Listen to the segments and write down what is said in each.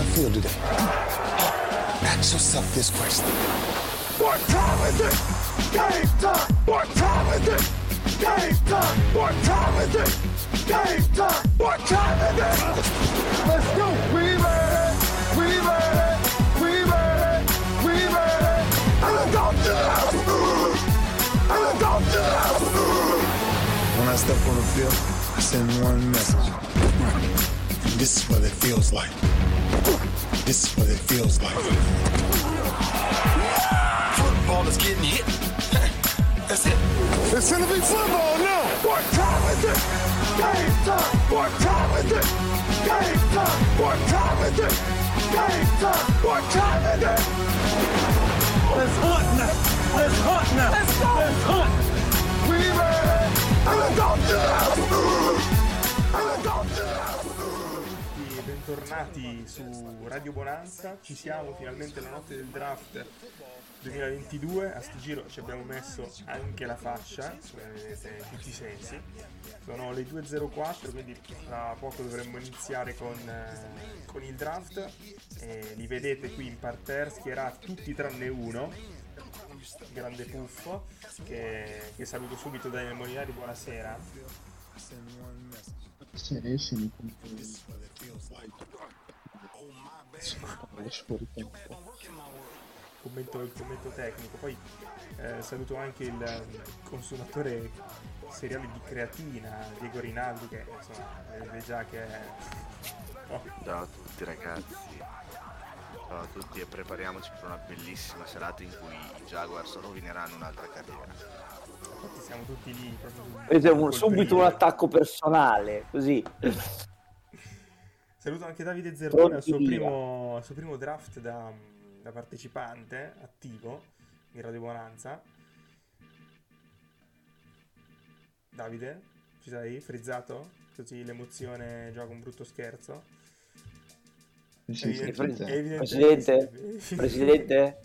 I feel today? Ask yourself this question. What time is it? Game time! What time is it? Game time! What time is it? Game time! What time is it? Let's go! We made it! We made it! We made it! We made it! And don't do that! And don't do that! When I step on the field, I send one message. This is what it feels like. This is what it feels like. Football is getting hit. That's it. It's gonna be football now. What time is it? Game time. What time is it? Game time. What time is it? Game time. What time is it? Let's hunt now. Let's hunt now. Let's go. Let's hunt. We ready. I'm gonna do that. Bentornati su Radio Bonanza, ci siamo finalmente la notte del draft 2022, a sto giro ci abbiamo messo anche la fascia, in tutti i sensi, sono le 2.04, quindi tra poco dovremmo iniziare con il draft, e li vedete qui in parterre schierati tutti tranne uno, grande Puffo, che saluto subito. Dai Molinari, buonasera. Il commento tecnico. Poi saluto anche il consumatore seriale di creatina, Diego Rinaldi, che insomma vede già che oh. Ciao a tutti ragazzi, ciao a tutti e prepariamoci per una bellissima serata in cui i Jaguars rovineranno un'altra carriera. Siamo tutti lì proprio subito un attacco personale, così. Saluto anche Davide Zerrone al suo primo draft da partecipante attivo in Radio Bonanza. Davide, ci sei frizzato? Così l'emozione gioca un brutto scherzo. Presidente?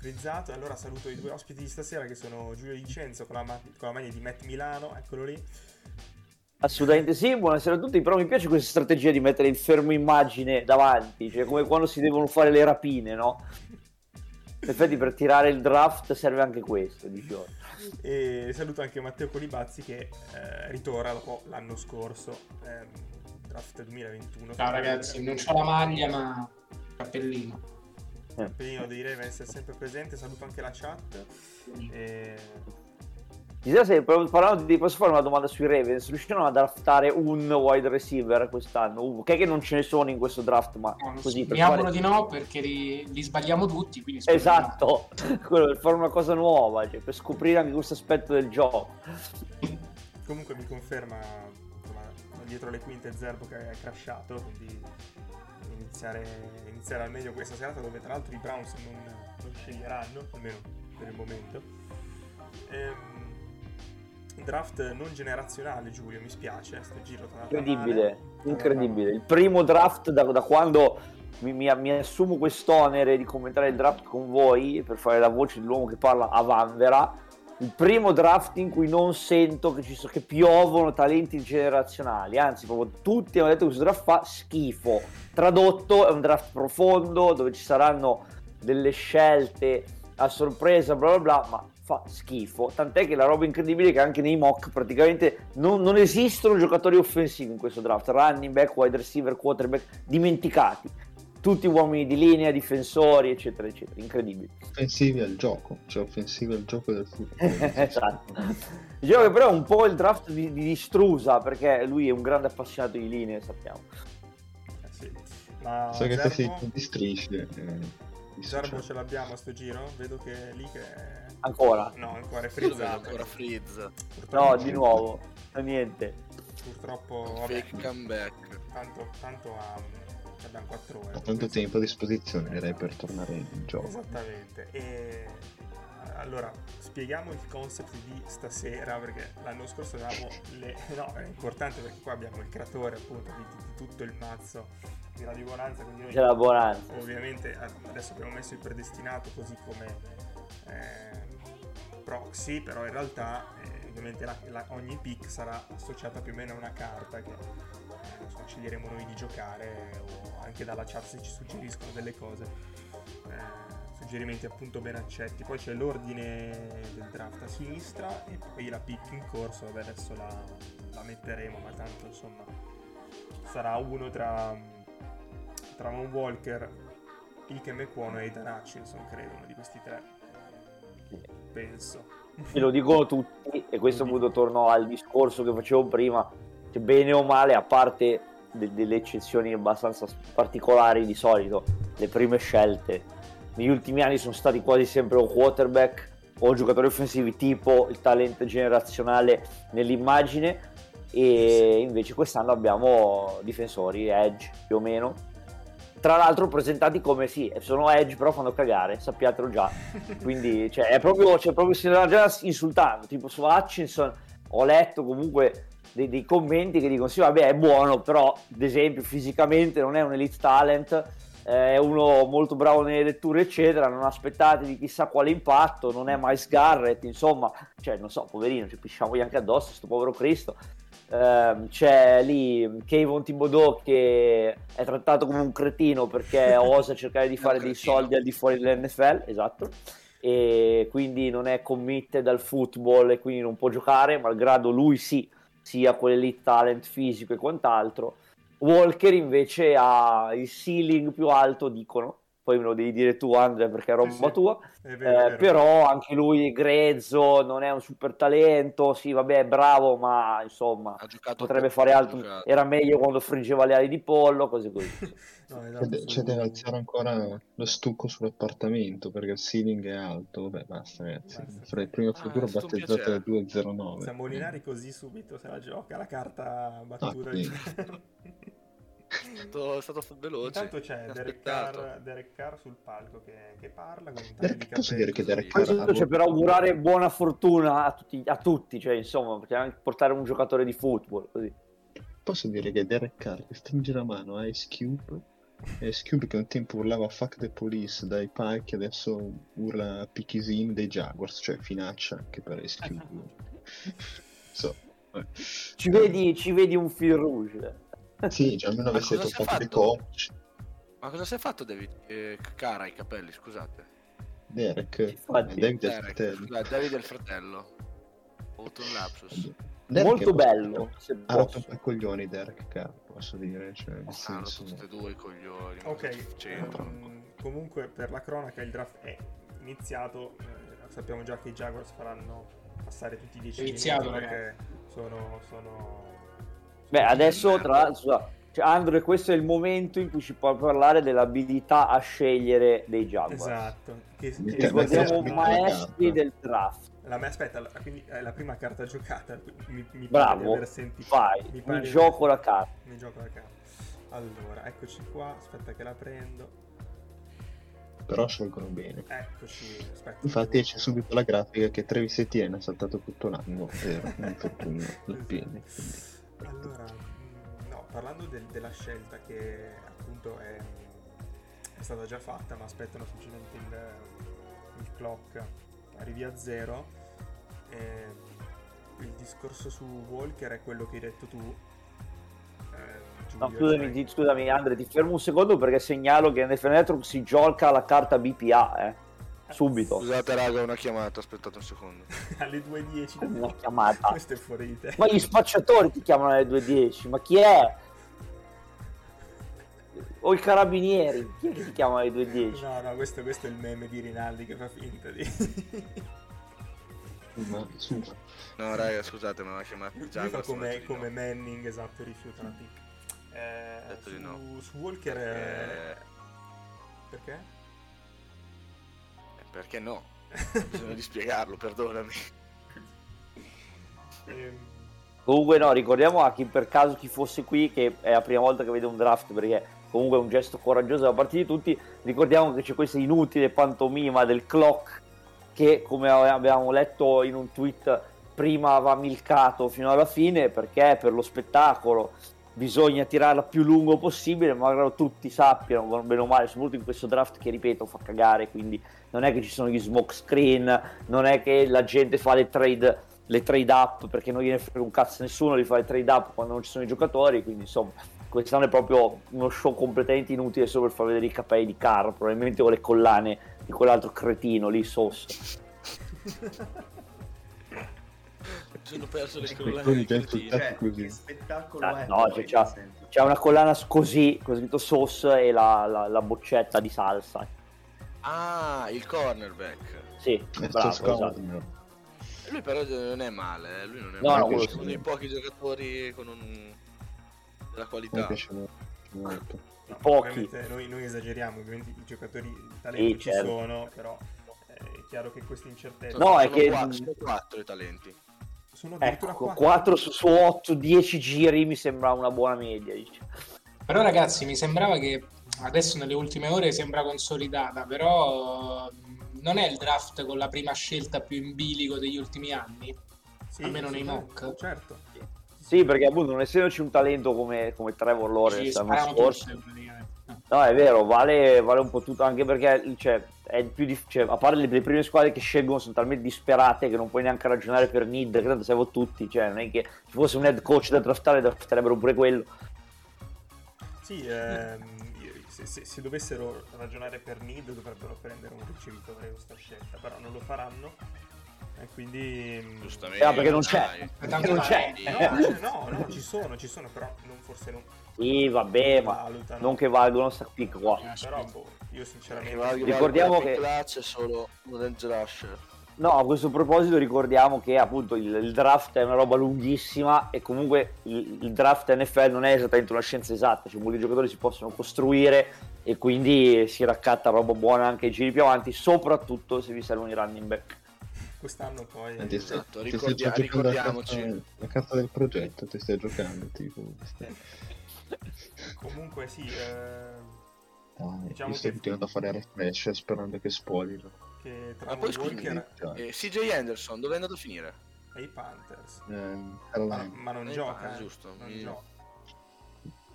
Frizzato. Allora saluto i due ospiti di stasera, che sono Giulio Vincenzo con la maglia di Matt Milano, eccolo lì. Assolutamente sì, buonasera a tutti. Però mi piace questa strategia di mettere il fermo immagine davanti, cioè come quando si devono fare le rapine, no? In effetti per tirare il draft serve anche questo, diciamo. E saluto anche Matteo Colibazzi, che ritorna dopo l'anno scorso, draft 2021. Ciao ragazzi, non c'ho la maglia ma cappellino. Prima dei Ravens è sempre presente, saluto anche la chat. Chissà se parlando di, posso fare una domanda sui Ravens, riusciranno a draftare un wide receiver quest'anno? Che non ce ne sono in questo draft, ma no, così mi auguro di no, perché li sbagliamo tutti, quindi esatto, quello per fare una cosa nuova, cioè, per scoprire anche questo aspetto del gioco. Comunque mi conferma, dietro le quinte, Zerbo che è crashato, quindi iniziare al meglio questa serata, dove tra l'altro i Browns non sceglieranno, almeno per il momento. Draft non generazionale, Giulio, mi spiace, sto giro incredibile, il primo draft da quando mi assumo quest'onere di commentare il draft con voi per fare la voce dell'uomo che parla a vanvera. Il primo draft in cui non sento che piovono talenti generazionali, anzi proprio tutti hanno detto che questo draft fa schifo. Tradotto, è un draft profondo dove ci saranno delle scelte a sorpresa, bla bla bla, ma fa schifo, tant'è che la roba incredibile è che anche nei mock praticamente non esistono giocatori offensivi in questo draft, running back, wide receiver, quarterback, dimenticati, tutti uomini di linea, difensori, eccetera eccetera, incredibile. Offensivi al gioco del football. Esatto. Diciamo che però è un po' il draft di Strusa, perché lui è un grande appassionato di linee, sappiamo. Sì. Ma so che Zerbo, sei di strisce. Zerbo ce l'abbiamo a sto giro, vedo che è lì che è... Ancora? No, ancora è frizzato. Ancora frizza. No, di nuovo, niente. Purtroppo, vabbè, comeback. Tanto abbiamo 4 ore. Ho tanto tempo a disposizione, direi, per tornare in gioco. Esattamente. E allora spieghiamo il concept di stasera, perché l'anno scorso avevamo no, è importante perché qua abbiamo il creatore appunto di tutto il mazzo di Radio Bonanza, quindi noi ovviamente adesso abbiamo messo il predestinato così come proxy, però in realtà ovviamente ogni pick sarà associata più o meno a una carta che sceglieremo noi di giocare, o anche dalla chat se ci suggeriscono delle cose, suggerimenti appunto ben accetti. Poi c'è l'ordine del draft a sinistra e poi la pick in corso. Vabbè, adesso la metteremo, ma tanto insomma sarà uno tra Travon Walker, Ikem Ekwonu e Aidan Hutchinson, credo, uno di questi tre, penso. Ve lo dicono tutti, e a questo punto torno al discorso che facevo prima, che bene o male, a parte delle eccezioni abbastanza particolari, di solito le prime scelte negli ultimi anni sono stati quasi sempre o quarterback o giocatori offensivi, tipo il talento generazionale nell'immagine, e invece quest'anno abbiamo difensori edge più o meno, tra l'altro presentati come sì, sono edge però fanno cagare, sappiatelo già, quindi cioè, è proprio si era già insultando, tipo su Hutchinson ho letto comunque dei commenti che dicono sì vabbè è buono, però ad esempio fisicamente non è un elite talent, è uno molto bravo nelle letture eccetera, non aspettate di chissà quale impatto, non è Miles Garrett, insomma, cioè non so, poverino, ci pisciamogli anche addosso sto povero Cristo. C'è lì Kayvon Timodeau che è trattato come un cretino perché osa cercare di fare dei soldi al di fuori dell'NFL, esatto, e quindi non è committed dal football e quindi non può giocare, malgrado lui sì sia quell'elite talent fisico e quant'altro. Walker invece ha il ceiling più alto, dicono, poi me lo devi dire tu Andrea perché è roba tua, è vero. Però anche lui è grezzo, non è un super talento, sì vabbè è bravo ma insomma potrebbe fare altro, era meglio quando friggeva le ali di pollo, cose così. No, esatto, c'è da alzare ancora lo stucco sull'appartamento perché il ceiling è alto, vabbè basta ragazzi, fra il primo futuro battezzato da 209. Siamo Molinari così subito se la gioca la carta battuta. È stato veloce. Intanto c'è Derek Carr sul palco che parla con posso dire che Derek Carr c'è per augurare buona fortuna a tutti, cioè insomma, perché portare un giocatore di football così. Posso dire che Derek Carr stringe la mano a Ice Cube che un tempo urlava fuck the police dai palchi, adesso urla picchisin dei Jaguars, cioè finaccia anche per Ice Cube. Ci vedi un fil rouge. Sì, già almeno avessi toccato di coach. Ma cosa si è fatto David Cara ai capelli, scusate? David è il fratello. Ho avuto un lapsus. Derek molto bello. Ha rotto i coglioni Derek Cara, posso dire, cioè senso... tutti e due i coglioni. Ok. Comunque per la cronaca il draft è iniziato, sappiamo già che i Jaguars faranno passare tutti i 10 minuti perché sono beh, adesso tra l'altro, cioè, Andrew, questo è il momento in cui ci può parlare dell'abilità a scegliere dei Jaguars. Esatto. Guardiamo maestri del draft. Quindi è la prima carta giocata. Mi bravo, pare di aver sentito. Vai, mi gioco la carta. Allora, eccoci qua, aspetta che la prendo. Però scelgono bene. Eccoci, aspetta. Infatti c'è subito la grafica che Travis Etienne ha saltato tutto l'anno per un infortunio del piede. Quindi... Allora, no, parlando della scelta che appunto è stata già fatta, ma aspettano semplicemente il clock, arrivi a zero, il discorso su Walker è quello che hai detto tu. Giulio, no, scusami Andre, ti fermo un secondo perché segnalo che NFL Network si gioca la carta BPA, subito. Scusate raga, una chiamata, aspettate un secondo. Alle 2:10 una chiamata. Questo è fuori di te. Ma gli spacciatori ti chiamano alle 2:10, ma chi è? O i carabinieri, chi è che ti chiama alle 2:10? No, questo è il meme di Rinaldi che fa finta di... No raga, scusate, ma una chiamata già come Manning, esatto, rifiutati. Detto di no. Su Walker perché? Perché no? Bisogna di spiegarlo, perdonami. Comunque no, ricordiamo a chi per caso chi fosse qui, che è la prima volta che vede un draft, perché comunque è un gesto coraggioso da parte di tutti. Ricordiamo che c'è questa inutile pantomima del clock che, come abbiamo letto in un tweet, prima va milcato fino alla fine perché per lo spettacolo bisogna tirarla più lungo possibile, magari tutti sappiano, bene o male, soprattutto in questo draft che, ripeto, fa cagare, quindi non è che ci sono gli smoke screen, non è che la gente fa le trade le trade up, perché non gliene frega un cazzo nessuno di fare trade up quando non ci sono i giocatori, quindi insomma quest'anno è proprio uno show completamente inutile solo per far vedere i capelli di Carr, probabilmente, o le collane di quell'altro cretino lì, Sauce. Sono perso le collane, che spettacolo è? No, cioè, c'è una collana così con scritto Sauce e la boccetta di salsa. Ah, il cornerback. Sì, bravo, esatto. Lui però non è male, lui non è male. No, è uno dei pochi giocatori con la qualità. Mi piace molto. No, pochi. Noi esageriamo, ovviamente i giocatori di talento sì, ci certo. sono, però è chiaro che queste incertezze. No, è che sono 4 i talenti. Sono addirittura 4 su 8, 10 giri mi sembra una buona media. Diciamo. Però ragazzi, mi sembrava che adesso nelle ultime ore sembra consolidata, però non è il draft con la prima scelta più in bilico degli ultimi anni? Sì, almeno nei mock. Certo. Sì, perché appunto non essendoci un talento come Trevor Lawrence l'anno scorso. No, è vero, vale un po' tutto, anche perché cioè, è più cioè, a parte le prime squadre che scelgono sono talmente disperate che non puoi neanche ragionare per need, che tanto servono tutti, cioè non è che se fosse un head coach da draftare, drafterebbero pure quello. Sì, se dovessero ragionare per need dovrebbero prendere un ricevitore questa scelta, però non lo faranno e quindi giustamente perché non c'è, perché non c'è. No, ci sono però non forse non sì vabbè, ma valutano. Non che valgono sta pick qua, però io sinceramente ricordiamo che classe solo del Rusher. No, a questo proposito ricordiamo che appunto il draft è una roba lunghissima e comunque il draft NFL non è esattamente una scienza esatta, cioè molti giocatori si possono costruire e quindi si raccatta roba buona anche ai giri più avanti, soprattutto se vi servono i running back. Quest'anno poi esatto, ricordiamoci la carta del progetto, ti stai giocando tipo. Comunque sì, diciamo sto continuando a fare refresh sperando che spoilino. Che tra poi Walker... CJ Anderson dove è andato a finire? Ai Panthers. Ma non gioca, giusto? Non gioca.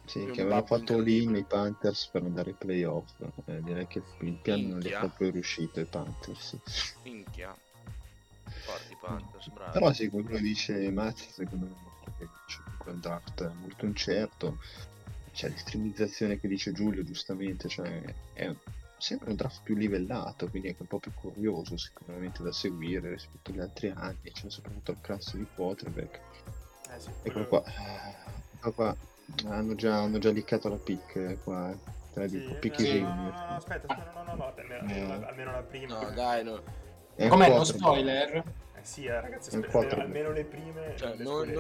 Sì, che aveva fatto lì nei Panthers per andare ai playoff. Direi che il piano non gli è proprio riuscito ai Panthers. Minchia. Forti Panthers, bravi. Però sì, quello dice Matt, secondo me c'è un draft molto incerto. C'è l'estremizzazione che dice Giulio, giustamente, cioè è sembra un draft più livellato, quindi è un po' più curioso sicuramente da seguire rispetto agli altri anni, cioè soprattutto al classe di quarterback. Sì, quello... Eccolo qua. Hanno già liccato la pick qua, te la dico, sì, picchirino. No, aspetta, almeno la prima. No, dai, no. Com'è lo spoiler? Sì, ragazzi, almeno le prime cioè, noi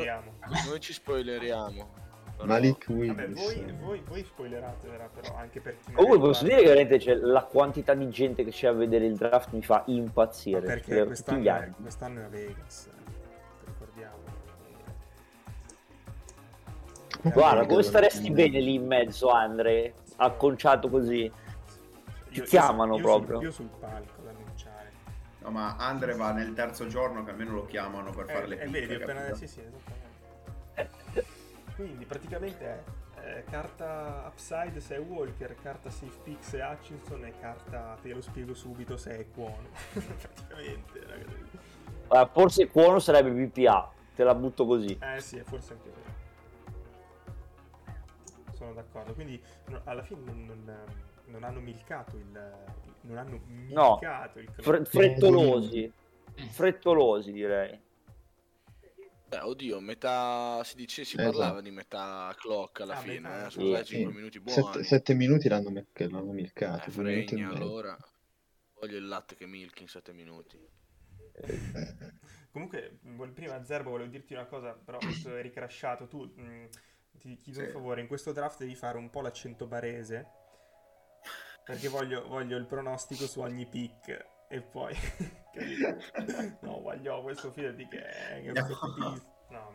ci spoileriamo. Malik Willis. Vabbè, voi spoilerate però anche per chi comunque posso dire che veramente c'è la quantità di gente che c'è a vedere il draft mi fa impazzire, perché quest'anno è a Vegas, ricordiamo. Guarda, come staresti bene lì in mezzo, Andre, acconciato così? Ti chiamano proprio. Io sul palco ad annunciare. No, ma Andre va nel terzo giorno che almeno lo chiamano per fare le picche. Vedi, appena sì, esattamente. Quindi praticamente è carta upside se è Walker, carta safe pick se è Hutchinson e carta te lo spiego subito se è Cuono. Praticamente, ragazzi. Allora, forse Cuono sarebbe BPA, te la butto così. Sì, forse anche vero. Sono d'accordo, quindi alla fine non hanno milcato frettolosi direi. Oddio, metà si dice, si parlava di metà clock alla fine, sono 5 minuti buoni. 7 minuti l'hanno milcato, fregna, allora voglio il latte che milk in 7 minuti. Comunque, prima Zerbo volevo dirti una cosa, però questo è ricrashato, tu ti chiedo un favore, in questo draft devi fare un po' l'accento barese, perché voglio il pronostico su ogni pick. E poi no, voglio questo, fidati che no,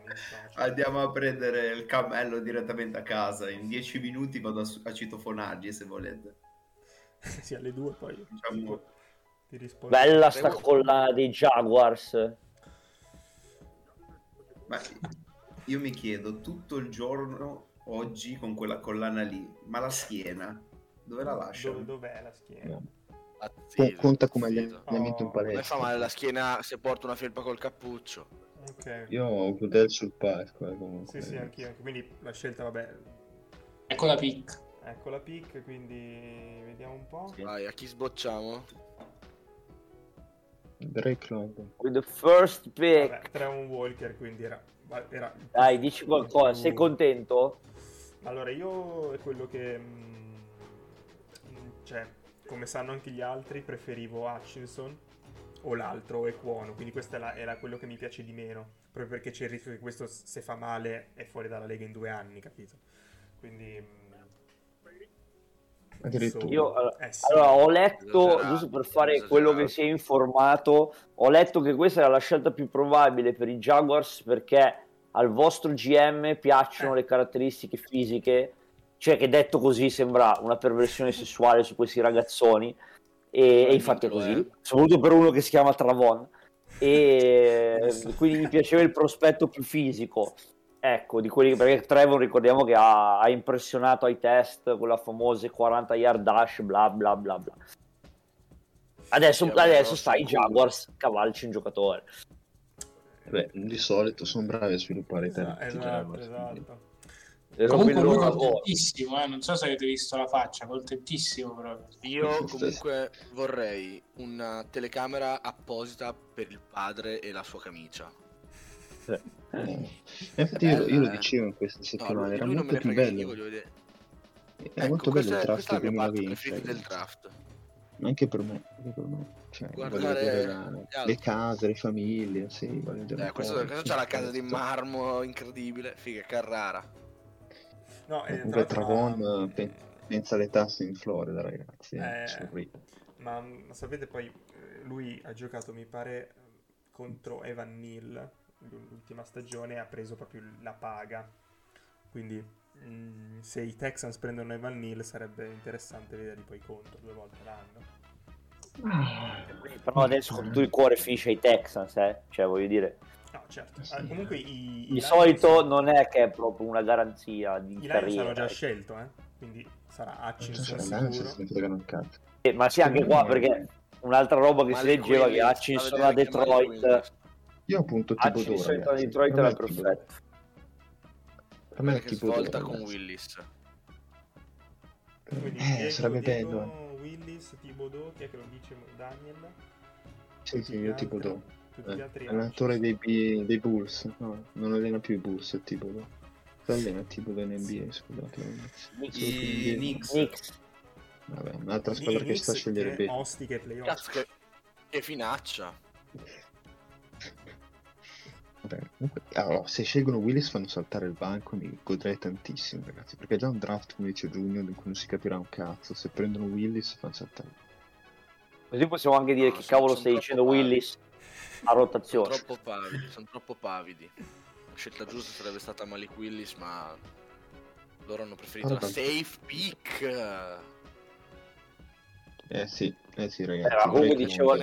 andiamo a prendere il cammello direttamente a casa. In 10 minuti vado a citofonargli, se volete. Sì, alle 2 poi diciamo... ti rispondo. Bella sta collana dei Jaguars. Ma io mi chiedo tutto il giorno oggi con quella collana lì, ma la schiena dove la lascio? Dov'è la schiena? No. Conta come allenamento in palestra. Come fa male la schiena se porto una felpa col cappuccio? Okay. Io ho un Goodell sul palco, comunque. Sì, anch'io. Quindi la scelta, vabbè. Ecco la pick, quindi vediamo un po'. Vai, a chi sbocciamo? Drake London. With the first pick. Vabbè, Travon Walker, quindi era... Dai, dici qualcosa, sei contento? Allora, io è quello che... cioè, come sanno anche gli altri, preferivo Hutchinson o l'altro, Equono. Quindi questo era quello che mi piace di meno. Proprio perché c'è il rischio che questo, se fa male, è fuori dalla Lega in 2 anni, capito? Quindi... Io, sì. Allora, ho letto, giusto per fare quello che si è informato, ho letto che questa era la scelta più probabile per i Jaguars perché al vostro GM piacciono le caratteristiche fisiche, cioè che detto così sembra una perversione sessuale su questi ragazzoni e infatti è così, soprattutto per uno che si chiama Travon e quindi mi piaceva il prospetto più fisico. Ecco, di quelli, perché Travon ricordiamo che ha impressionato ai test con la famosa 40 yard dash bla bla bla bla. Adesso sta i Jaguars cavalci un giocatore. Beh, di solito sono bravi a sviluppare i talenti. Esatto. Comunque lui contentissimo, non so se avete visto la faccia, contentissimo proprio. Io comunque vorrei una telecamera apposita per il padre e la sua camicia. Infatti io lo dicevo in questa settimana, era molto più bello, era molto bello il draft prima di vincere del draft, anche per me. Cioè, guardare le case, le famiglie, sì, questo c'ha la casa di marmo incredibile, figa, Carrara. No, comunque Travon pensa alle tasse in Florida, ragazzi, ma sapete, poi lui ha giocato mi pare contro Evan Neal l'ultima stagione, ha preso proprio la paga, quindi se i Texans prendono Evan Neal sarebbe interessante vederli poi contro 2 volte l'anno. Però adesso con tutto il cuore finisce ai Texans, cioè voglio dire, no, certo. Sì. Comunque di solito non è che è proprio una garanzia di carriera, i Lions hanno già scelto, quindi sarà Hutchinson sicuro, ma sì, anche qua, perché un'altra roba che si leggeva che Hutchinson a Detroit. Io appunto tipo d'ora Detroit era perfetto. Per me è tipo svolta con Willis. Quindi, sarebbe bello. Willis, Timodeau, chi è che lo dice? Daniel? Sì, io Timodeau. Allenatore dei Bulls. No, non allena più i Bulls, è Timodeau. Si allena Timodeau in NBA, scusate. I Knicks. Vabbè, un'altra squadra che sta a scegliere bene. Ostiche playoff. Che finaccia. Comunque, allora, se scelgono Willis fanno saltare il banco, mi godrei tantissimo, ragazzi, perché è già un draft come dice Junior in cui non si capirà un cazzo. Se prendono Willis fanno saltare, così possiamo anche dire che cavolo stai dicendo pavidi. Willis a rotazione sono troppo pavidi. La scelta giusta sarebbe stata Malik Willis, ma loro hanno preferito la safe pick. Eh sì ragazzi, comunque dicevo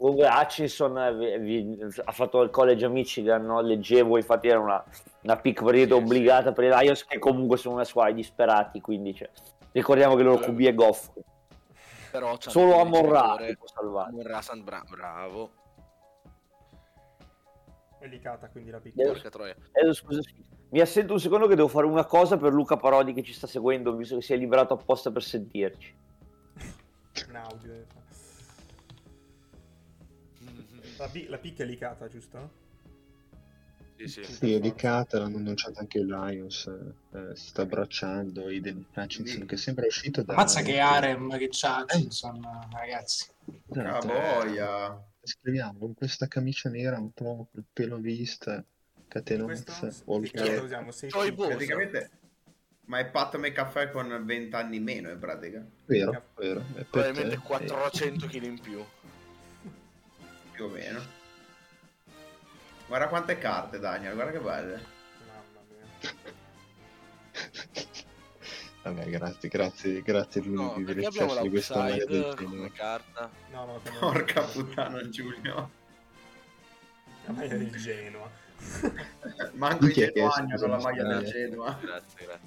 comunque Hutchinson ha fatto al college a Michigan, no? Leggevo, infatti era una pick partita obbligata per i Lions, che comunque sono una squadra disperati, quindi ricordiamo che loro QB è Goff, però solo Amon-Ra può salvare. Amon-Ra St. Brown, bravo, delicata quindi la pick. Scusa, mi assento un secondo che devo fare una cosa per Luca Parodi che ci sta seguendo, visto che si è liberato apposta per sentirci. Un audio. La picca è licata, giusto? Sì, è licata, l'hanno annunciato anche il Lions, si sta abbracciando Aiden Hutchinson, che sembra uscito da... Ammazza che harem che c'ha Hutchinson, ragazzi. Boia. Scriviamo, con questa camicia nera, un po' col pelo vista, catenozza, praticamente... Ma è Pat McAfee con 20 anni in meno, in pratica. Vero. Probabilmente 400 kg in più. Più o meno. Guarda quante carte, Daniel, guarda che belle. Mamma mia. Vabbè, grazie Giulio di lasciarci di questa maledetta carta. No, porca puttana Giulio. La maglia del Genoa. Manco i Genoani con la maglia del Genoa. Grazie.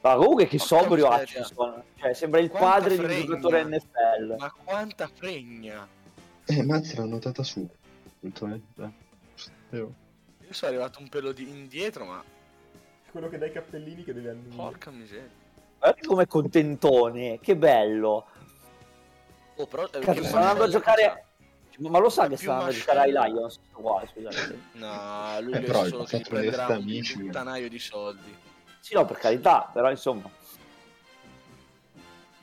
Ma comunque che sobrio Hutchinson, sembra il padre di un giocatore NFL. Ma quanta fregna. Mazzi l'ha notata su Io sono arrivato un pelo indietro, ma quello che dai cappellini che devi andare. Porca miseria. Guardate com'è contentone, che bello. Oh, però sta andando a giocare. Ma lo sa che sta andando a giocare ai Lions? Wow, scusate. No, lui è solo che prenderà un puttanaio di soldi. Sì, no, per carità, però insomma.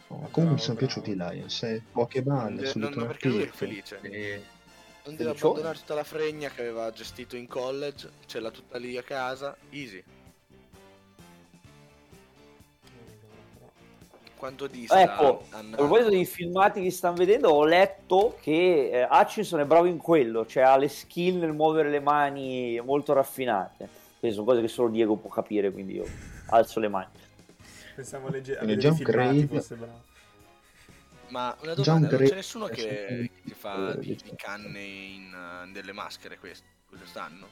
Ma comunque mi sono piaciuti i Lions, poche balle. Non perché lui è felice. Non deve abbandonare tutta la fregna che aveva gestito in college, ce l'ha tutta lì a casa, easy. Quanto dista, ecco, a proposito dei filmati che stanno vedendo, ho letto che Hutchinson è bravo in quello, cioè ha le skill nel muovere le mani molto raffinate. Queste sono cose che solo Diego può capire, quindi io alzo le mani. Pensavo a vedere i filmati fosse bravo. Ma una domanda, non c'è nessuno che fa di canne in delle maschere quest'anno?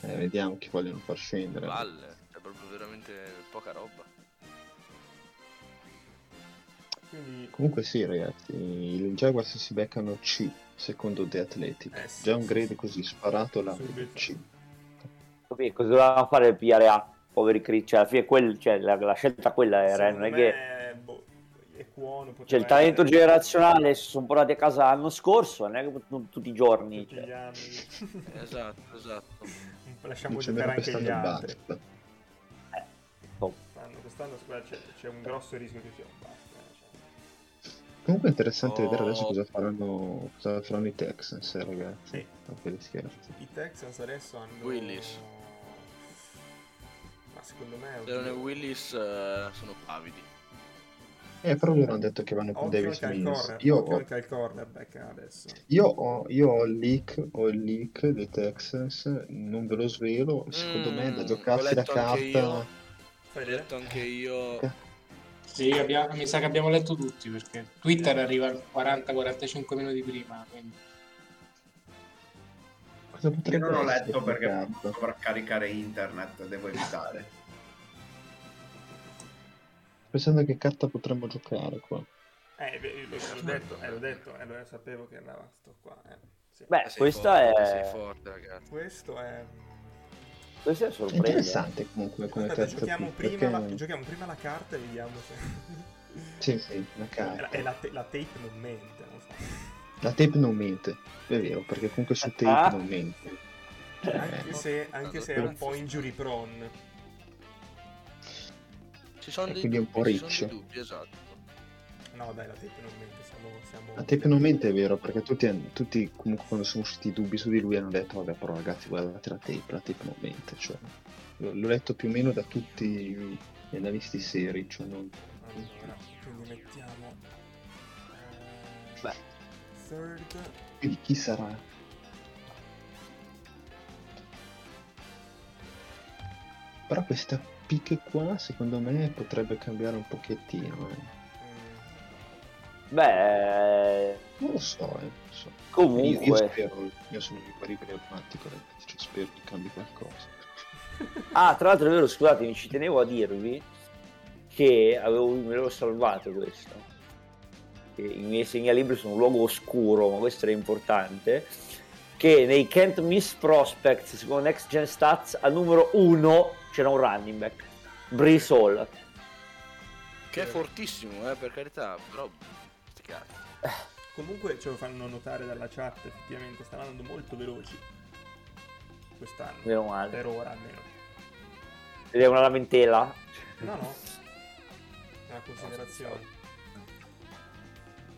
Vediamo chi vogliono far scendere. Valle, c'è proprio veramente poca roba. Quindi... Comunque sì ragazzi, i Jaguars si beccano C, secondo The Athletic. Già un grade così sparato la C. Capì, cosa dovevamo fare per pigliare A? Poveri cricci, alla fine la scelta quella era, non è che... Buono, c'è il talento generazionale, si sono portati a casa l'anno scorso, non è che tutti i giorni. Tutti gli anni. Esatto. Lasciamo giocare anche gli altri. Oh. Quest'anno c'è un grosso rischio che sia un bust. Comunque è interessante vedere adesso cosa faranno i Texans, ragazzi. Sì. Non scherzi. I Texans adesso hanno Willis. Ma secondo me Leone Willis sono pavidi. Però loro hanno detto che vanno con Davis Mills. Io ho il leak dei Texans, non ve lo svelo, secondo me è da giocarsi la carta. L'ho letto anche io. Sì, mi sa che abbiamo letto tutti, perché Twitter arriva 40-45 minuti prima, quindi. Io non ho letto perché posso sovraccaricare internet, devo evitare. Pensando che carta potremmo giocare qua. L'ho detto, allora sapevo che andava sto qua. Sì. Beh, sei forte, ragazzi. Questo è sorpresa. Interessante comunque come terzo pick. Giochiamo prima la carta e vediamo se... Sì, la carta. E la tape non mente, non so. La tape non mente, è vero, perché comunque su tape non mente. Anche se è un po' injury prone. Quindi è un po' riccio. Dubbi, esatto. No dai, la tape non mente, siamo... La tape non mente è vero, perché tutti comunque quando sono usciti i dubbi su di lui hanno detto vabbè però ragazzi guardate la tape non mente, cioè l'ho letto più o meno da tutti gli analisti seri, cioè non... Allora, quindi mettiamo... Beh. Third... Quindi chi sarà? Però questa pick qua secondo me potrebbe cambiare un pochettino. Beh, non lo so. Comunque io sono un paribile automatico, ragazzi, cioè spero che cambi qualcosa. Ah, tra l'altro è vero, scusatemi, ci tenevo a dirvi che me l'avevo salvato questo, che i miei segnalibri sono un luogo oscuro, ma questo era importante, che nei Can't Miss Prospects secondo Next Gen Stats al numero 1 c'era un running back, Breece Hall, che è fortissimo, per carità, però comunque ce lo fanno notare dalla chat, effettivamente stanno andando molto veloci quest'anno, per ora almeno. Ed è una lamentela? No, è una considerazione.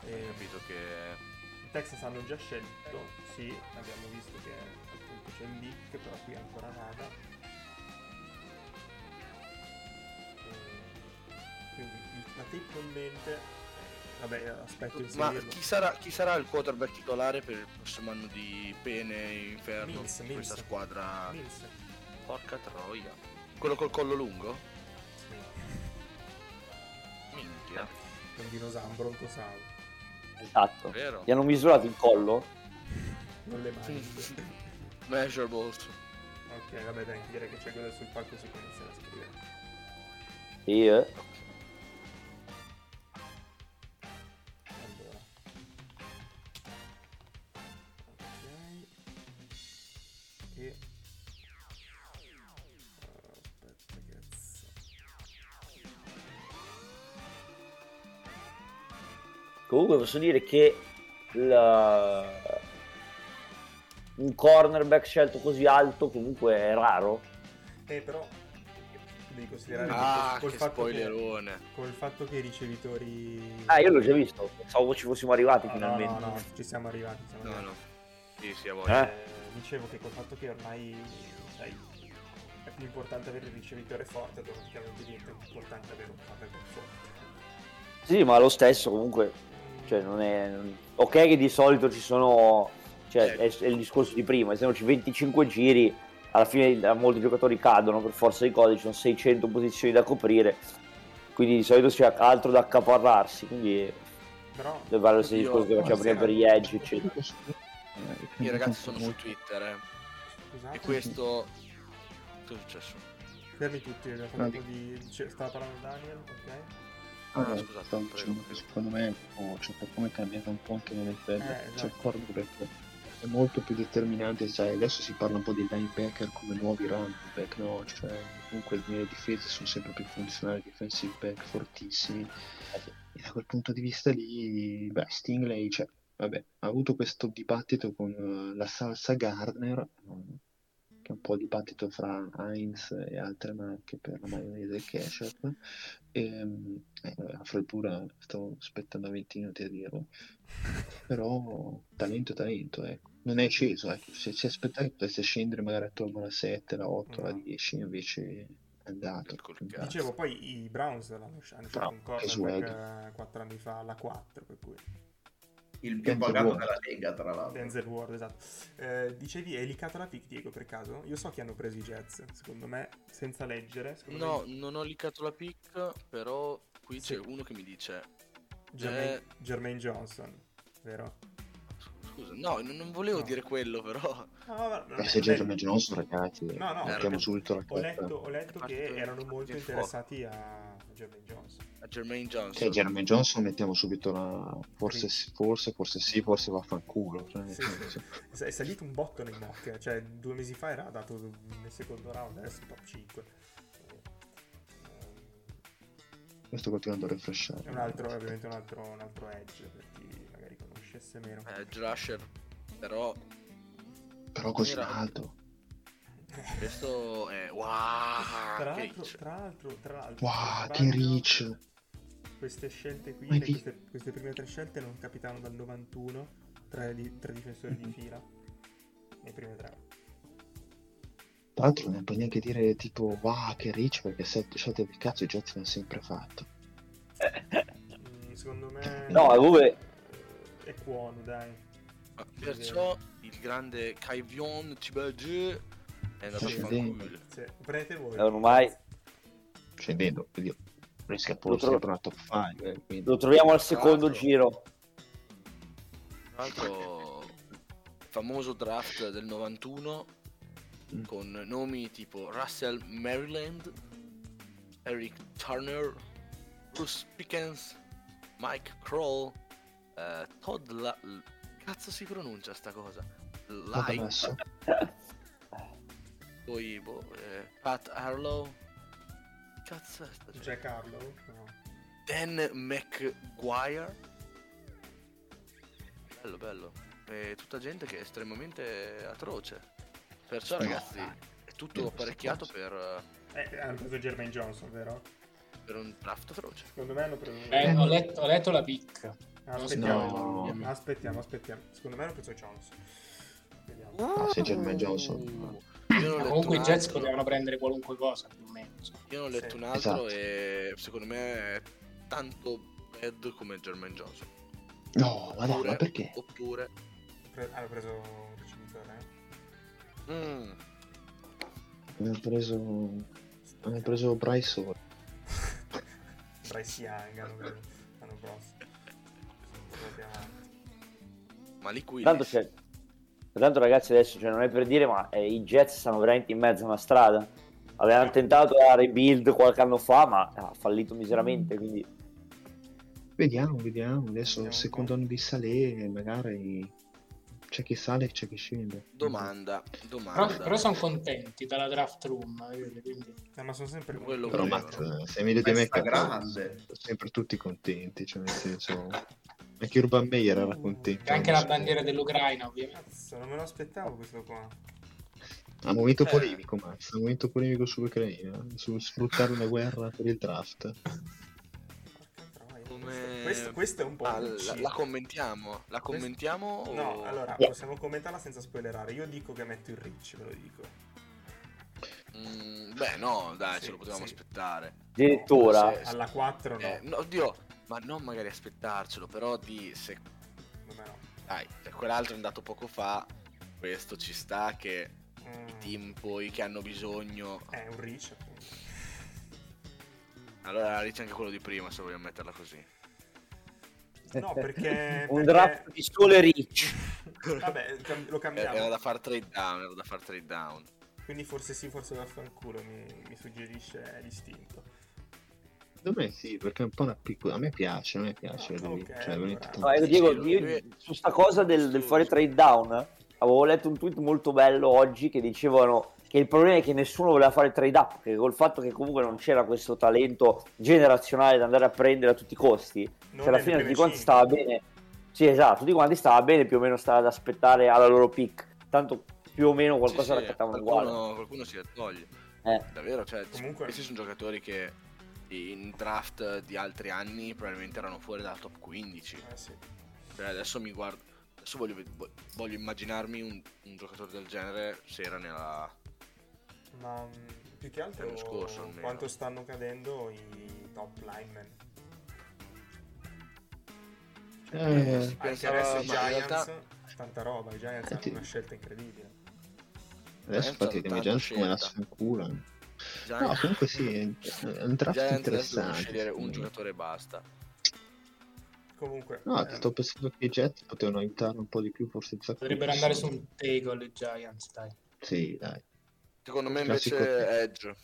Ho capito che Texas hanno già scelto, sì, abbiamo visto che appunto c'è il leak, però qui è ancora nada. Quindi la tape in mente, vabbè, aspetto di seguirlo. Ma chi sarà il quarterback titolare per il prossimo anno di pene inferno di questa squadra? Mills. Porca troia. Quello col collo lungo? Sì. Minchia. Un dinosauro, un brontosauro. Esatto, vero. Gli hanno misurato il collo? Non le mani. Measurables. Ok, vabbè, dai, direi che c'è quello sul palco, si può iniziare a scrivere. Sì, Allora. Ok. Comunque posso dire che un cornerback scelto così alto comunque è raro. Però devi considerare col fatto che i ricevitori... io l'ho già visto, pensavo ci fossimo arrivati finalmente. No, ci siamo arrivati. Dicevo che col fatto che ormai è più importante avere il ricevitore forte, praticamente diventa più importante avere un cornerback forte. Sì, ma lo stesso comunque, cioè non è... Ok che di solito ci sono... Cioè è il discorso di prima, essendoci 25 giri, alla fine molti giocatori cadono per forza di cose, ci sono 600 posizioni da coprire, quindi di solito c'è altro da accaparrarsi, quindi deve fare lo stesso discorso che facciamo prima per gli edge, eccetera. I ragazzi sono su Twitter, Scusate. E questo... Cosa è successo? Fermi tutti, abbiamo parlato di... Stava parlando Daniel, ok? Allora, scusate, secondo me c'è per come è cambiato un po' anche nell'FL, c'è il cornerback è molto più determinante, sai, adesso si parla un po' di linebacker come nuovi running back, no? Cioè comunque le difese sono sempre più funzionali, defensive back fortissimi, e da quel punto di vista lì Stingley, cioè vabbè, ha avuto questo dibattito con la salsa Gardner, che è un po' di dibattito fra Heinz e altre marche per la maionese ketchup, la freddura, stavo aspettando 20 minuti a dirlo, però talento, ecco. Non è sceso, ecco. Se si aspettava che potesse scendere magari attorno alla 7, alla 8, alla 10, invece è andato. Dicevo, poi i Browns l'hanno fatto un cornerback 4 anni fa alla 4, per cui... il più pagato della Lega, tra l'altro. Denzel Ward, esatto. Dicevi, è licata la pick, Diego, per caso? Io so che hanno preso i Jets, secondo me, senza leggere. Non ho licato la pick, però qui c'è uno che mi dice... Jermaine Johnson, vero? Scusa, non volevo dire quello, però... se Jermaine Johnson, ragazzi, mettiamo subito la carta. Ho letto che erano molto interessati a Jermaine Johnson. Jermaine Johnson mettiamo subito la... forse vaffanculo, cioè, sì. È salito un botto nei mock, cioè 2 mesi fa era dato nel secondo round, adesso top 5. Io sto continuando a refreshare. È un altro, ovviamente un altro edge, per chi magari conoscesse meno. Edge rusher, però così alto. Questo è Tra l'altro che rich. Queste scelte qui, queste prime 3 scelte non capitavano dal 91, 3 difensori di fila nei prime 3. Tra l'altro non puoi neanche dire tipo che rich, perché 7 scelte del cazzo i Jets l'hanno sempre fatto. Secondo me è buono, dai. Perciò il grande Kayvon Timodeau è andato a fare prendete voi ormai scendendo, quindi rischia porsi per una top 5, lo troviamo al secondo giro, tra l'altro famoso draft del 91 con nomi tipo Russell Maryland, Eric Turner, Bruce Pickens, Mike Kroll, Todd cazzo si pronuncia sta cosa? Poi Pat Harlow, cazzo Jack Harlow, Dan McGuire, bello, è tutta gente che è estremamente atroce, perciò ragazzi è tutto apparecchiato per hanno preso Jermaine Johnson, vero? Per un draft atroce, secondo me hanno preso ho letto la pick. Aspettiamo. Secondo me hanno preso Johnson. Vediamo. Se Jermaine Johnson. Comunque i Jets potevano prendere qualunque cosa più o meno. Io non ho letto un altro, esatto. E secondo me è tanto bad come Jermaine Johnson. No, ma no, ma perché? Oppure hanno preso un ricevitore. Hanno preso Bryce Young. Bryce Young hanno preso. Malik Willis. Tanto ragazzi adesso, cioè, non è per dire, ma i Jets stanno veramente in mezzo a una strada. Avevano tentato la rebuild qualche anno fa, ma ha fallito miseramente, quindi vediamo adesso il secondo anno di Saleh, magari c'è chi sale e c'è chi scende. Domanda. Però sono contenti dalla draft room, quindi... ma sono sempre quello. Però Matt, se mi vedete me, sono sempre tutti contenti, cioè nel senso Anche Urban Meyer era contento. E anche la bandiera dell'Ucraina, ovviamente. Cazzo, non me lo aspettavo questo qua. Un momento polemico, Max. Un momento polemico sull'Ucraina, su sfruttare una guerra per il draft. Come... Questo è un po'. La commentiamo? Questo... No, allora possiamo commentarla senza spoilerare. Io dico che metto il reach, ve lo dico. Beh, no, dai, ce lo potevamo aspettare. Addirittura alla 4, no. No, oddio, ma non magari aspettarcelo, però di se. No. Dai, se quell'altro è andato poco fa, questo ci sta che i team poi che hanno bisogno. È un reach, appunto. Allora dice anche quello di prima, se vogliamo metterla così. No, perché... un draft di sole rich. Vabbè, lo cambiamo. Era da far trade down. Quindi forse sì, forse vaffanculo, mi suggerisce l'istinto. Secondo me sì, perché è un po' una piccola... A me piace. Diego, io su sta cosa del fare trade down, avevo letto un tweet molto bello oggi che dicevano... che il problema è che nessuno voleva fare trade up, che col fatto che comunque non c'era questo talento generazionale da andare a prendere a tutti i costi, cioè alla fine tutti quanti stava bene, sì esatto, tutti quanti stava bene più o meno, stava ad aspettare alla loro pick, tanto più o meno qualcosa raccattavano uguale. Qualcuno si toglie, davvero, cioè comunque... questi sono giocatori che in draft di altri anni probabilmente erano fuori dalla top 15, sì. Cioè, adesso mi guardo, adesso voglio immaginarmi un giocatore del genere se era nella... Ma più che altro scorso, quanto stanno cadendo i top linemen, anche adesso i Giants, realtà... tanta roba, i Giants hanno una scelta incredibile adesso, infatti i Giants come la sfanculano. No, comunque sì, è un draft interessante, scegliere un giocatore e basta. Comunque no, sto pensando che i Jets potevano aiutare un po' di più, forse potrebbero andare su un table i Giants, dai. Sì, dai. Secondo me invece è Edge.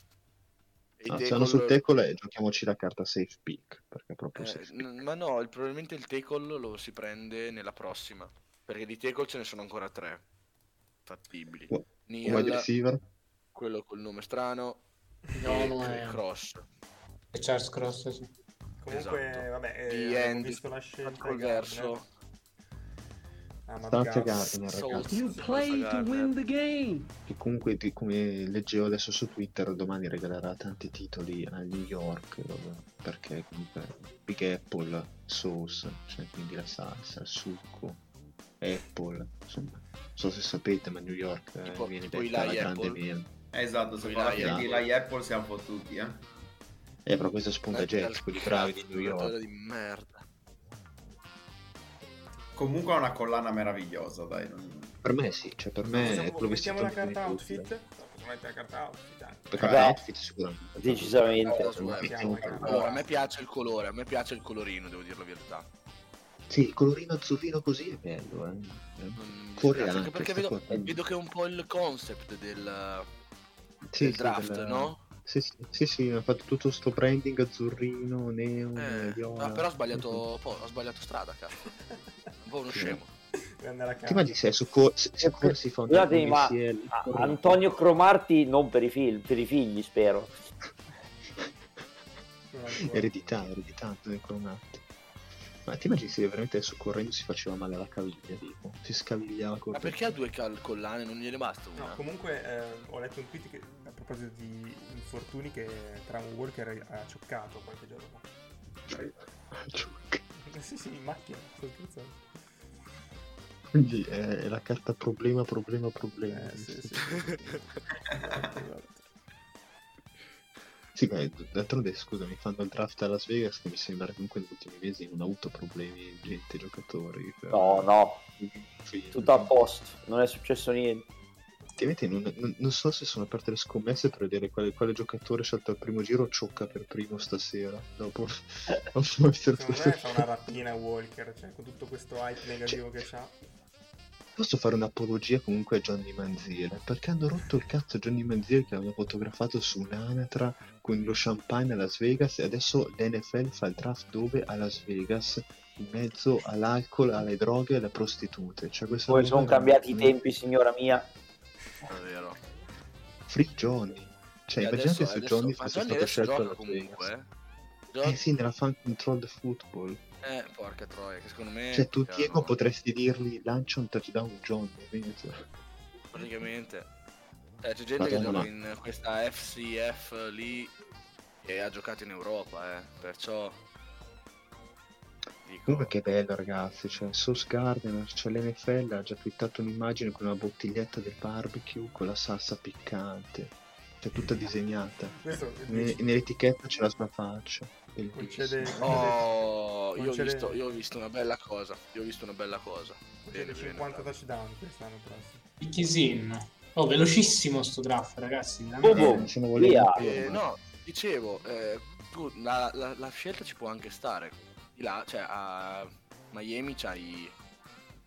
No, tackle... sul tackle giochiamoci la carta safe pick, perché proprio safe pick. Ma no, probabilmente il tackle lo si prende nella prossima, perché di tackle ce ne sono ancora 3 fattibili. Wide receiver, quello col nome strano, e Cross. E Charles Cross, sì. Comunque, esatto. Vabbè, ho visto la scelta verso Stanza Gardner, ragazzi. You play to win the game. Che comunque, come leggevo adesso su Twitter, domani regalerà tanti titoli a New York, perché comunque Big Apple, sauce, cioè quindi la salsa, il succo, Apple, insomma, non so se sapete, ma New York viene detta la grande mela. Esatto, se parli di Apple siamo un po' tutti, però questo spontagetto, quelli bravi di New York di merda. Comunque ha una collana meravigliosa, dai. Per me sì, cioè per me... Mettiamo la carta outfit? No, mettere la carta outfit anche. La carta outfit sicuramente. Decisamente. Allora, a me piace il colore, a me piace il colorino, devo dire la verità. Sì, il colorino azzurrino così è bello, coreano. Anche perché vedo che è un po' il concept del draft, no? Sì, ha fatto tutto sto branding azzurrino, neon, viola. No, però ho sbagliato strada, cazzo. Un po' uno scemo. Ti immagini se corsi fa un Antonio Cromarti non per i figli, spero. Eredità Antonio Cromarti. Ma ti immagini se veramente adesso correndo si faceva male alla caviglia, tipo, si scavigliava col... Ma perché ha 2 collane, non gliene basta una? No, comunque ho letto un tweet che, a proposito di infortuni, che Travon Walker ha cioccato qualche giorno fa. Sì, in macchina, sto scherzando. Quindi è la carta problema. Sì. Sì, ma d'altronde, scusami, fanno il draft a Las Vegas, che mi sembra comunque negli ultimi mesi non ha avuto problemi gente, giocatori. Però... No. Tutto a posto, non è successo niente. Effettivamente non so se sono aperte le scommesse per vedere quale giocatore scelto al primo giro ciocca per primo stasera. Dopo non essere fa una rapina Walker, cioè, con tutto questo hype negativo che c'ha. Posso fare un'apologia comunque a Johnny Manziel, perché hanno rotto il cazzo Johnny Manziel, che aveva fotografato su un'anatra con lo champagne a Las Vegas, e adesso l'NFL fa il draft dove? A Las Vegas, in mezzo all'alcol, alle droghe e alle prostitute. Cioè, poi sono cambiati i tempi, signora mia. È vero. Free Johnny. Cioè, immaginate se Johnny fosse stato scelto alla Vegas. Nella fan controlled football. Porca troia, che secondo me... Cioè, tu, Diego, potresti dirgli lancia un touchdown John, penso. Praticamente. C'è gente che gioca in questa FCF lì e ha giocato in Europa, perciò... Dico... Comunque che bello, ragazzi, cioè Sauce Gardner, c'è l'NFL, ha già twittato un'immagine con una bottiglietta del barbecue con la salsa piccante, cioè tutta disegnata. Nell'etichetta c'è la sua faccia. Oh, io ho visto una bella cosa, Bene, 50 touchdown quest'anno prossimo. Picchisin. Oh, velocissimo sto draft, ragazzi. No, dicevo, tu, la scelta ci può anche stare. Là, cioè a Miami c'hai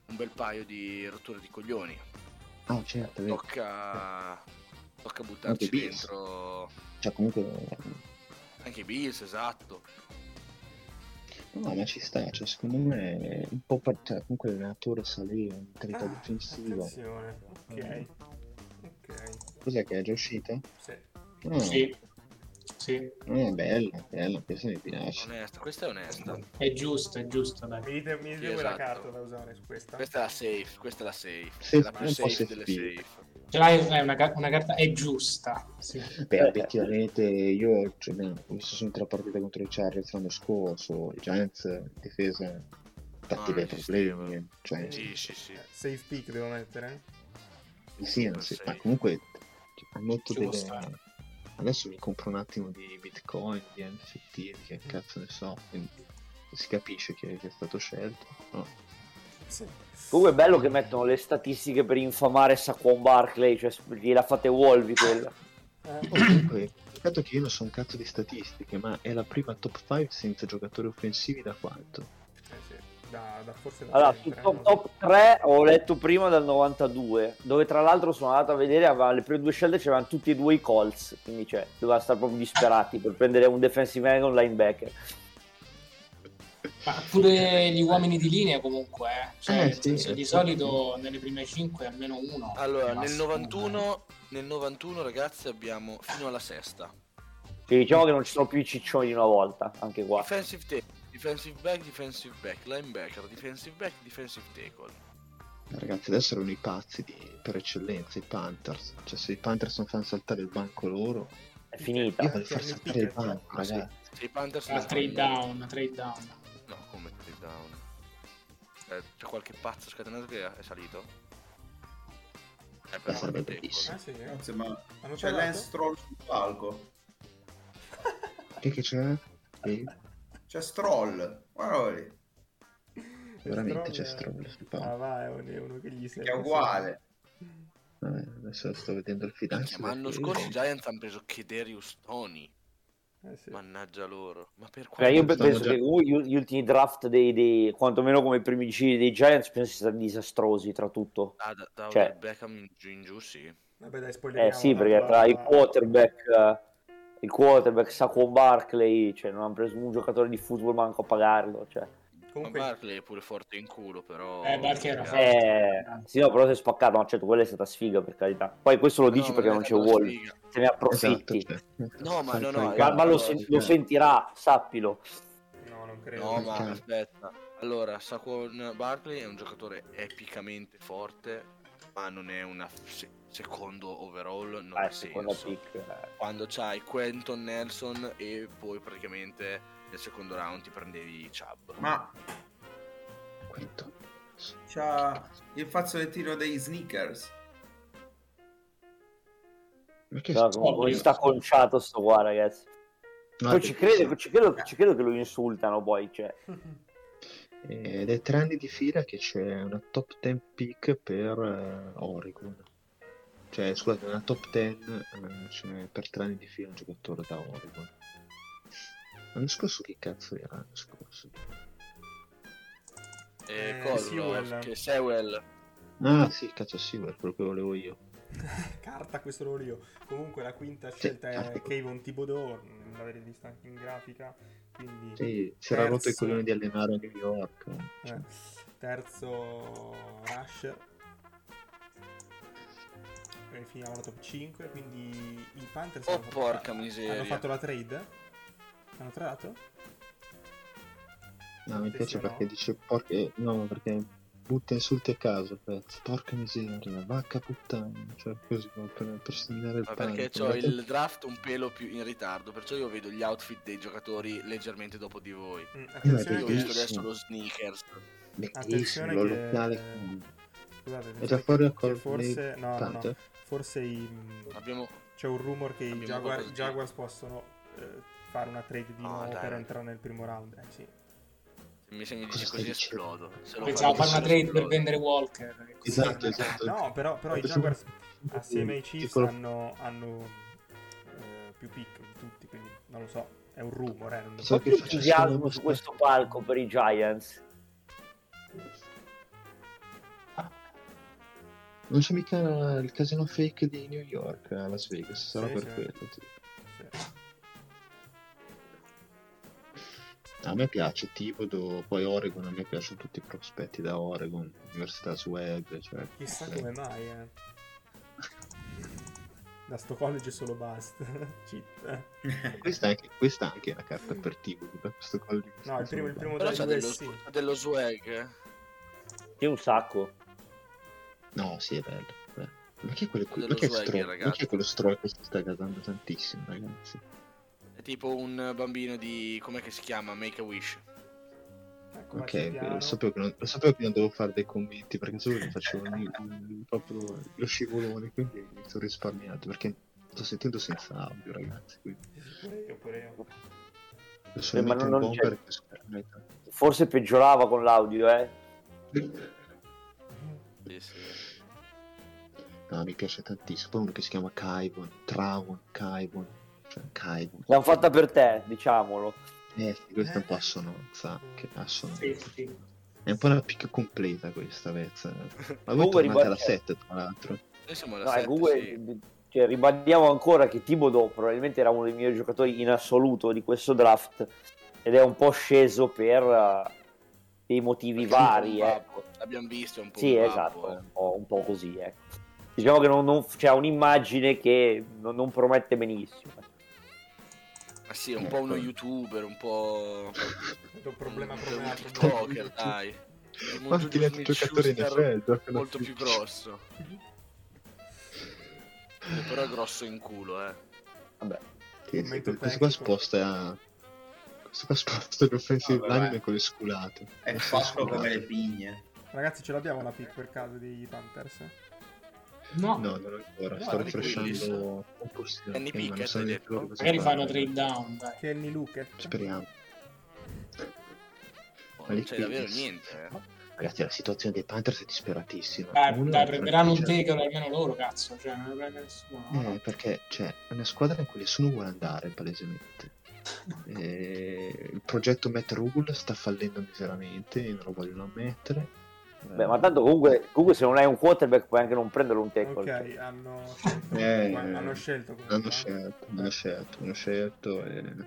un bel paio di rotture di coglioni. Ah, certo, tocca buttarci dentro. Cioè comunque anche i Bills, esatto. No, ma ci sta, cioè secondo me un po' cioè, comunque l'allenatore sa lì in mentalità difensiva. Ok. Cos'è che è già uscita? Sì. È bella, questa mi piace. Questa è onesta. È giusta, dai. Mi dite esatto. La carta da usare su questa. Questa è la safe, la più safe delle safe. Ce l'hai una carta è giusta. Sì. Beh, effettivamente io mi sono sentito la partita contro i Chargers l'anno scorso, i Giants difesa cattive problemi, cioè sì. Safe pick devo mettere? Sì, ma comunque ha molto delle stare. Adesso mi compro un attimo di Bitcoin, di NFT, che cazzo ne so, quindi si capisce che è stato scelto. No. Sì. Comunque è bello che mettono le statistiche per infamare Saquon Barkley, cioè gliela fate Wolvi quella. Comunque, peccato che io non so un cazzo di statistiche, ma è la prima top 5 senza giocatori offensivi da quanto? Allora, sul top 3 ho letto prima dal 92, dove tra l'altro sono andato a vedere, aveva le prime due scelte, c'erano tutti e due i Colts, quindi cioè doveva stare proprio disperati per prendere un defensive end e un linebacker. Ma pure gli uomini di linea comunque, cioè sì, di solito nelle prime 5 almeno uno. Allora nel 91 ragazzi abbiamo fino alla sesta. Cioè, diciamo che non ci sono più i ciccioni di una volta, anche qua. Defensive back, linebacker, defensive tackle. Ragazzi, adesso erano i pazzi per eccellenza, i Panthers. Cioè, se i Panthers non fanno saltare il banco loro, è finita. Io voglio far saltare il banco, ragazzi. Se i Panthers trade down. No, come trade down? C'è qualche pazzo scatenato che è salito? Sarebbe bellissimo. Sì, ma non c'è Lance Stroll sul palco. Che c'è? C'è Stroll, guarda lì. Veramente c'è Stroll sul palco. Ah, vai, è uno che gli serve. È uguale. Vabbè, adesso sto vedendo il fidanzato. Ma l'anno scorso i Giants hanno preso Kedarius Toney. Sì. Mannaggia loro. Ma per quale? Io penso che gli ultimi draft dei quantomeno come i primi giri dei Giants penso siano disastrosi tra tutto. Da Beckham in giù, sì. Vabbè, dai, spoileriamo. Sì, perché tra i quarterback... Il quarterback Saquon Barkley, cioè non hanno preso un giocatore di football manco a pagarlo, cioè. Comunque Barkley è pure forte in culo, però. Barkley era forte. Sì, no, però si è spaccato, ma certo quella è stata sfiga, per carità. Poi questo lo dici perché non c'è Wall. Se ne approfitti. Esatto, certo. Lo sentirà, sappilo. No, non credo. No, ma aspetta. Allora, Saquon Barkley è un giocatore epicamente forte, ma non è una secondo overall, non ha senso quando c'hai Quentin Nelson e poi praticamente nel secondo round ti prendevi Chubb. Ma Quentin c'ha il fazzolettino dei sneakers, perché sta conciato sto qua, ragazzi. Poi ci credo che lo insultano poi, cioè. Ed è 3 anni di fila che c'è una top 10 pick per Oregon. Cioè, scusate, una top 10 cioè, per 3 anni di fila un giocatore da Oregon. L'anno scorso che cazzo era l'anno scorso? Sewell. Ah sì, cazzo Sewell, quello che volevo io. Carta, questo lo volevo io. Comunque la quinta scelta è Kayvon Timodeau, l'avete vista anche in grafica. Quindi sì, c'era rotto il coglione di allenare a New York. Cioè. Terzo Rush. E finiamo la top 5. Quindi i Panthers hanno fatto la trade. Hanno tradato? No, mi piace perché dice porca, no, perché butta insulti a caso, pezzo. Porca miseria, vacca puttana, cioè così per seminare il panico. Perché ho il draft un pelo più in ritardo, perciò io vedo gli outfit dei giocatori leggermente dopo di voi. Attenzione, io ho visto adesso lo sneakers. Attenzione lo è già fuori a forse no. Forse c'è un rumor che i Jaguars possono fare una trade di nuovo per entrare nel primo round. Sì. Mi sembra dici così esplodo. Pensavo fare una trade per vendere Walker. Esatto. No, però i Jaguars assieme ai Chiefs hanno più pick di tutti, quindi non lo so, è un rumore. Non so che entusiasmo su questo palco per i Giants. Non c'è mica il casino fake di New York a Las Vegas, sarà per quello. A me piace Timodeau, poi Oregon, a me piacciono tutti i prospetti da Oregon, Università Web, cioè chissà come mai da sto college solo basta. Questa anche è una carta per Timodeau, da questo college. No, il primo però c'ha dello swag che un sacco. No, sì, è bello. Ma chi è quello qui? Quello stroke che si sta gasando tantissimo, ragazzi. È tipo un bambino di... com'è che si chiama? Make a Wish. Ok, lo sapevo che non devo fare dei commenti, perché solo che facevo proprio lo scivolone, quindi mi sono risparmiato, perché sto sentendo senza audio, ragazzi. Quindi... Io pure. Ma non c'è... Forse peggiorava con l'audio, Sì. No, mi piace tantissimo. Poi uno che si chiama Travon, cioè Kayvon. L'hanno fatta per te, diciamolo. Questa è un po' assonanza. Che assonanza. Sì. È un po' una picca completa questa vezza. Ma voi tornate alla 7, tra l'altro. Noi siamo alla 7, Google, cioè, ribadiamo ancora che Timodeau probabilmente era uno dei migliori giocatori in assoluto di questo draft. Ed è un po' sceso per... dei motivi vari, l'abbiamo visto un po'. Sì, esatto, un po' così, Diciamo che non c'è un'immagine che non promette benissimo. Ma sì, è un po' uno YouTuber, un po' un problema TikToker, dai. Ma anche il giocatore NFL molto più grosso. Però è grosso in culo, Vabbè. Questo qua sposta l'offensive line con le sculate. È fatto come le pigne. Ragazzi, ce l'abbiamo la pick per caso dei Panthers? No, non ancora. Sto rifrescando un po'. Kenny Pickett, magari fanno trade down. Kenny Pickett. Speriamo. Non c'è davvero niente. Ragazzi, la situazione dei Panthers è disperatissima. Dai, prenderanno un tackle almeno loro, cazzo. Cioè, non prende nessuno. No, perché c'è una squadra in cui nessuno vuole andare, palesemente. Il progetto Matt Rule sta fallendo miseramente, non lo vogliono ammettere. Beh, ma tanto comunque se non hai un quarterback puoi anche non prendere un tackle. Ok, hanno scelto. Vi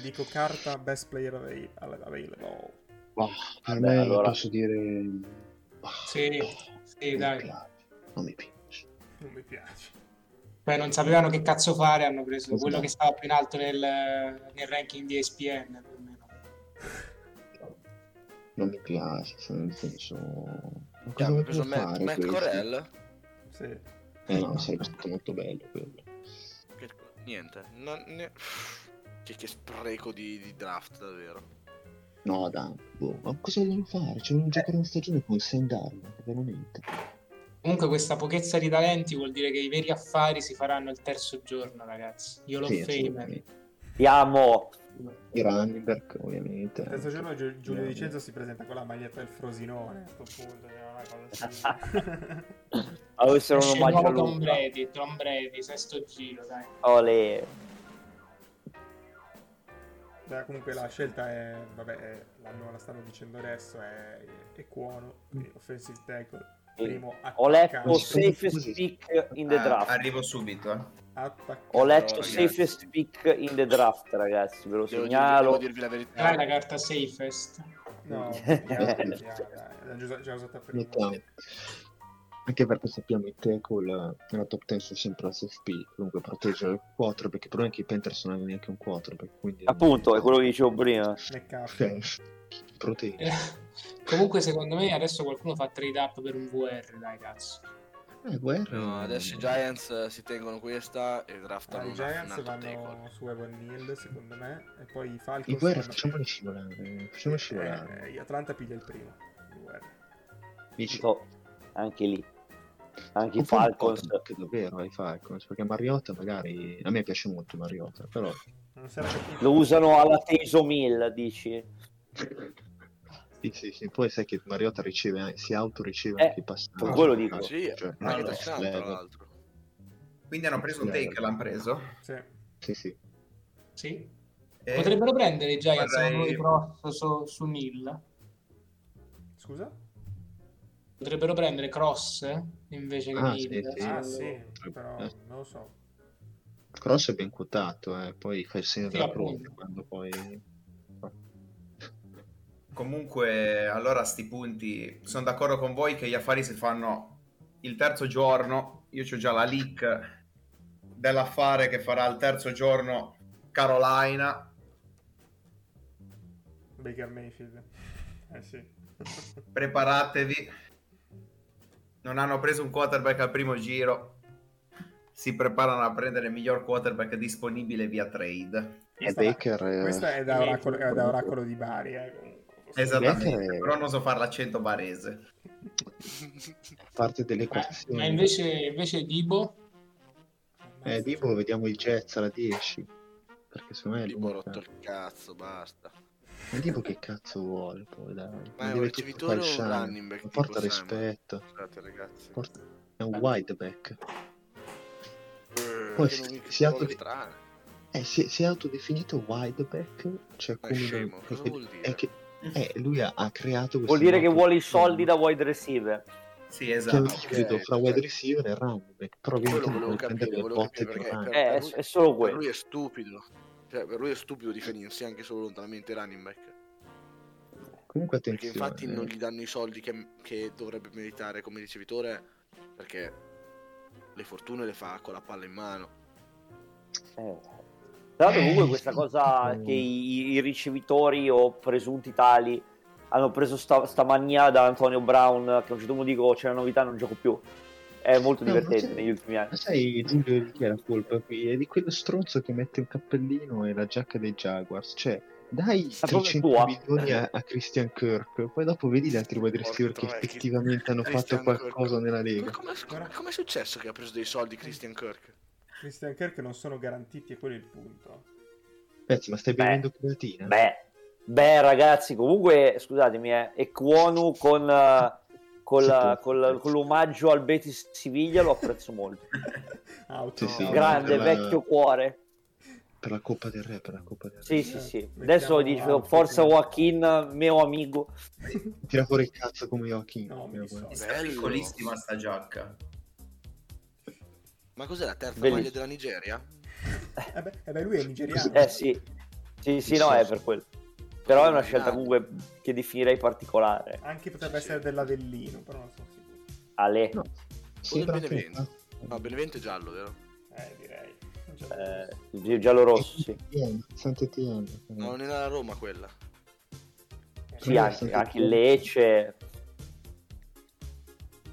dico carta best player available. Per me allora... posso dire sì, dai. Non mi piace. Poi non sapevano che cazzo fare, hanno preso quello che stava più in alto nel ranking di ESPN, per me no. Non mi piace, nel senso... Abbiamo preso Matt Corral? Sì. No, sarebbe stato molto bello quello. Niente, che spreco di draft, davvero. No, dai, ma cosa vogliono fare? C'è un giocatore in stagione con Sam Darnold, veramente. Comunque questa pochezza di talenti vuol dire che i veri affari si faranno il terzo giorno, ragazzi. Io lo fame. Siamo i running back, ovviamente. Il terzo giorno Giulio Vincenzo si presenta con la maglietta del Frosinone, a questo punto. Allora, Tom Brady, sesto giro, dai. Ole. Beh, comunque la scelta è, vabbè, la stanno dicendo adesso, è Cuono, offensive tackle. Ho letto safest pick in the draft. Arrivo subito. Ho letto safest pick in the draft, ragazzi. Ve lo segnalo. Devo dirvi la verità. La carta safest. No, già usata per il momento. Anche perché sappiamo i tackle nella top 10 sono sempre la safe pick. Comunque proteggere il quarterback. Perché il problema è che i Panthers non hanno neanche un quarterback. Appunto, è quello che dicevo prima. proteine. Comunque secondo me adesso qualcuno fa trade up per un VR, dai cazzo. No, adesso i Giants si tengono questa e draftano i Giants vanno su Evan Neal secondo me, e poi i Falcons. I VR facciamoli scivolare, Atlanta piglia il primo. Anche lì, anche i Falcons, che davvero i Falcons, perché Mariota magari a me piace molto Mariota, però lo usano alla Taysom Hill, dici? Sì, poi sai che Mariota riceve, si autoriceve anche i passaggi. Per quello dico. Sì, cioè, anche touchdown, tra l'altro. Quindi hanno preso un take, l'hanno preso? Sì. Potrebbero prendere i Giants su Neal. Scusa? Potrebbero prendere Cross invece che Neal. Sì, però non lo so. Cross è ben quotato, poi fa il segno della prova quando poi... Comunque, allora a sti punti sono d'accordo con voi che gli affari si fanno il terzo giorno. Io c'ho già la leak dell'affare che farà il terzo giorno Carolina. Baker Mayfield. Sì. Preparatevi. Non hanno preso un quarterback al primo giro. Si preparano a prendere il miglior quarterback disponibile via trade. Questa è da oracolo di Bari, esattamente, però non so fare l'accento barese. Parte delle equazioni. Ma invece Dibo? Dibo vediamo il Jets alla 10. Perché secondo me Dibo ha rotto il cazzo, basta. Ma Dibo che cazzo vuole poi, dai. Ma è un ricevitore o un running back? Porta rispetto. Scusate, ragazzi. È un wide back. Poi si strano. Si è autodefinito wide back, cioè come scemo, cosa vuol dire? Lui ha creato, vuol dire che vuole i soldi da wide receiver. Sì, esatto, fra wide receiver e running back, però volevo capire, perché è solo quello. Per lui è stupido, cioè per lui è stupido definirsi anche solo lontanamente running back. Comunque attenzione, perché infatti non gli danno i soldi che dovrebbe meritare come ricevitore, perché le fortune le fa con la palla in mano. Tra l'altro comunque questa cosa che i ricevitori o presunti tali hanno preso sta mania da Antonio Brown, che a un certo punto dico c'è una novità, non gioco più, è molto divertente negli ultimi anni. Ma sai Giulio di chi è la colpa qui? È di quello stronzo che mette un cappellino e la giacca dei Jaguars, cioè dai 300 milioni a Christian Kirk, poi dopo vedi gli altri wide receiver che effettivamente hanno fatto qualcosa nella Lega. Ma come è successo che ha preso dei soldi Christian Kirk? Christian Kirk non sono garantiti, e quello è il punto. Ma stai bevendo creatina? Beh, ragazzi, comunque, scusatemi, Ekwonu con l'omaggio al Betis Siviglia lo apprezzo molto. Grande, vecchio cuore. Per la Coppa del Re, Sì. Adesso dico, forza Joaquin, mio amico. Tira fuori il cazzo come Joaquin. È piccolissima sta giacca. Ma cos'è la terza maglia della Nigeria? Lui è nigeriano. Sì, no, è per quello. Però è una scelta comunque che definirei particolare. Anche potrebbe essere dell'Avellino, però non sono sicuro. Ale. No. Sì, Benevento. No, Benevento è giallo, vero? Direi. Giallo rosso, sì. Sant'Etienne. No, non è la Roma quella. Sì, anche il Lecce.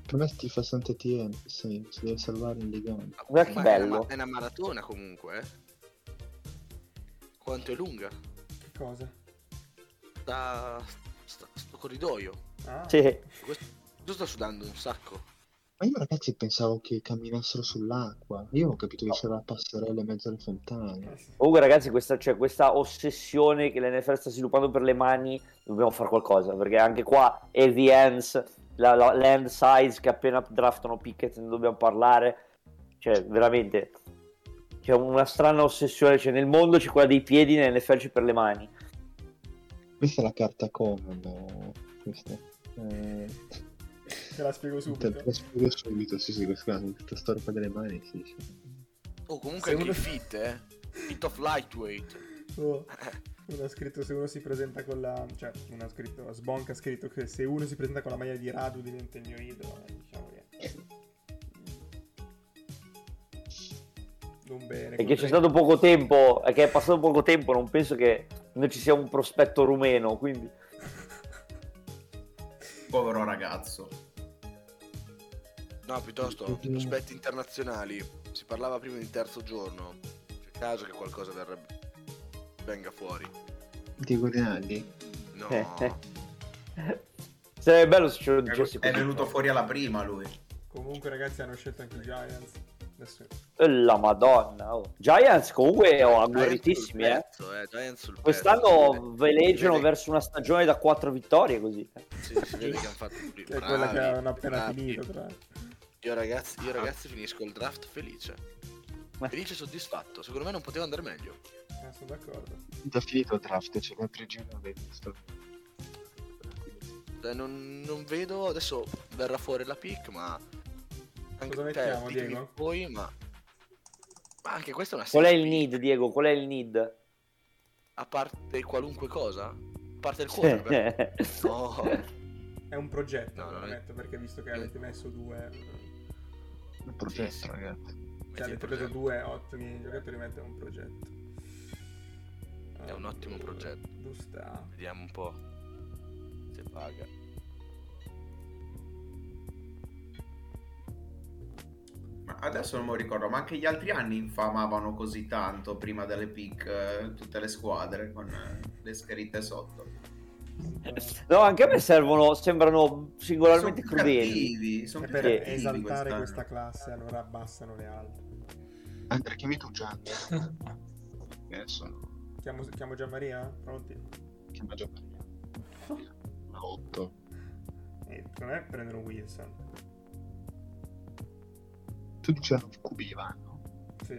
Per me ti fa Sant'Etienne, si deve salvare in Liga. Guarda che bello. È una maratona comunque, Quanto è lunga? Che cosa? Sto corridoio. Sì. Io sto sudando un sacco. Ma io ragazzi pensavo che camminassero sull'acqua. Io ho capito che c'era la passerella in mezzo alle fontane. Comunque ragazzi, questa ossessione che l'NFL sta sviluppando per le mani, dobbiamo fare qualcosa, perché anche qua EVNs, la land size che appena draftano Pickett, ne dobbiamo parlare. Cioè veramente c'è una strana ossessione, cioè nel mondo c'è quella dei piedi, nell'NFL c'è per le mani. Questa è la carta comodo, questa te la spiego subito. Sì, questa storia delle mani, sì. Oh, comunque anche fit of lightweight. Uno ha scritto, se uno si presenta con la... Cioè, uno ha scritto, Sbonk ha scritto che se uno si presenta con la maglia di Radu diventa il mio idolo, diciamo che... Non bene. Perché c'è stato poco tempo, non penso che noi ci sia un prospetto rumeno, quindi... povero ragazzo. No, piuttosto prospetti internazionali. Si parlava prima di terzo giorno. C'è caso che qualcosa venga fuori di Gurinaldi? No. Sarebbe bello se ce lo dicessi. È venuto fuori alla prima lui. Comunque ragazzi hanno scelto anche i Giants. La madonna, oh. Giants comunque agguerritissimi, quest'anno veleggiano verso una stagione da 4 vittorie così. Sì, si vede che hanno fatto più bravi, è quella che hanno appena finito tra... Io ragazzi finisco il draft felice e soddisfatto. Secondo me non poteva andare meglio. Sono d'accordo. Già finito il draft, c'è da 3 giorni non vedo, adesso verrà fuori la pick, ma cosa mettiamo, Diego? Poi, ma anche questa è una serie. Qual è il need, Diego? Qual è il need? A parte qualunque cosa? A parte il cuore? No. È un progetto, no, metto, perché visto che avete messo 2 un progetto, sì, ragazzi. Cioè, avete preso 2 ottimi giocatori, metto un progetto. È un ottimo progetto. Giusta. Vediamo un po' se paga. Adesso non mi ricordo, ma anche gli altri anni infamavano così tanto prima delle pick tutte le squadre con le scritte sotto. No, anche a me sembrano singolarmente crudeli. Sono per esaltare quest'anno. Questa classe, allora abbassano le altre. Andrea, chiami tu Gian. Adesso chiamo Gian Maria? Pronti? Chiama Gian Maria. 8. E per me prendono Wilson. Tu dicevano QB vanno? Sì.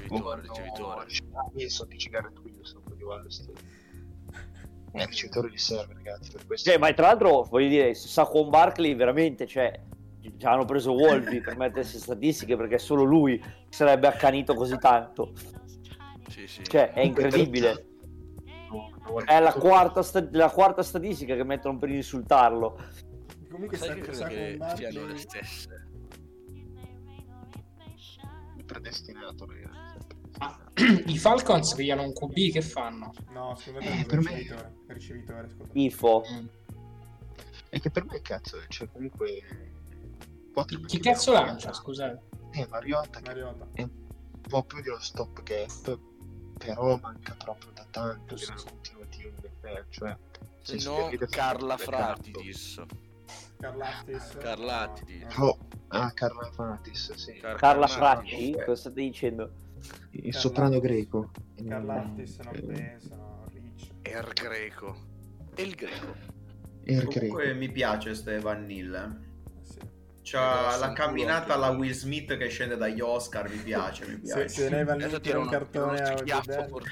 Ricevitore. Io so di Garrett Wilson, di Wallace. È ricevitore di serve, ragazzi, per questo. Cioè, ma tra l'altro, voglio dire, Saquon Barkley veramente, cioè, già hanno preso Wolby per mettersi statistiche, perché solo lui sarebbe accanito così tanto. Sì, sì. Cioè, è incredibile. È la quarta statistica che mettono per insultarlo. Comunque sai che siano le stesse. Predestinato, ragazzi. I Falcons pigliano un QB, che fanno? No, scusate, per me è ricevitore, IFO. E che per me cazzo, cioè comunque chi cazzo lancia, scusate. Mariota. È un po' più dello stop gap, però manca proprio da tanto di una continuativa, cioè se no Carla Fratis. Carlatidis. Carla Fracis, sì. Carla Fracis, cosa state dicendo? Il soprano greco. Carlatidis non penso, Rich. Il greco. Comunque mi piace Stevan Neal. Sì. C'ha la camminata alla Will Smith che scende dagli Oscar, mi piace. Se ne va lì tira un cartone a esatto.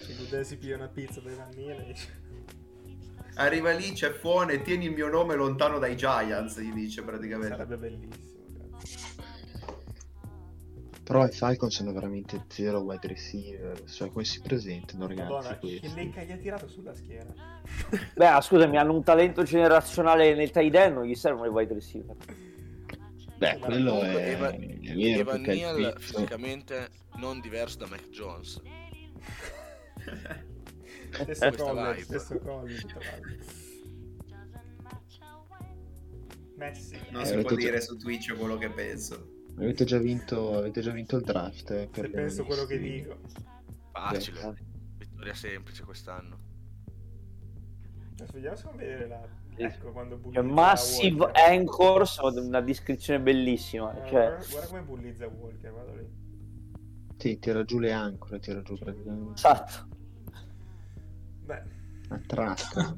Se potessi pigliare una pizza dai Vanille. Arriva lì, c'è Fone, tieni il mio nome lontano dai Giants, gli dice praticamente. Sarebbe bellissimo. Però i Falcons sono veramente zero wide receiver, cioè come si presentano, ragazzi, questi. Che gli ha tirato sulla schiena. Beh, scusami, hanno un talento generazionale nel tight end, non gli servono i wide receiver. Beh, quello è vero. Evan Neal fisicamente non diverso da Mac Jones. Stesso non si può dire su Twitch quello che penso. Avete già vinto il draft. Se penso quello che dico. Facile. Vittoria semplice quest'anno. Adesso vediamo se vedere la. Ecco, quando Massive Anchors, una descrizione bellissima. Cioè... Guarda come bullizza Walker, vado lì. Sì, tira giù le ancore, praticamente. Esatto. La tratta.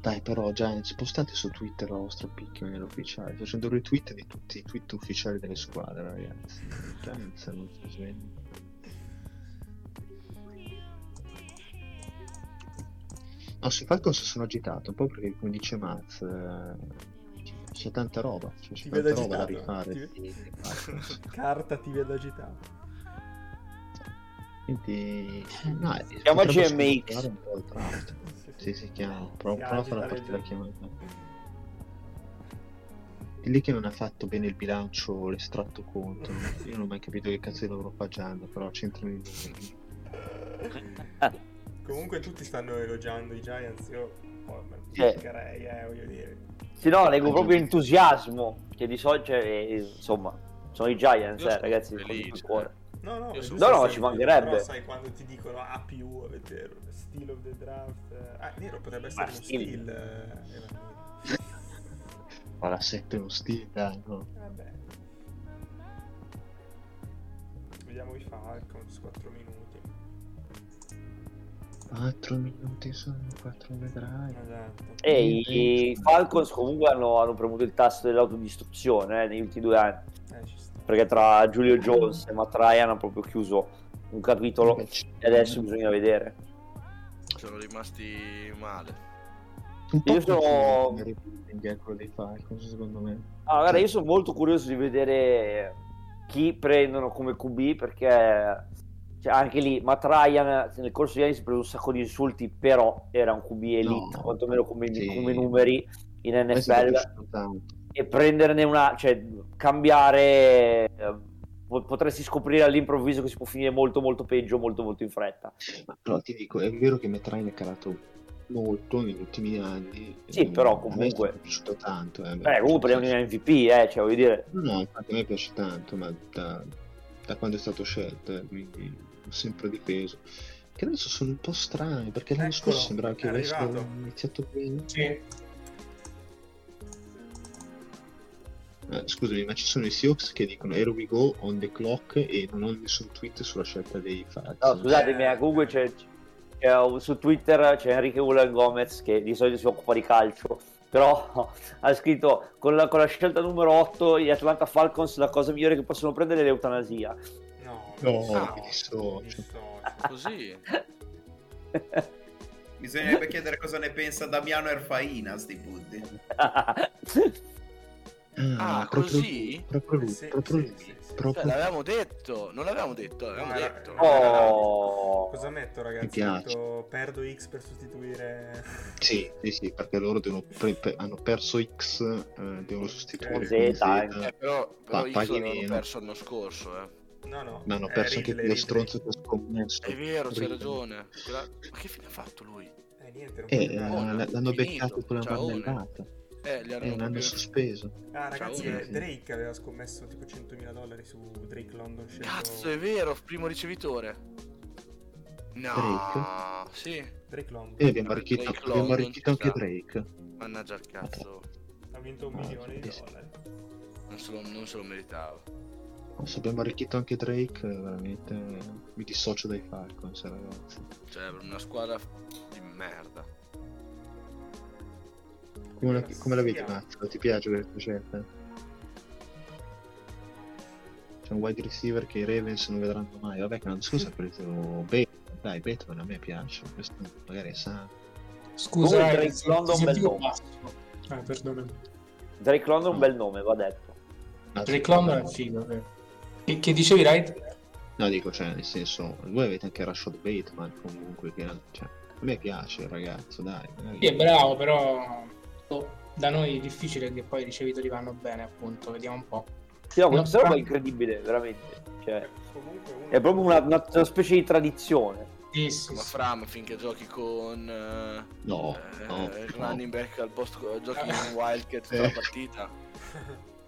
Dai, però già spostate su Twitter la vostra pick ufficiale, facendo retweet di tutti i tweet ufficiali delle squadre, ragazzi. Giants non si sveglia. No, sui Falcons sono agitato un po' perché come dice Maz c'è tanta roba, c'è tanta roba da rifare. Carta ti vedo agitato. Quindi no, si chiama GMX. Sì, si chiama. Prova a fare la partita chiamata. E lì che non ha fatto bene il bilancio, l'estratto conto. Io non ho mai capito che cazzo di lavoro fa Gianna, però c'entra Comunque tutti stanno elogiando i Giants, io cercherei, voglio dire. Sì, no, leggo proprio entusiasmo, che di solito, cioè, insomma, sono i Giants, ragazzi, felice, cuore. No, ci mancherebbe. Però sai quando ti dicono A+, avete steal of the draft. Nero potrebbe essere un steal. Ora 7 uno steal, dai, no. Vabbè. Vediamo i Falcons, 4 minuti. 4 minuti sono 4 vedrai. Esatto. I Falcons comunque hanno premuto il tasto dell'autodistruzione negli ultimi 2 anni. Ci sta. Perché tra Julio Jones e Matt Ryan hanno proprio chiuso un capitolo e adesso bisogna vedere. Sono rimasti male. Io sono indietro dei Falcons, secondo me. Allora, io sono molto curioso di vedere chi prendono come QB, perché cioè, anche lì Matt Ryan nel corso degli anni si è preso un sacco di insulti, però era un QB elite, quantomeno come numeri in NFL. E prenderne una, cioè cambiare, potresti scoprire all'improvviso che si può finire molto molto peggio, molto molto in fretta. Però ti dico, è vero che Matt Ryan è calato molto negli ultimi anni. Sì, però comunque a me è piaciuto tanto. Comunque è un MVP, cioè voglio dire. No, infatti a me piace tanto, ma da quando è stato scelto, quindi ho sempre difeso. Che adesso sono un po' strani, perché l'anno scorso sembrava che avesse iniziato bene. Sì. Scusami, ma ci sono i Seahawks che dicono here we go on the clock e non ho nessun tweet sulla scelta dei Falcons. No, scusatemi, comunque c'è su Twitter c'è Enrique Ulan Gomez che di solito si occupa di calcio, però ha scritto con la scelta numero 8 gli Atlanta Falcons la cosa migliore che possono prendere è l'eutanasia. No, mi dissocio. Così bisognerebbe chiedere cosa ne pensa Damiano Erfaina, sti putti. Così? Proprio lui. Cioè, l'avevamo detto. Oh. Cosa metto, ragazzi? Perdo X per sostituire. Sì, perché loro hanno perso X, devono sostituire Z. Però X l'hanno perso l'anno scorso, No. Ma hanno perso anche quello stronzo che ha scommesso. È vero, c'hai ragione. Ma che fine ha fatto lui? Niente. L'hanno beccato con la marmellata. L'hanno sospeso. Ragazzi, Drake aveva scommesso tipo $100,000 su Drake London. Cazzo, è vero, primo ricevitore. No, Drake? Sì, Drake London. E abbiamo arricchito anche Drake. Mannaggia il cazzo. Ha vinto $1 milione. Non se lo meritava. Se abbiamo arricchito anche Drake, veramente mi dissocio dai Falcons, ragazzi. Cioè, una squadra di merda. Come la vedi, Mazzo? Ti piace questa scelta? C'è un wide receiver che i Ravens non vedranno mai. Vabbè, che non scusa, ha preso Bateman. Dai, Bateman a me piace. Questo magari è sano. Scusa, Drake London un bel nome. Perdonami. Drake London un bel nome, va detto. Drake London è figo. Che dicevi, right? No, dico, cioè, nel senso, voi avete anche Rashad Bateman comunque, che cioè, a me piace il ragazzo, dai. Sì, è bravo, però da noi è difficile che poi i ricevitori vanno bene, appunto, vediamo un po'. Sì, no, questa roba è incredibile, veramente, cioè, è proprio una specie di tradizione. Sì. Ma Fram, finché giochi con running back al posto, giochi con Wildcat tutta la partita.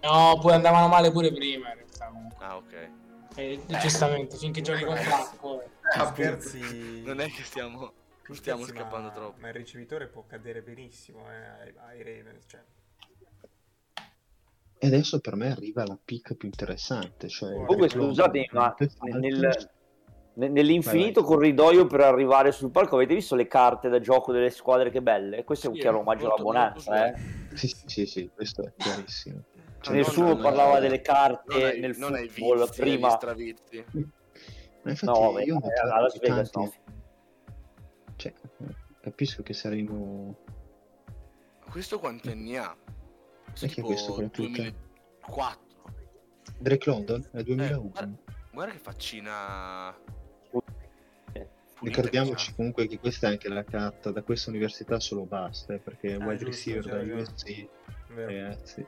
No, poi andavano male pure prima in realtà. Ok. Giustamente, finché giochi con Franco. Scherzi. Non è che stiamo scappando troppo. Ma il ricevitore può cadere benissimo ai Ravens, cioè. E adesso per me arriva la pick più interessante, cioè. Comunque scusate, ma nell'infinito corridoio per arrivare sul palco avete visto le carte da gioco delle squadre, che belle? Questo è un chiaro omaggio alla Bonanza, Sì, questo è chiarissimo. Cioè, nessuno parlava delle carte nel football prima. Stravizi. Ma infatti io alla Vegas no. Cioè, capisco che saremo. Questo quanti anni ha? Perché questo è 2004. Drake London è 2001. Guarda che faccina. Ricordiamoci comunque che questa è anche la carta da questa università solo basta, perché wide receiver da USC. Ragazzi.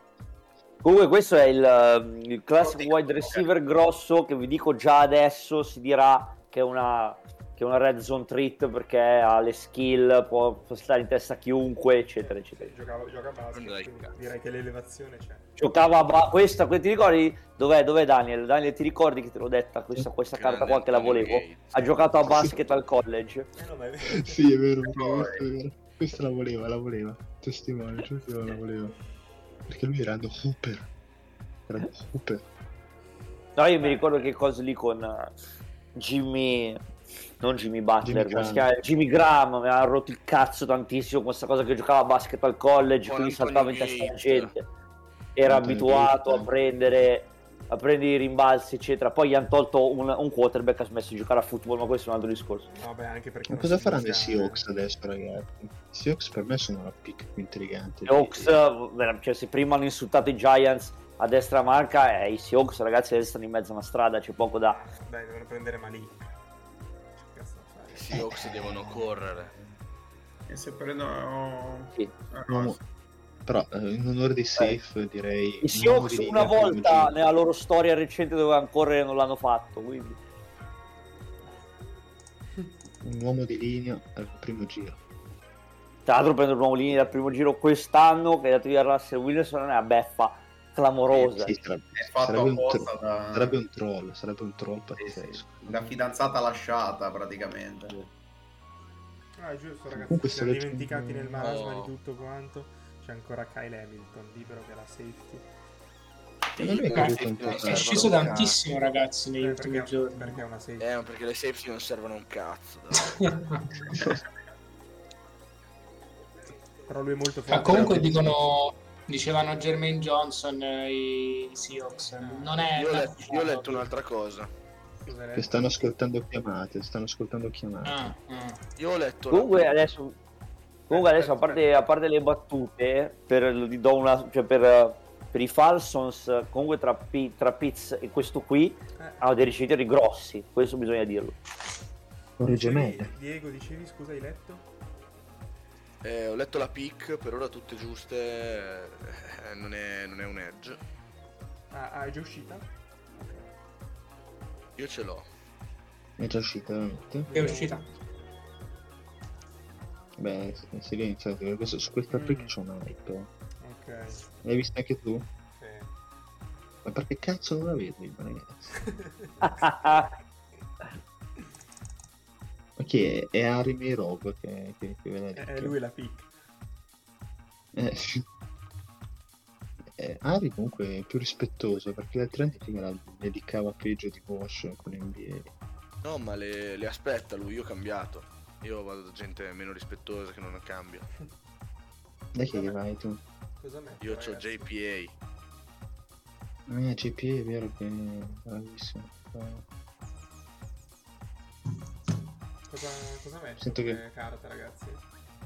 Comunque questo è il classico wide receiver grosso che vi dico già adesso si dirà che è una che è una red zone treat perché ha le skill, può stare in testa a chiunque, eccetera, eccetera. Gioca a basket, direi che l'elevazione c'è. Giocava a questa, ti ricordi? Dov'è Daniel? Daniel, ti ricordi che te l'ho detta questa carta qua che la volevo? Ha giocato a basket al college. Sì, è vero, questa la voleva. Testimone, la voleva. Perché lui era Rando Hooper. No, io mi ricordo che cosa lì con Jimmy... Non Jimmy Butler, Jimmy Graham mi ha rotto il cazzo tantissimo questa cosa che giocava a basket al college, quindi saltava in testa alla gente, era abituato a prendere i rimbalzi, eccetera. Poi gli hanno tolto un quarterback, ha smesso di giocare a football, ma questo è un altro discorso. Vabbè, anche perché ma cosa faranno i Seahawks adesso, ragazzi? I Seahawks per me sono una pick più intrigante. I Seahawks, cioè, se prima hanno insultato i Giants a destra manca, i Seahawks, ragazzi, adesso stanno in mezzo a una strada, c'è poco da... Beh, devono prendere Malik. Seahawks devono correre e se prendono sì. Però in onore di safe direi i Seahawks una volta nella loro storia recente dovevano correre e non l'hanno fatto, quindi un uomo di linea al primo giro, tra l'altro prendo un uomo di linea al primo giro quest'anno che è dato via Russell Wilson, è una beffa clamorosa, sì, sarebbe un troll pazzesco. Sì. La fidanzata lasciata praticamente. È giusto, ragazzi, ci siamo dimenticati nel marasma di tutto quanto. C'è ancora Kyle Hamilton libero che è la safety. È sceso tantissimo, ragazzi, negli ultimi giorni perché è una safety. Perché le safety non servono un cazzo. Però lui è molto forte. Ma comunque dicevano Jermaine Johnson i Seahawks. Non è io ho letto un'altra cosa. Che stanno ascoltando chiamate. Io ho letto comunque adesso a parte le battute per i Falcons, comunque tra Pitts e questo qui hanno dei ricevitori grossi, questo bisogna dirlo. Diego, dicevi, scusa, hai letto? Ho letto la pick, per ora tutte giuste, non è un edge. Ah, è già uscita? Okay. Io ce l'ho. È già uscita, veramente? È uscita. Beh, silenzio, su questa pick c'è un hype. Ok. L'hai vista anche tu? Sì. Ma perché cazzo non la vedi, ragazzi? Ok, è Harry Mayrob che ve l'ha detto. È lui la pick. Harry comunque è più rispettoso, perché le Trenti me la dedicava peggio di Bosch con NBA. No, ma le aspetta lui, io ho cambiato. Io vado da gente meno rispettosa che non cambia. Dai che vai tu? Cosa metto, io ho JPA. JPA è vero che è bravissimo. Cosa metto? Sento che carta, ragazzi?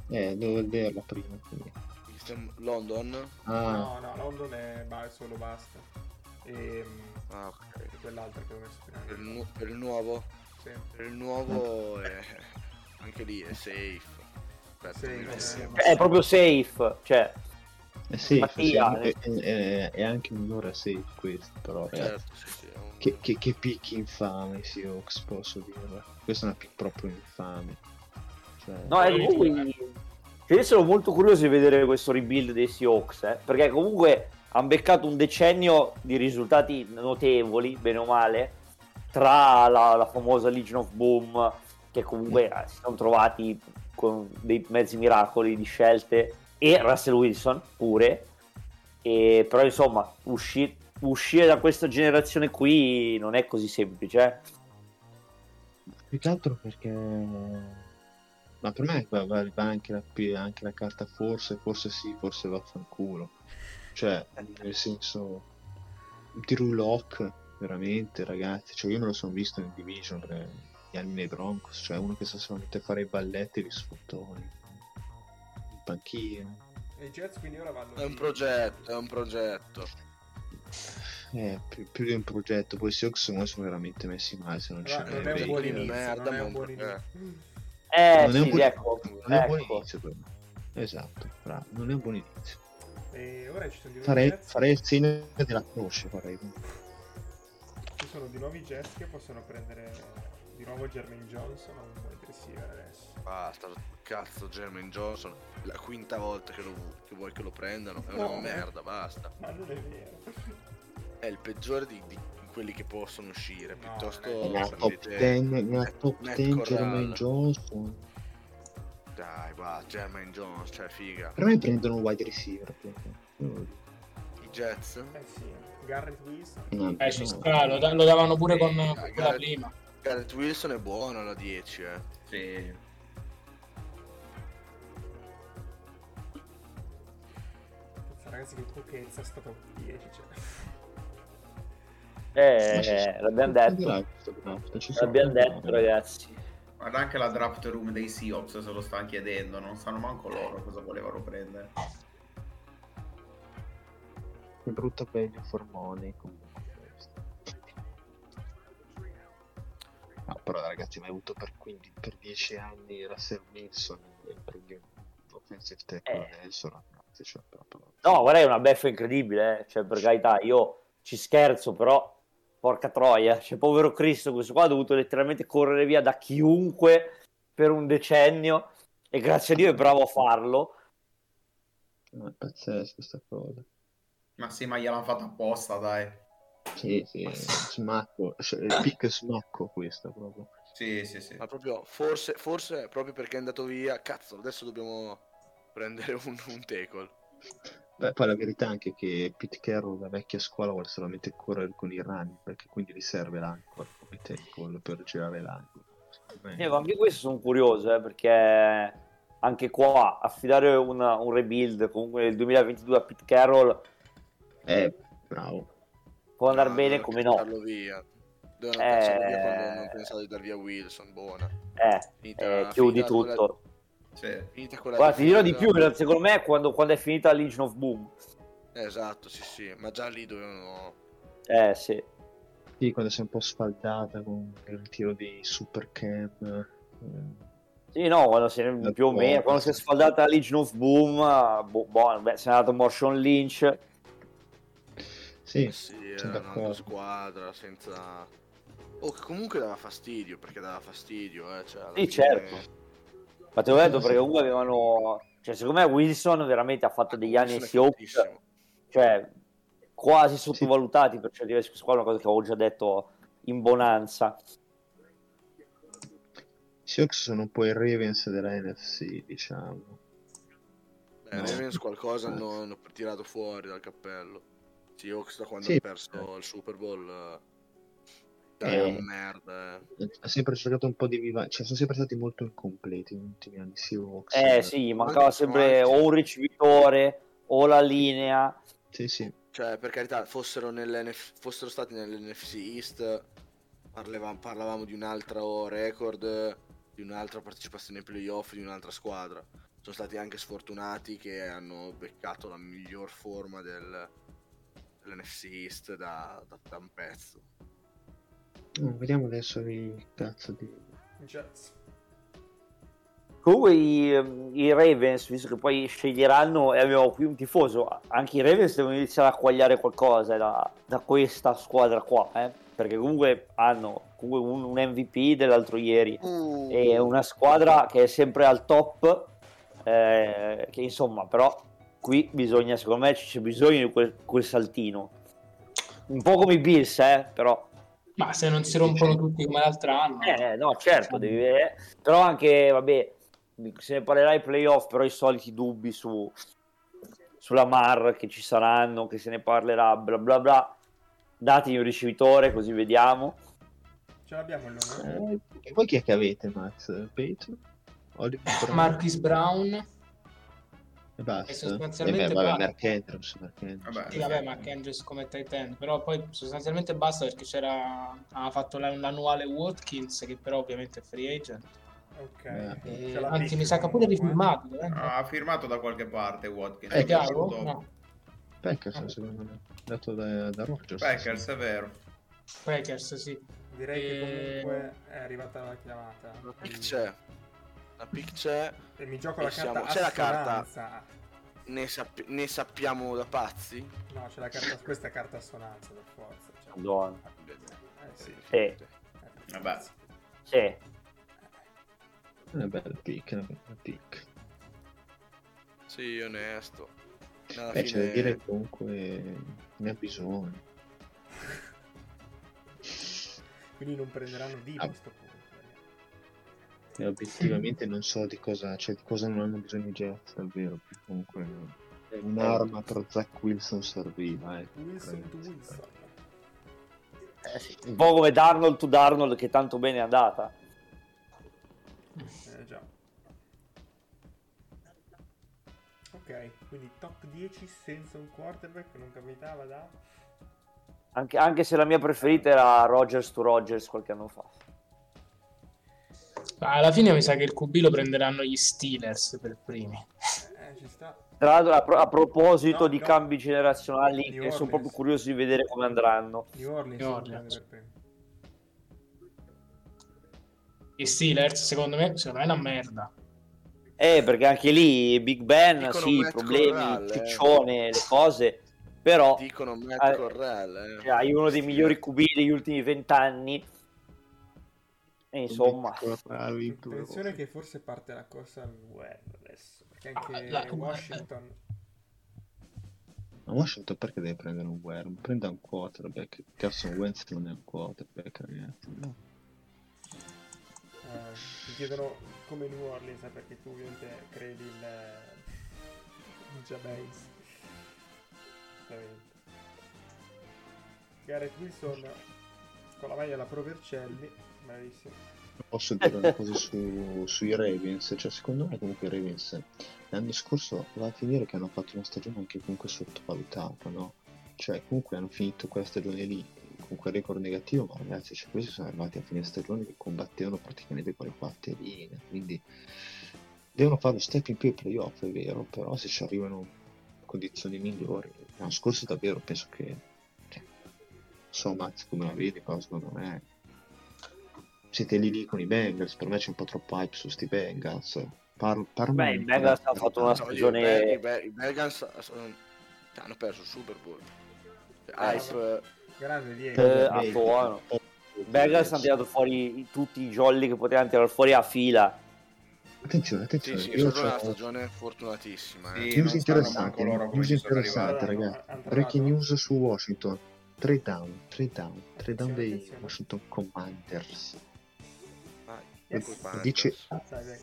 Devo vederla prima. Quindi. London? Ah. No, London è solo basta. E okay. Quell'altra che ho messo prima. Per il nuovo? Sì. Per il nuovo è... anche lì è safe. Aspetta, è proprio safe, cioè. È safe, sì, è anche un'ora safe questo, però. Certo, sì. Che picchi infame, sì, Ox, posso dirlo. Questa è una pick proprio infame. Cioè... No, è lui. Cioè, io sono molto curioso di vedere questo rebuild dei Seahawks, perché comunque hanno beccato un decennio di risultati notevoli, bene o male, tra la famosa Legion of Boom, che comunque si sono trovati con dei mezzi miracoli di scelte, e Russell Wilson pure, e però insomma uscire da questa generazione qui non è così semplice. Più che altro perché, ma per me va anche la carta forse sì, forse vaffanculo, cioè nel senso Drew Lock veramente, ragazzi, cioè io me lo sono visto in Division per gli anni nei Broncos, cioè uno che sa solamente fare i balletti e gli sfottoni in panchina. E i Jets quindi ora vanno è un progetto. Più di un progetto, poi i Seahawks sono veramente messi male se non c'è. Non è un buon inizio. Non è un buon inizio per me. Esatto, bravo, non è un buon inizio. E ora ci sono di nuovi Jets. Farei il segno della croce. Ci sono di nuovi Jets che possono prendere di nuovo Jermaine Johnson a un wide receiver adesso. Basta, cazzo Jermaine Johnson, la quinta volta che vuoi che lo prendano, è una merda, basta. Ma non è vero. È il peggiore di quelli che possono uscire, no, piuttosto... La top 10, la top 10 Jermaine Johnson. Dai, va, Jermaine Jones, cioè figa. Per me prendono un wide receiver. I Jets? Sì. Garrett Wilson ci sta, lo davano pure con quella prima. Garrett Wilson è buono alla 10, Sì. Ragazzi, che trucchezza, è stato 10, L'abbiamo detto, ragazzi. Guarda, anche la draft room dei Seahawks se lo stanno chiedendo, non sanno manco loro cosa volevano prendere. Che brutto peggio formone comunque questo. No, però ragazzi, mi hai avuto per 10 anni Russell Wilson e prendi un offensive tackle adesso, ragazzi, cioè, però. No, guarda, è una beffa incredibile, cioè, per carità, io ci scherzo, però porca troia, cioè, povero Cristo, questo qua ha dovuto letteralmente correre via da chiunque per un decennio e grazie a Dio è bravo a farlo. No, è pazzesco questa cosa. Ma sì, ma gliel'hanno fatta apposta, dai. Sì, smacco, cioè, pick smacco questo proprio. Sì. Ma proprio, forse proprio perché è andato via, cazzo, adesso dobbiamo prendere un tackle. Beh, poi la verità è anche che Pete Carroll, la vecchia scuola, vuole solamente correre con i run, perché quindi gli serve l'ancora come tackle per girare l'angolo. Ma anche questo sono curioso, perché anche qua affidare un rebuild comunque nel 2022 a Pete Carroll... bravo. Può andare bene come no. Via quando non pensavo di dar via Wilson, buona. Chiudi tutto. Guarda, ti dirò di più, secondo me quando è finita Legion of Boom. Esatto, sì, ma già lì dovevano... Sì, quando si è un po' sfaldata con il tiro di Super Cam. Sì, no, quando si è più o meno, quando si è sfaldata Legion of Boom, si è andato Marshawn Lynch. Sì, era una squadra senza... che comunque dava fastidio, cioè, alla fine... certo. Ma te l'ho detto perché comunque avevano... Cioè, secondo me Wilson veramente ha fatto degli anni ai Seahawks, cioè, quasi sottovalutati, per certi versi, questa qua è una cosa che avevo già detto in bonanza. I Seahawks sono un po' i Ravens della NFC, diciamo. Ravens qualcosa hanno tirato fuori dal cappello. Seahawks da quando ha perso il Super Bowl merda. Ha sempre cercato un po' di viva, cioè sono sempre stati molto incompleti negli ultimi anni Seahawks. Sì, mancava sempre o un ricevitore o la linea. Sì. Cioè, per carità, fossero stati nell'NFC East, parlavamo di un altro record, di un'altra partecipazione ai playoff, di un'altra squadra. Sono stati anche sfortunati che hanno beccato la miglior forma dell'NFC East da un pezzo. Vediamo adesso il cazzo di Jets. Comunque i Ravens, visto che poi sceglieranno, e abbiamo qui un tifoso, anche i Ravens devono iniziare a quagliare qualcosa da questa squadra qua, perché comunque hanno un MVP dell'altro ieri, è una squadra che è sempre al top, che insomma, però qui bisogna, secondo me c'è bisogno di quel saltino, un po' come i Bills, però. Ma se non si rompono tutti come l'altro anno, no, certo, devi vedere. Però anche, vabbè, se ne parlerà ai playoff, però i soliti dubbi sulla Mar che ci saranno, che se ne parlerà, bla bla bla. Datemi un ricevitore così vediamo. Ce l'abbiamo allora. E voi chi è che avete, Max? Peyton? Marquis Brown? E basta. E sostanzialmente Mark Andrews come tight end, però poi sostanzialmente basta, perché ha fatto l'annuale Watkins, che però ovviamente è free agent. Anzi, mi sa che pure rifirmato, ha firmato da qualche parte Watkins. È chiaro? No. Packers, secondo me, dato da Rogers. Packers, è vero. Packers, sì. Direi che comunque è arrivata la chiamata. Quindi... c'è. La pick c'è e mi gioco la carta. Ne sappiamo da pazzi? No, c'è la carta, questa è carta assonanza per forza. Cioè. Buono. Vabbè. Sì. Una bella pick. Sì, onesto. Alla fine... c'è da dire che comunque ne ha bisogno. Quindi non prenderanno di questo punto. E obiettivamente non so di cosa, cioè di cosa non hanno bisogno i Jets, davvero. Comunque un'arma per Zach Wilson serviva. Wilson. Sì. Un po' come Darnold to Darnold, che tanto bene è andata. Già. Ok, quindi top 10 senza un quarterback non capitava da... Anche se la mia preferita era Rodgers to Rodgers qualche anno fa. Alla fine mi sa che il QB lo prenderanno gli Steelers per primi. Ci sta. Tra l'altro a proposito di cambi generazionali, che sono proprio curioso di vedere come andranno. New Orleans. Gli Steelers secondo me è una merda. Perché anche lì Big Ben, dicono sì, Matt problemi, Corral, ciccione, le cose, però dicono Matt Corral. Hai uno dei migliori QB degli ultimi 20 anni. E insomma, attenzione che forse parte la corsa al web adesso, perché anche Washington perché deve prendere un Worm? Prenda un quarterback. Carson Wentz non è un quarterback, ragazzi. No. Ti chiedono come New Orleans, perché tu ovviamente credi il Jabez. Garrett Wilson con la maglia alla Provercelli. Bravissimo. Posso dire una cosa sui Ravens? Cioè, secondo me comunque i Ravens l'anno scorso va a finire che hanno fatto una stagione anche comunque sottovalutata, no? Cioè comunque hanno finito quella stagione lì con quel record negativo, ma ragazzi, cioè, questi sono arrivati a fine stagione che combattevano praticamente con le quarterine, quindi devono fare lo step in più ai playoff, è vero, però se ci arrivano condizioni migliori. L'anno scorso davvero penso che, so Max come la vedi, però secondo me siete lì con i Bengals, per me c'è un po' troppo hype su sti Bengals. Beh, i Bengals hanno fatto una stagione... I Bengals hanno perso il Super Bowl. Hype... Grande Diego. Buono. I Bengals hanno tirato fuori tutti i jolly che potevano tirare fuori a fila. Attenzione. Sì, io una stagione fortunatissima. News interessante, ragazzi. Breaking news su Washington. 3 down dei Washington Commanders. Dice...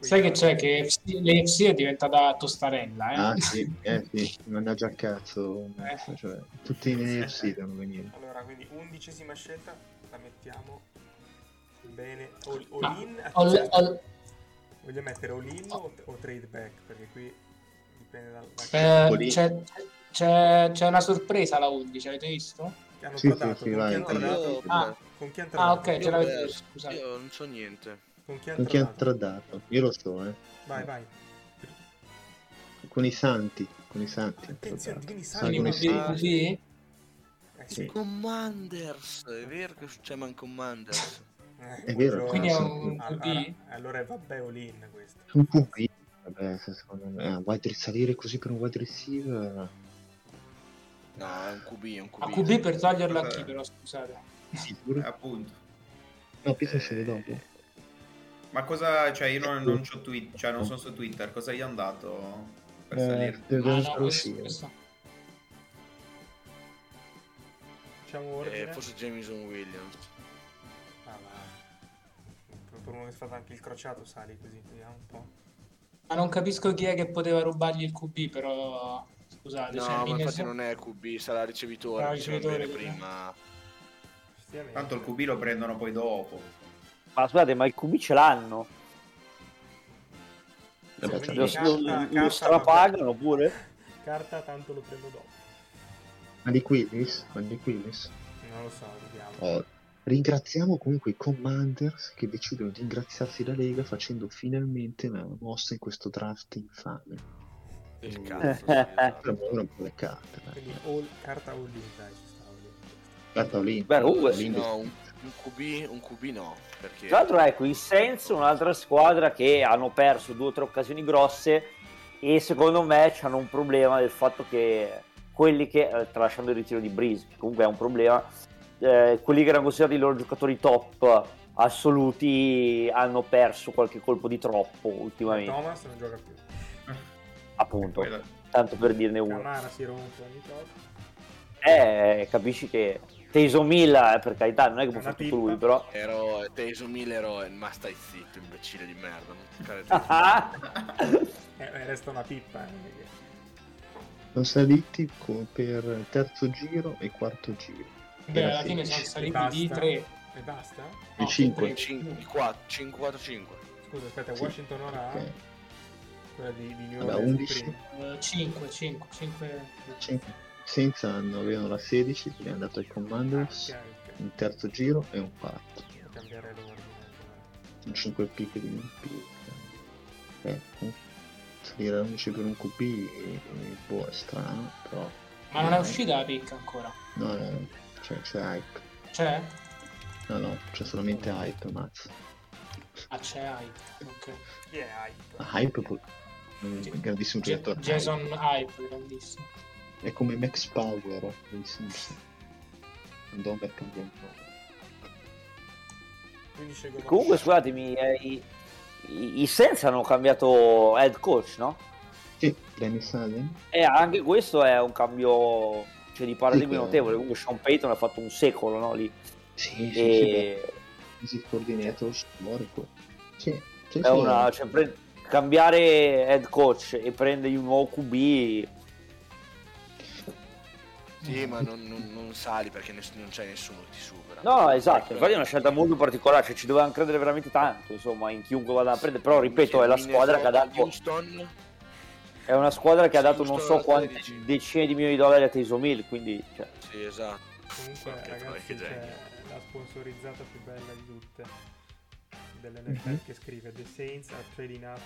Sai che c'è che l'AFC è diventata tostarella, eh? Sì, mannaggia al cazzo. Cioè, tutti in AFC devono venire. Allora, quindi 11ª scelta la mettiamo bene. All in. Voglio mettere all in o trade back? Perché qui dipende dal c'è una sorpresa la 11, avete visto? Hanno guardato con chi hanno tradato? Ok, ce l'avete visto, scusate. Io non so niente. Con chi ha tradato? Io lo so, Vai. Con i Santi. Attenzione, quindi Santi. Sì. Commanders, è vero che si chiama Commanders. È vero. Quindi è un QB. Allora vabbè, all-in questo. Un QB. Vabbè, secondo me salire così per un wide receiver. No, è un QB, A QB per toglierlo a chi, però, scusate. Sì, pure. Appunto. No, penso se dopo. Ma cosa, cioè io non c'ho Twitter, cioè non sono su Twitter, cosa gli è andato per salire? Diciamo forse Jameson Williams. Per uno che fa anche il crociato sali così, vediamo un po'. Ma non capisco chi è che poteva rubargli il QB, però scusate, no, ma infatti non è il QB, sarà il ricevitore, prima. Tanto il QB lo prendono poi dopo. Ma scusate, ma il QB ce l'hanno? Lo strapagano pure? Carta, tanto lo prendo dopo. Ma di Willis? Non lo so, vediamo. Ringraziamo comunque i Commanders che decidono di ingraziarsi la Lega facendo finalmente una mossa in questo draft infame. Del cazzo. Pure carta. Quindi carta all in, dai, ci sta. Carta all in. Un QB no, perché... Tra l'altro ecco, i Saints, un'altra squadra che hanno perso 2 o 3 occasioni grosse e secondo me hanno un problema del fatto che quelli che, tralasciando il ritiro di Breeze, che comunque è un problema, quelli che erano considerati i loro giocatori top assoluti hanno perso qualche colpo di troppo ultimamente. Thomas non gioca più. Appunto, tanto per dirne uno. Camara si rompe ogni tanto. Capisci che Taysom Hill, per carità, non è che può fare tutto lui, però eroe, Taysom Hill eroe, ma stai zitto, imbecille di merda, non ti resta una pippa. Sono saliti per terzo giro e quarto giro. Beh, alla fine sono saliti di 3 e basta? No, 5, 4, 5. Scusa, aspetta, Washington ora okay. Quella di New York 11. 5. Senza hanno, avevano la 16, gli è andato il Commanders, un terzo giro e un quarto. Sono 5 pick di MP. Salire all'11 per un QB boh, è strano, però... Ma non è uscita la pick ancora? No, c'è hype. C'è? No, c'è solamente hype, mazzo. Ah, c'è hype, ok. Yeah, hype. Hype grandissimo giocatore. Jason Hype, grandissimo. È come Max Power nel senso andò per cambiare un po'. Comunque scusatemi, i Saints hanno cambiato head coach, no? Sì, Danny Salen. E anche questo è un cambio, cioè, di paradigma notevole. Comunque Sean Payton ha fatto un secolo, no, lì. Sì, coordinator storico. Sì. È una, cioè, cambiare head coach e prendere un nuovo QB. Sì, ma non sali perché non c'è nessuno che ti supera. No, esatto, infatti è una scelta molto particolare, cioè ci dovevano credere veramente tanto, insomma, in chiunque vada a prendere, però ripeto, è la squadra che ha dato Houston. È una squadra che ha dato non so quante decine di milioni di dollari a Taysom Hill, quindi cioè. Sì, esatto. Comunque ragazzi, c'è la sponsorizzata più bella di tutte dell'NFL che scrive "The Saints are trading up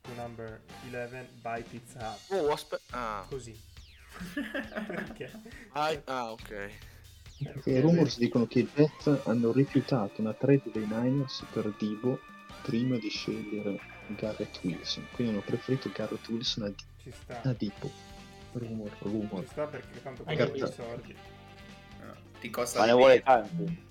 to number 11 by Pizza Hut". Oh, così. Perché? Ok. I rumors dicono che i Jets hanno rifiutato una trade dei Niners per Deebo prima di scegliere Garrett Wilson, quindi hanno preferito Garrett Wilson a Deebo. Rumor. Ci sta perché tanto pagano i soldi. No, ti costa. Ma ne vuole tanti.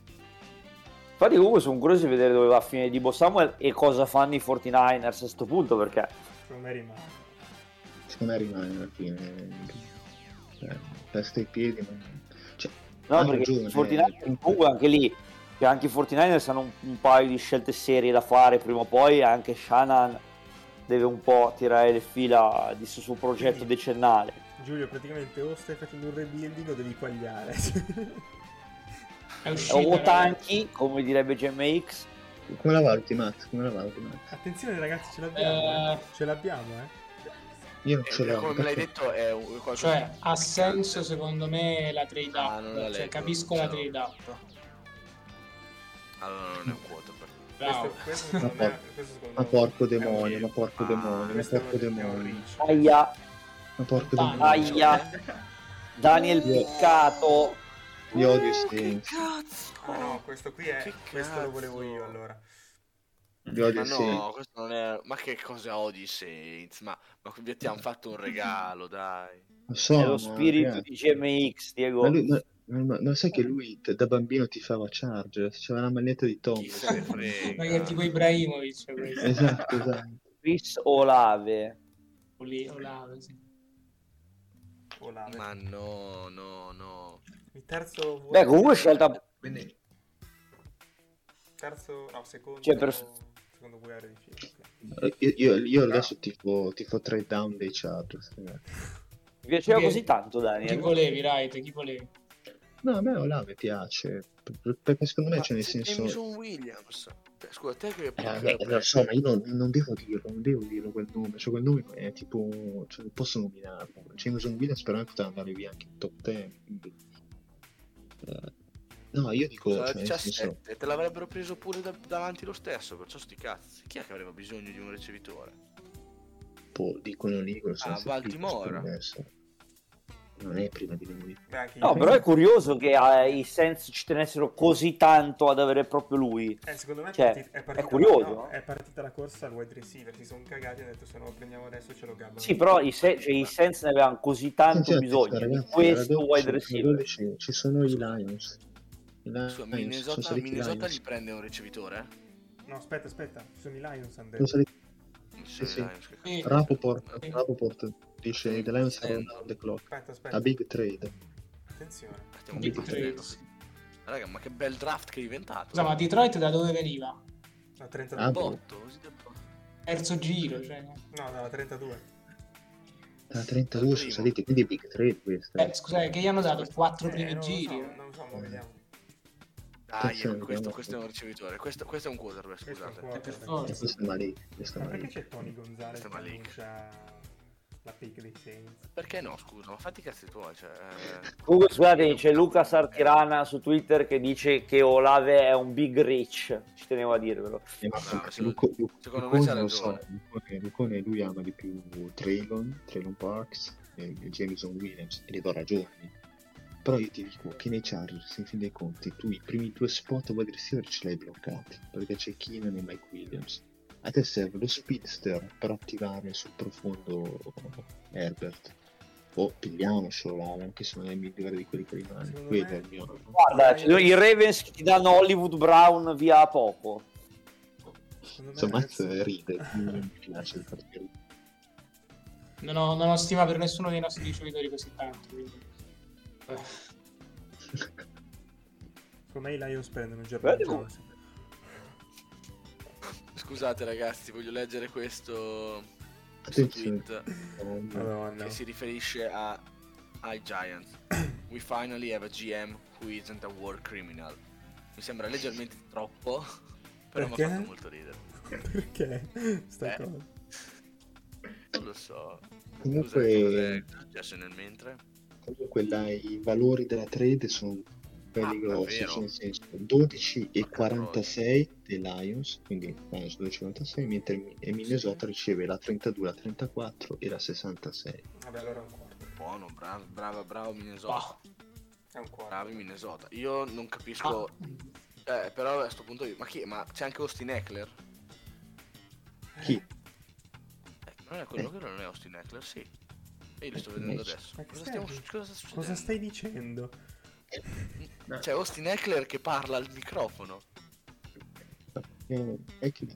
Infatti comunque sono curioso di vedere dove va a finire Deebo Samuel e cosa fanno i 49ers a sto punto, perché secondo me rimane alla fine. Testa e piedi, ma... cioè, no, perché i 49ers comunque anche lì, che anche i 49ers hanno un paio di scelte serie da fare prima o poi. Anche Shanahan deve un po' tirare le fila di suo progetto decennale. Giulio, praticamente o stai facendo un rebuilding o devi quagliare o tanchi, come direbbe GMX. Come la valuti Max? Attenzione ragazzi, ce l'abbiamo. Io come l'hai detto è qualcosa, cioè, ha senso secondo me la trade up, cioè capisco la trade up. Allora non è un quarterback. Questo secondo me, ma porco demonio. Aia. Ma porco demonio. Aia. Daniel Piccato. Io odio Saints. No, questo qui è questo lo volevo io allora. Ma no, questo non è. Ma che cosa odi Saints? Ma qui ti hanno fatto un regalo, dai. È lo spirito di GMX, Diego. Ma lui, non sai che lui da bambino ti fava Chargers, c'era una maglietta di Tom. Ma che tipo Ibrahimovic. Esatto. Chris Olave. Olave, sì. Olave. Ma no. Il terzo vuoto. Beh, comunque scelta. Terzo, no, secondo. Cioè, secondo voi era difficile. Io adesso tifo trade down dei Chargers. Mi piaceva così tanto, Daniel. Chi volevi? No, a me Olave piace. Perché secondo me c'è nel senso. Jameson Williams. Scusa, te che ma io non devo dirlo quel nome. Cioè, quel nome è tipo. Cioè, non posso nominarlo. Jameson Williams però poteva andare via anche in top 10. Quindi. No, io dico, cioè, 17, senso... te l'avrebbero preso pure davanti lo stesso, perciò sti cazzi. Chi è che avrebbe bisogno di un ricevitore? Dicono lì, Baltimora. Non è prima di lui. No, però è curioso che i Saints ci tenessero così tanto ad avere proprio lui. Secondo me cioè, è curioso. No? È partita la corsa al wide receiver, si sono cagati e hanno detto se non lo prendiamo adesso ce lo gabbano. Sì, però i Saints ne avevano così tanto bisogno di questo wide receiver. Ci sono i Lions. Minnesota li prende un ricevitore? No, aspetta, sono i Lions. Sì. Rapoport dice i Lions are on the clock. Aspetta. A big trade. Attenzione. Big trade. Raga, ma che bel draft che è diventato. No, ma Detroit da dove veniva? Da 32. Terzo giro, cioè. No, dalla 32. Da 32 sono saliti, quindi big trade questa. Scusate, che gli hanno dato 4 primi giri. Non lo so, vediamo. Questo è un ricevitore, questo è un quarterback, scusate. Questo è Malik. Perché c'è Tony Gonzalez che annuncia la pick dei Saints? Perché no, scusa, ma fatti i cazzi tuoi, cioè. Comunque, scusate, c'è Luca Sartirana su Twitter che dice che Olave è un big rich, ci tenevo a dirvelo. Secondo me c'ha ragione. Lucone lui ama di più Traylon Parks e Jameson Williams, e le do ragione. Però io ti dico che nei Chargers, in fin dei conti, tu i primi 2 spot wide receiver ce li hai bloccati, perché c'è Keenan e Mike Williams. A te serve lo speedster per attivare sul profondo Herbert. Pigliamo solo anche se non è il migliore di quelli che rimane. Guarda, i Ravens ti danno Hollywood Brown via a poco. Insomma, ride, non mi piace il partito. Non ho stima per nessuno dei nostri giocatori così tanto, quindi. Come i Lions prendono Jermaine. Scusate ragazzi, voglio leggere questo tweet che si riferisce ai Giants. We finally have a GM who isn't a war criminal. Mi sembra leggermente troppo, però mi ha fatto molto ridere. Perché? Cosa? Non lo so. Comunque piace nel mentre. Comunque i valori della trade sono belli grossi, nel senso 12 e 46 dei Lions, quindi Lions 12,46, mentre Minnesota riceve la 32, la 34 e la 66. Vabbè, allora è un quarto. Buono, bravo Minnesota. È un quarto. Bravi Minnesota. Io non capisco, però a sto punto io, ma c'è anche Austin Eckler? Chi? Non è quello che non è Austin Eckler, sì. Io lo sto vedendo adesso. Cosa stai dicendo? C'è Austin Eckler che parla al microfono. Perché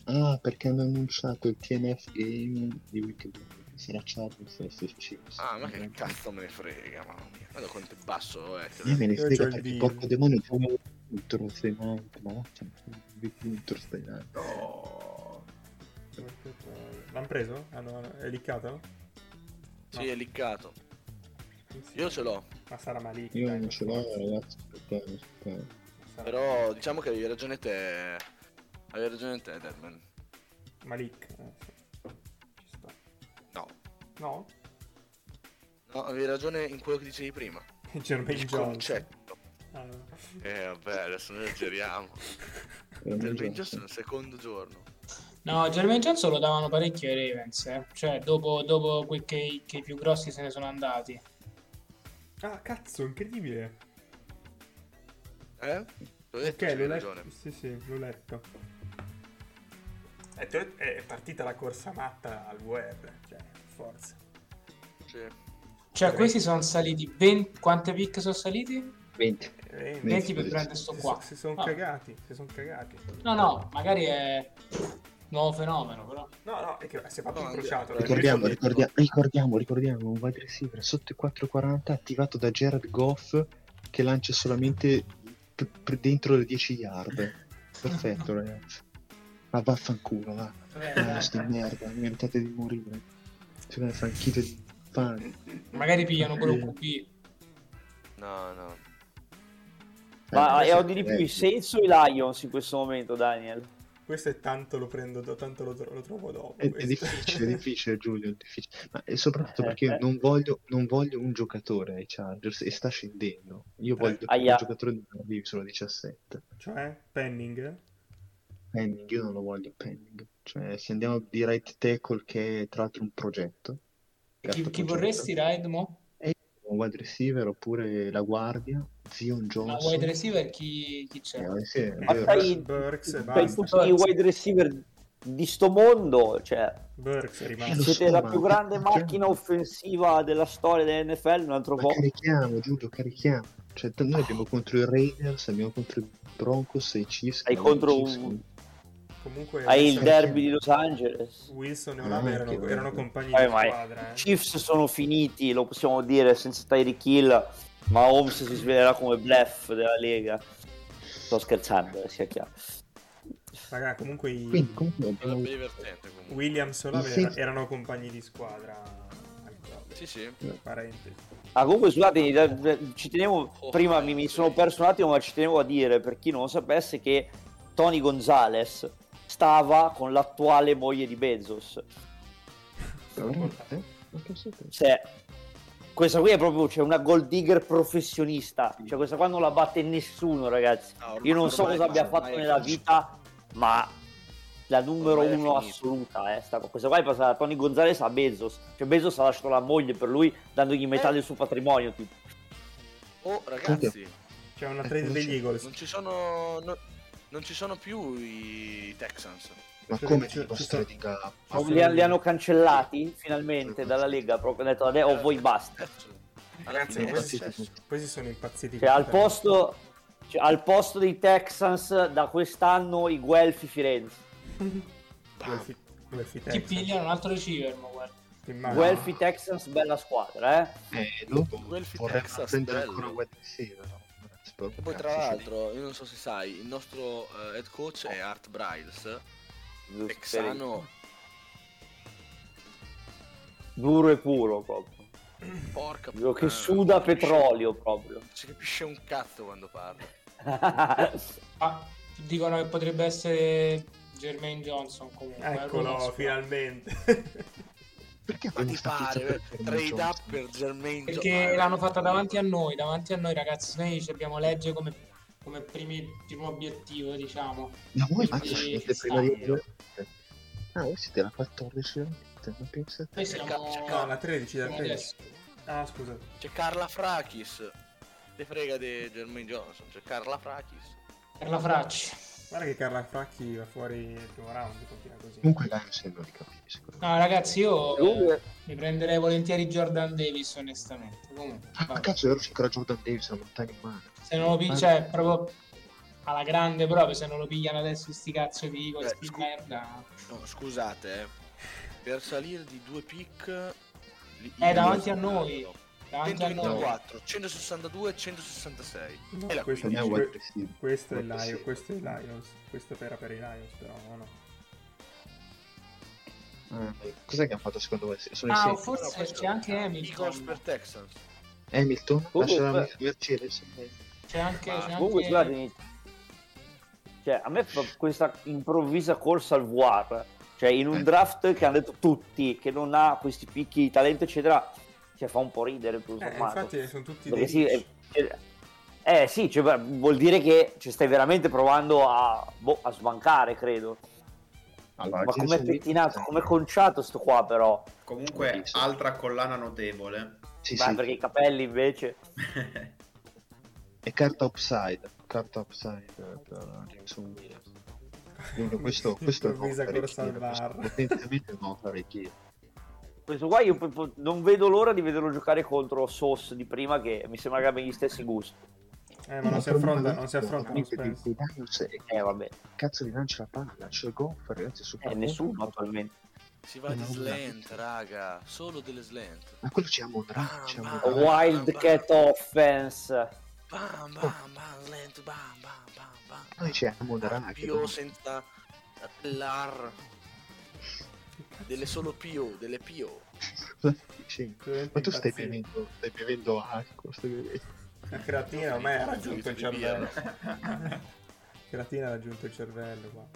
hanno annunciato il TNF Game di Weekend. Sarà Charles SFC. Ma che cazzo me ne frega, mamma mia. Guarda quanto è basso Eckler. Me ne frega perché porco demonio c'è un ultro stai night. Ma c'è un ultro stai night. No. L'hanno preso? È liccato? No. Sì, è liccato. Sì. Io ce l'ho. Ma sarà Malik. Io non ce l'ho, ragazzi. Però diciamo che avevi ragione te. Deadman. Malik. Ci sta. No. No, avevi ragione in quello che dicevi prima. Il concetto. Allora. Vabbè, adesso noi esageriamo. Jermaine Johnson al secondo giorno. No, Jermaine Johnson lo davano parecchio ai Ravens, cioè dopo che i più grossi se ne sono andati. Ah, cazzo, incredibile. L'ho detto, okay, sì, l'ho letto. È partita la corsa matta al web, cioè, forza. Sì. Cioè, questi sono saliti 20, quante picche sono saliti? 20 per prendere sto qua. Si sono cagati. No, magari è nuovo fenomeno, però. No, è che si è fatto bruciato. Ricordiamo un wide receiver sotto i 440 attivato da Jared Goff che lancia solamente dentro le 10 yard. Perfetto, ragazzi. Ma vaffanculo, va. Sto merda, mi meritate di morire. C'è una franchigia di fan. Magari pigliano quello QB. No. Ma odi di più i Saints o i Lions in questo momento, Daniel? Questo è tanto lo prendo, tanto lo trovo dopo. È difficile Giulio, è difficile. Ma è soprattutto perché io non voglio un giocatore ai Chargers e sta scendendo. Io voglio un giocatore che non arrivi solo 17. Cioè, Penning, io non lo voglio Penning. Cioè, se andiamo di right tackle che è tra l'altro un progetto. Chi vorresti Raid mo? Un wide receiver oppure la guardia Zion Johnson. Ma wide receiver chi c'è? Burks, i wide receiver di sto mondo, cioè siete la più grande macchina offensiva della storia dell'NFL un altro po'. Carichiamo, Giulio, carichiamo. Cioè, noi abbiamo contro i Raiders, abbiamo contro i Broncos, i Chiefs. Hai contro Chiefs, un... Comunque, hai il derby di Los Angeles. Wilson e Olave erano compagni di squadra. I Chiefs sono finiti, lo possiamo dire, senza Tyreek Hill. Ma Holmes si svelerà come bluff della Lega. Sto scherzando, sia chiaro. Raga, comunque Williams e Olave erano compagni di squadra. Sì, sì. Ah, comunque scusate, ci tenevo, prima mi sono perso un attimo, ma ci tenevo a dire, per chi non sapesse, che Tony Gonzalez stava con l'attuale moglie di Bezos. Cioè, questa qui è proprio, cioè, una gold digger professionista. Cioè, questa qua non la batte nessuno, ragazzi. Io non so cosa abbia fatto nella vita, ma la numero uno assoluta. Questa qua è passata da Tony Gonzalez a Bezos. Cioè, Bezos ha lasciato la moglie per lui, dandogli metà del suo patrimonio. Tipo. Oh, ragazzi, c'è una trade degli Eagles. Non ci sono più i Texans. Ma come li hanno cancellati finalmente dalla Lega? Proprio detto adesso voi basta. Ragazzi, questi sono impazziti. Cioè, al posto dei Texans da quest'anno i Guelfi Firenze. Ci pigliano un altro receiver, ma guarda. Guelfi Texans, bella squadra, eh? Guelfi Texans prendere ancora Wide Receiver. E poi tra l'altro, io non so se sai, il nostro head coach è Art Briles, texano duro e puro proprio. Porca puttana, che suda petrolio proprio. Non si capisce un cazzo quando parla. Ah, dicono che potrebbe essere Jermaine Johnson comunque. Eccolo, finalmente. Perché ma ti pare trade up per Jermaine? Perché l'hanno fatta davanti a noi ragazzi, noi ci abbiamo legge come primo obiettivo, diciamo. Ma voi siete prima di Giorgio? Ah, voi siete la 14, non pensate? Noi siamo... No, la 13, la 13. Ah, scusa. C'è Carla Fracis. Te frega di Jermaine Johnson, c'è Carla Fracis. Carla Fracci. Guarda che Carla Fracchi va fuori il primo round, continua così. Comunque dai, sembra di capire. No ragazzi, io mi prenderei volentieri Jordan Davis, onestamente. Comunque, cazzo, ero sicuro Jordan Davis la montagna in mano. Se non lo piglia, cioè, proprio alla grande proprio, se non lo pigliano adesso sti cazzo di Eagles, di merda. No, scusate, per salire di due pick... È davanti a noi. 124, 162, 166. No, è la questo è Lions, questo è Lions. Questo era per i Lions, però no. Cos'è che hanno fatto secondo voi? Forse c'è anche Hamilton. Eagles per Texans. Hamilton? Lascia Mercedes. C'è anche Hamilton. Cioè, a me fa questa improvvisa corsa al VAR. Cioè, in un draft che hanno detto tutti che non ha questi picchi di talento, eccetera. Cioè, fa un po' ridere più formato. Infatti sono tutti dei sì, cioè, vuol dire che ci stai veramente provando a sbancare, credo. Allora, ma com'è pettinato, com'è conciato sto qua, però. Comunque, altra collana notevole. Sì. Perché i capelli invece. E carta upside per Jameson Williams. Questo è potenzialmente non fare chi. Questo qua io non vedo l'ora di vederlo giocare contro Sauce di prima, che mi sembra che abbia gli stessi gusti. Ma non si affrontano. Vabbè. Cazzo di lancia la palla, c'è il gol, ragazzi, nessuno attualmente. Si va di slant, raga, solo delle slant. Ma quello c'è Amon-Ra. Wildcat offense. Bam, bam, bam, slant, bam, bam, bam, bam. Noi c'è Amon-Ra. Io senza l'ar... delle solo Pio, delle Pio. Ma tu stai bevendo acqua. La creatina ormai ha raggiunto il cervello.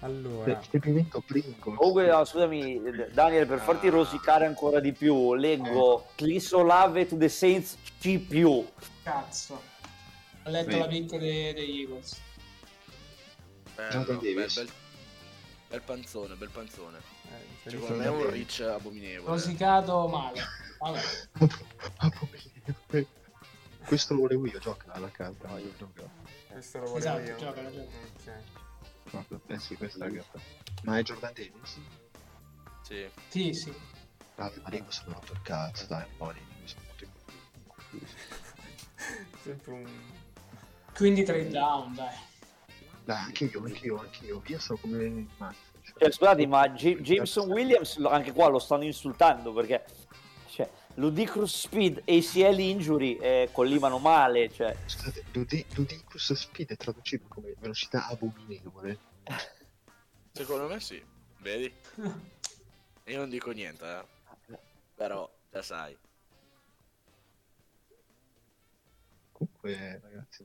Allora, stai bevendo Pringo. Comunque, scusami Daniel, per farti rosicare ancora di più, leggo Clisolave to the Saints CPU. Cazzo. Ho letto la picca degli Eagles. Bel panzone. Secondo me è un reach abominevole. Rosicato male. Vabbè. Abominevole. Questo lo volevo io, gioca alla carta. No, io gioco. Questo lo volevo io. Esatto, gioca. Okay. Sì, questa è la carta. Ma è Jordan Davis? Sì. Sì, sì. Dai, ma Linguis sono rotto il cazzo, dai, un po' Linguis. Sempre un... Quindi trade down, dai. Dai, anche io. Io sono come... Cioè, scusate, ma Jameson Williams anche qua lo stanno insultando perché... Cioè, Ludicrous Speed e ACL Injury collivano male, cioè... Scusate, Ludicrous Speed è traducibile come velocità abominevole. Secondo me sì, vedi? Io non dico niente, però già sai. Comunque, ragazzi...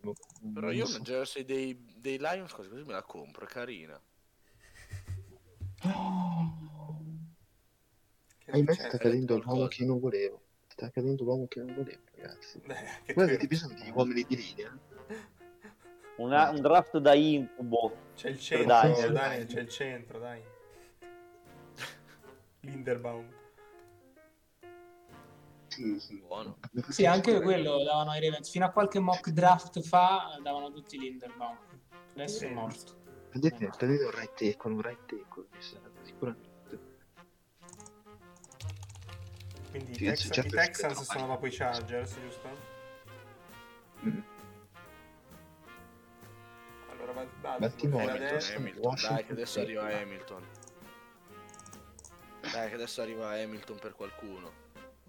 Però io so. Jersey dei Lions così me la compro, è carina. Oh. Hai me sta cadendo l'uomo che non volevo. Sta cadendo l'uomo che non volevo, ragazzi. Guarda, avete bisogno di uomini di linea. Un draft da incubo. C'è il centro, dai. C'è il centro, dai. Linderbaum. Sì, buono. Sì, anche quello davano ai Ravens. Fino a qualche mock draft fa davano tutti Linderbaum. Adesso è morto. Prendete un right tackle mi serve sicuramente. Quindi sì, i Texans sono dopo i Chargers, giusto? Mm. Allora Baltimore, Hamilton. Dai che adesso arriva Hamilton. Per qualcuno.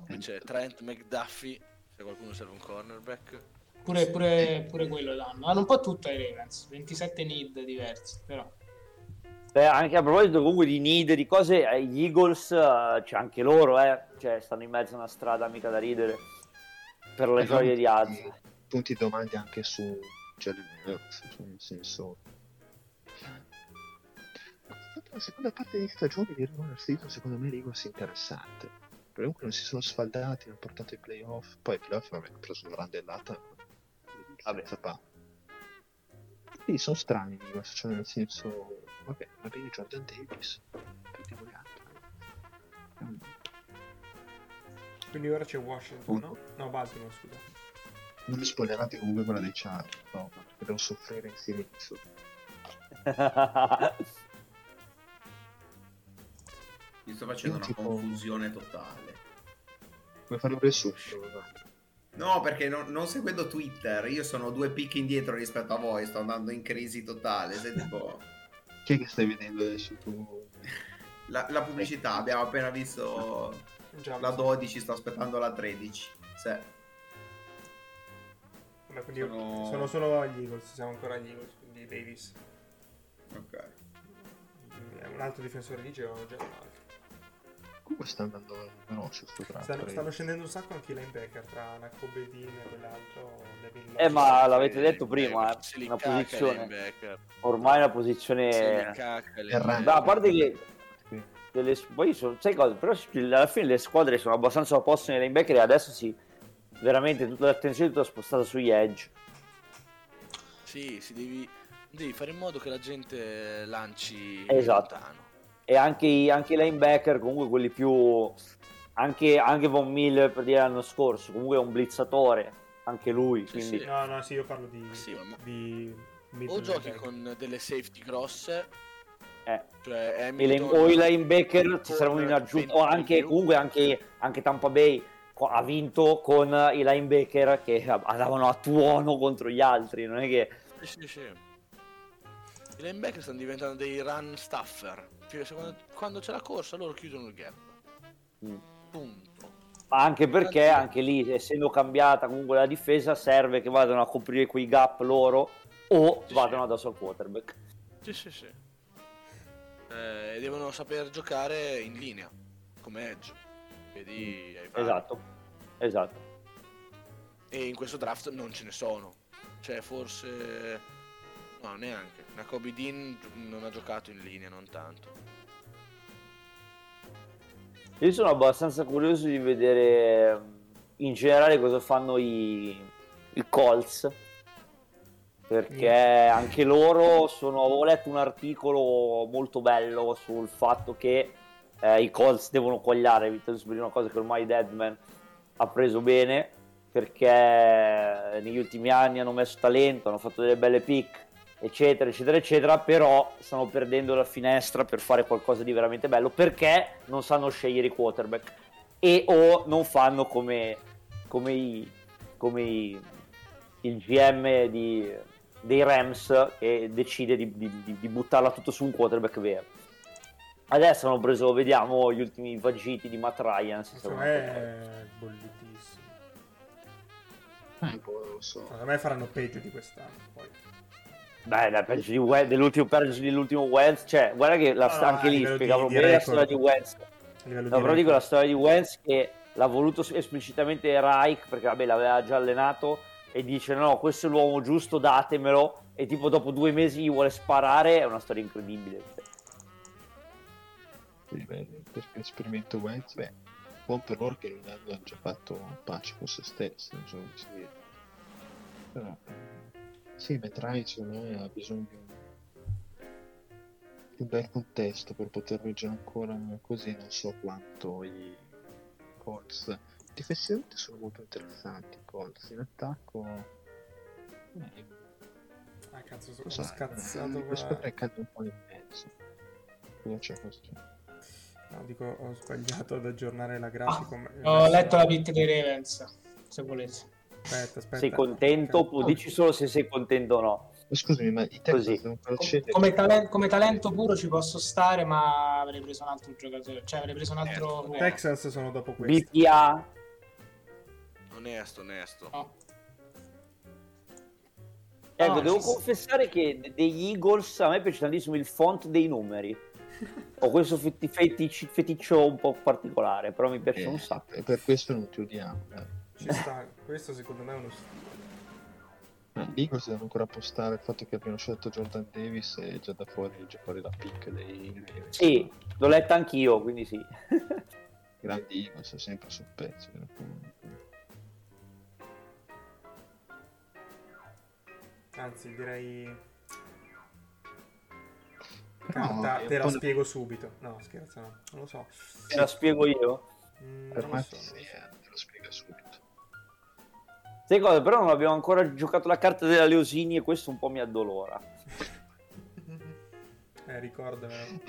Qui c'è Trent McDuffie, se qualcuno serve un cornerback. Pure quello danno. Hanno un po' tutto ai Ravens, 27 need diversi, però. Beh, anche a proposito comunque di need, di cose, gli Eagles, c'è anche loro, cioè stanno in mezzo a una strada mica da ridere per le gioie di Azza. Tu ti domandi anche su Jalen Hurts, nel senso... La seconda parte di stagione di Rimon Arstito, secondo me, Eagles è interessante. Comunque non si sono sfaldati, hanno portato i playoff, poi i playoff hanno preso la randellata. Vabbè, sapà. Sì, sono strani, cioè nel senso... Vabbè, va bene Jordan Davis. Quindi ora c'è Washington, no? No, Baltimore, scusa. Non mi spoilerate comunque quella dei Charlie, no, perché devo soffrire in silenzio. Mi sto facendo una confusione totale. Come farebbe il sushi? No, perché non seguendo Twitter, io sono 2 pick indietro rispetto a voi, sto andando in crisi totale, sei tipo... Chi è che stai vedendo adesso tu? La pubblicità, abbiamo appena visto la 12, sto aspettando la 13. Sì. Ma quindi sono solo agli Eagles, siamo ancora agli Eagles, quindi Davis. Ok. È un altro difensore di Geo, già un altro. Comunque sta andando veloce sto tratto. Stanno scendendo un sacco anche i linebacker tra una Cobedine e quell'altro. Ma l'avete detto prima, una posizione. Ormai la posizione a parte che delle... poi sono sai cosa, però alla fine le squadre sono abbastanza opposte nei linebacker e adesso sì, veramente tutta l'attenzione è tutta spostata sugli edge. Sì, devi fare in modo che la gente lanci lontano. E anche i linebacker, comunque quelli più... Anche Von Miller, per dire, l'anno scorso, comunque è un blitzatore, anche lui. Sì, quindi... sì. No, io parlo di o giochi con delle safety grosse, cioè Hamilton, o i linebacker ci servono in aggiunta, o anche comunque anche Tampa Bay ha vinto con i linebacker che andavano a tuono contro gli altri, non è che... Sì. I linebacker stanno diventando dei run stuffer, cioè quando c'è la corsa loro chiudono il gap. Punto. Anche perché anche lì, essendo cambiata comunque la difesa, serve che vadano a coprire quei gap loro o vadano addosso al quarterback. Sì. Devono saper giocare in linea come edge. Vedi, esatto. E in questo draft non ce ne sono. Cioè forse... No, neanche. Una Kobe Dean non ha giocato in linea, non tanto. Io sono abbastanza curioso di vedere in generale cosa fanno i Colts, perché anche loro avevo letto un articolo molto bello sul fatto che i Colts devono cogliare, evitando di una cosa che ormai Deadman ha preso bene, perché negli ultimi anni hanno messo talento, hanno fatto delle belle pick. eccetera, eccetera, eccetera, però stanno perdendo la finestra per fare qualcosa di veramente bello, perché non sanno scegliere i quarterback e o non fanno come il GM dei Rams, che decide di buttarla tutto su un quarterback vero. Adesso hanno preso, vediamo, gli ultimi vagiti di Matt Ryan. È bollitissimo. A me faranno peggio di quest'anno, poi. Beh, dell'ultimo Wentz, cioè, guarda che anche lì spiegavo bene la storia di Wentz. No, però dico la storia di Wentz che l'ha voluto esplicitamente Reich, perché vabbè, l'aveva già allenato, e dice no, questo è l'uomo giusto, datemelo, e tipo dopo 2 mesi gli vuole sparare, è una storia incredibile. Sì, beh, l'esperimento Wentz, beh, buon per loro che non hanno già fatto pace con se stessi, non so come si vede. Però sì, Metrai secondo me ha bisogno di un bel contesto per poter reggere ancora così, non so quanto i Colts difensivamente sono molto interessanti, i Colts in attacco cazzo, sono scazzato, questo è caduto un po' in mezzo, non c'è questo. No, dico, ho sbagliato ad aggiornare la grafica. Ho letto la bit dei Ravens, se volete. Aspetta. Sei contento? O dici solo se sei contento o no. Scusami, ma i Texans non procede. Come talento puro ci posso stare, ma avrei preso un altro giocatore. Cioè, avrei preso un altro. I Texans sono dopo questo. BPA. Onesto. No. Ecco, no, devo confessare che degli Eagles a me piace tantissimo il font dei numeri. Ho questo feticcio un po' particolare, però mi piace un sacco. E per questo non ti odiamo. Ci sta, questo secondo me è uno stile. Eagles devono ancora postare il fatto che abbiano scelto Jordan Davis e già da fuori giocare la pick dei Ravens. Sì, l'ho letta anch'io, quindi sì. Grandi Eagles, sempre sul pezzo. Anzi, direi... Canta, no, te la spiego subito. No, scherzo, no, non lo so. Te la spiego io? Per me te lo spiego subito. Sai cosa? Però non abbiamo ancora giocato la carta della Leosini e questo un po' mi addolora. Ricordamelo.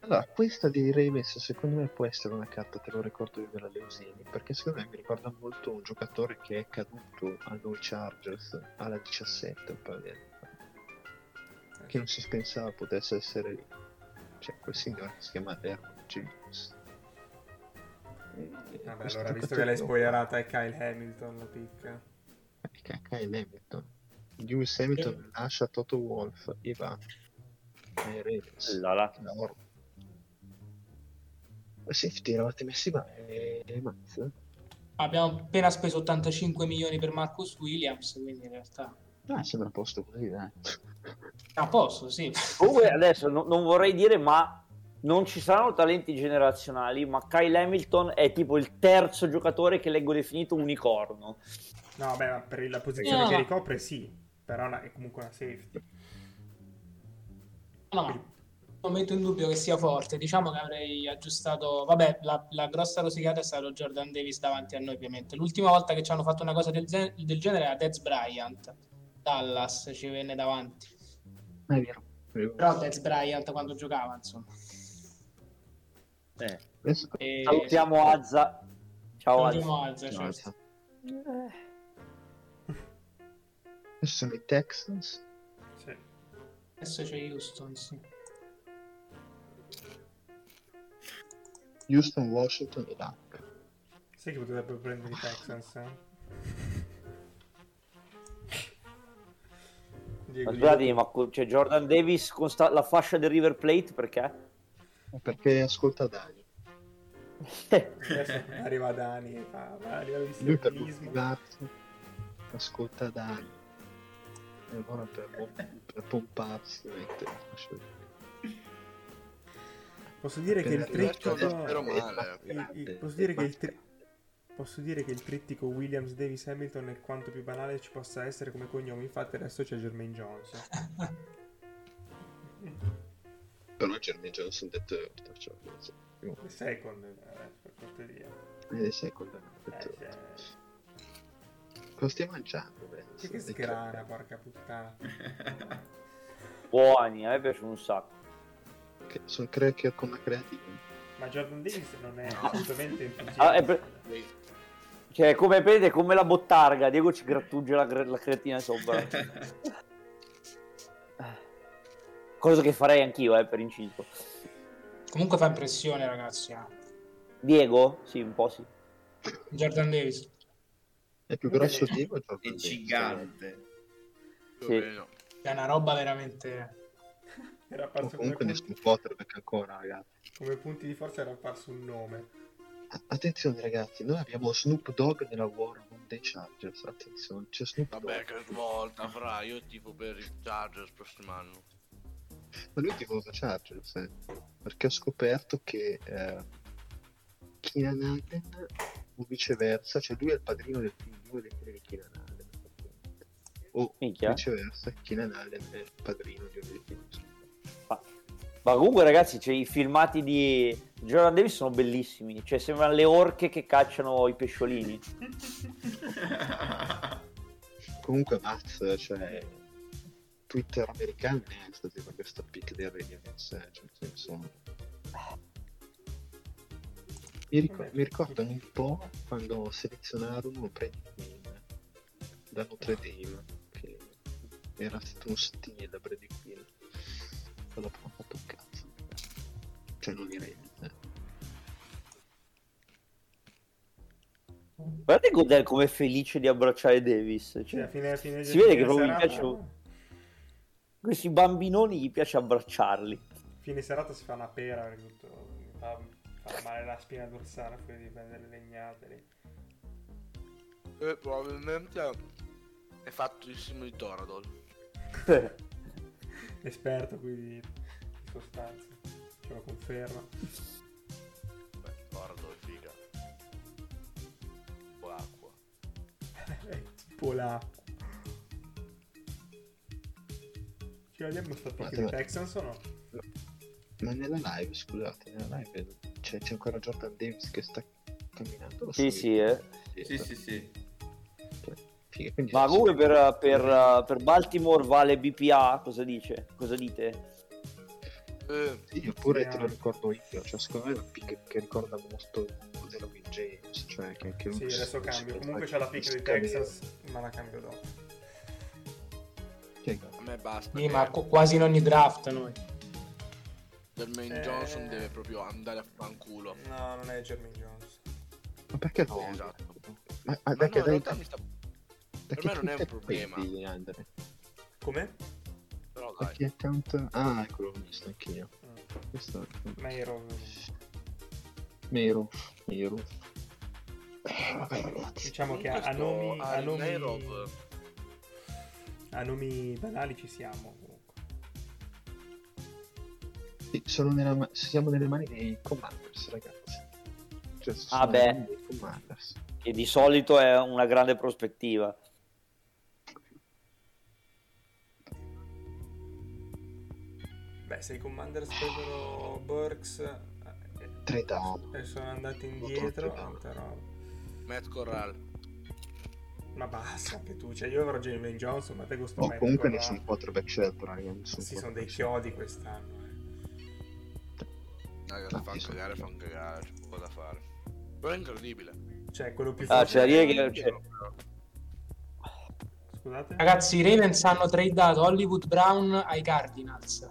Allora, questa di Ravens secondo me può essere una carta, te lo ricordo io, della Leosini, perché secondo me mi ricorda molto un giocatore che è caduto a noi Chargers alla 17 un paio di anni fa, che non si pensava potesse essere lì. Cioè, quel signore che si chiama Derek James. Vabbè, allora, visto che l'hai spoilerata, è Kyle Hamilton la picca. Perché Kyle Hamilton? Lewis Hamilton lascia Toto Wolff e va ai Ravens. Ma safety eravate messi male, mazza. Abbiamo appena speso 85 milioni per Marcus Williams, quindi in realtà... sembra a posto così, dai. A posto, sì. Comunque adesso non vorrei dire, ma non ci saranno talenti generazionali, ma Kyle Hamilton è tipo il terzo giocatore che leggo definito unicorno. No, beh, ma per la posizione che ricopre sì, però è comunque una safety. No, non metto in dubbio che sia forte, diciamo che avrei aggiustato... Vabbè, la grossa rosicata è stato Jordan Davis davanti a noi, ovviamente. L'ultima volta che ci hanno fatto una cosa del genere era Dez Bryant. Dallas ci venne davanti, è vero. Però Dez Bryant quando giocava, insomma. Salutiamo Azza. Ciao Azza. Ciao. Adesso sono i Texans. Sì. Adesso c'è Houston, sì. Houston, Washington e Duck. Sai che potrebbero prendere i Texans, Diego, ma scusate, c'è Jordan Davis con la fascia del River Plate, perché? Perché ascolta Dani. Arriva Dani e fa lui per motivarsi, ascolta Dani, e allora per pomparsi mette la fascia. Posso dire che il trittico Williams Davis Hamilton è quanto più banale ci possa essere come cognome, infatti adesso c'è Jermaine Johnson. Però Jermaine Johnson detto le second, per cortesia. Le second cosa stiamo mangiando? Che sgrana, porca puttana. buoni, a me piacciono un sacco. Che sono cracker come creativi. Ma Jordan Davis non è assolutamente cioè, come vede, come la bottarga, Diego ci grattugia la creatina sopra. Cosa che farei anch'io, per inciso. Comunque fa impressione, ragazzi. Diego? Sì, un po' sì. Jordan Davis. È più grosso Diego? È gigante. Sì. È una roba veramente... Era apparso comunque nessun quarterback ancora, ragazzi. Come punti di forza era apparso un nome. Attenzione, ragazzi, noi abbiamo Snoop Dogg nella War Room dei Chargers. Attenzione, c'è Snoop Dogg. Vabbè, che svolta, fra, io tipo per i Chargers prossimo anno. Ma lui tipo per Chargers, perché ho scoperto che Keenan Allen o viceversa, cioè lui è il padrino del figlio di Keenan Allen. O viceversa, Keenan Allen è il padrino di un figlio. Ma comunque, ragazzi, cioè, i filmati di Jordan Davis sono bellissimi. Cioè, sembrano le orche che cacciano i pesciolini. Comunque, Max, cioè, Twitter americano è stato questo pick del Ravens. Cioè, insomma, mi ricordano un po' quando selezionarono un Brady da Notre Dame, che era stato un stile da Brady Quinn. Dopo ho fatto un cazzo, cioè non direi guardate Godel come è felice di abbracciare Davis, cioè, a fine si vede che proprio gli piace questi bambinoni, gli piace abbracciarli. Fine serata si fa una pera, mi fa male la spina dorsale, quello di prendere legnate e probabilmente è fattissimo di Toradol. Esperto qui di sostanze, ce lo conferma. Beh, guardo è figa. Tipo l'acqua. Tipo l'acqua. Ci vediamo stato i Texans o no? Ma nella live, scusate, nella live c'è ancora Jordan Davis che sta camminando. Sì. Okay. Ma voi per Baltimore vale BPA? Cosa dice? Cosa dite? Io pure te lo ricordo io, cioè secondo me è una pick che ricorda molto della Will James, cioè che sì, adesso cambio, comunque c'è la pick di Texas, ma la cambio dopo. A me basta. Sì, ma quasi in ogni draft noi. Jermaine Johnson deve proprio andare a fanculo. No, non è Jermaine Johnson. Ma perché no? Esatto. Ma perché no, per me non è un problema di Andre. Come? Però dai. Perché account... Ah, ecco, l'ho visto anch'io. Questo Meiro. Vabbè, ragazzi. Diciamo che a nomi banali ci siamo comunque. Sì, siamo nelle mani dei Commanders, ragazzi. Cioè, sono dei Commanders. E di solito è una grande prospettiva. Beh, se i Commanders prendono Burks e sono andati indietro, però... Matt Corral, ma basta anche tu, cioè io avrò Jameson Johnson, ma te gusto Matt Corral. Comunque ne sono 4 back shelf, ragazzi. Sì, sono dei chiodi quest'anno. Ragazzi, fanno cagare, c'è poco da fare. Però è incredibile. Cioè, quello più facile Scusate. Ragazzi, i Ravens hanno tradato Hollywood Brown ai Cardinals.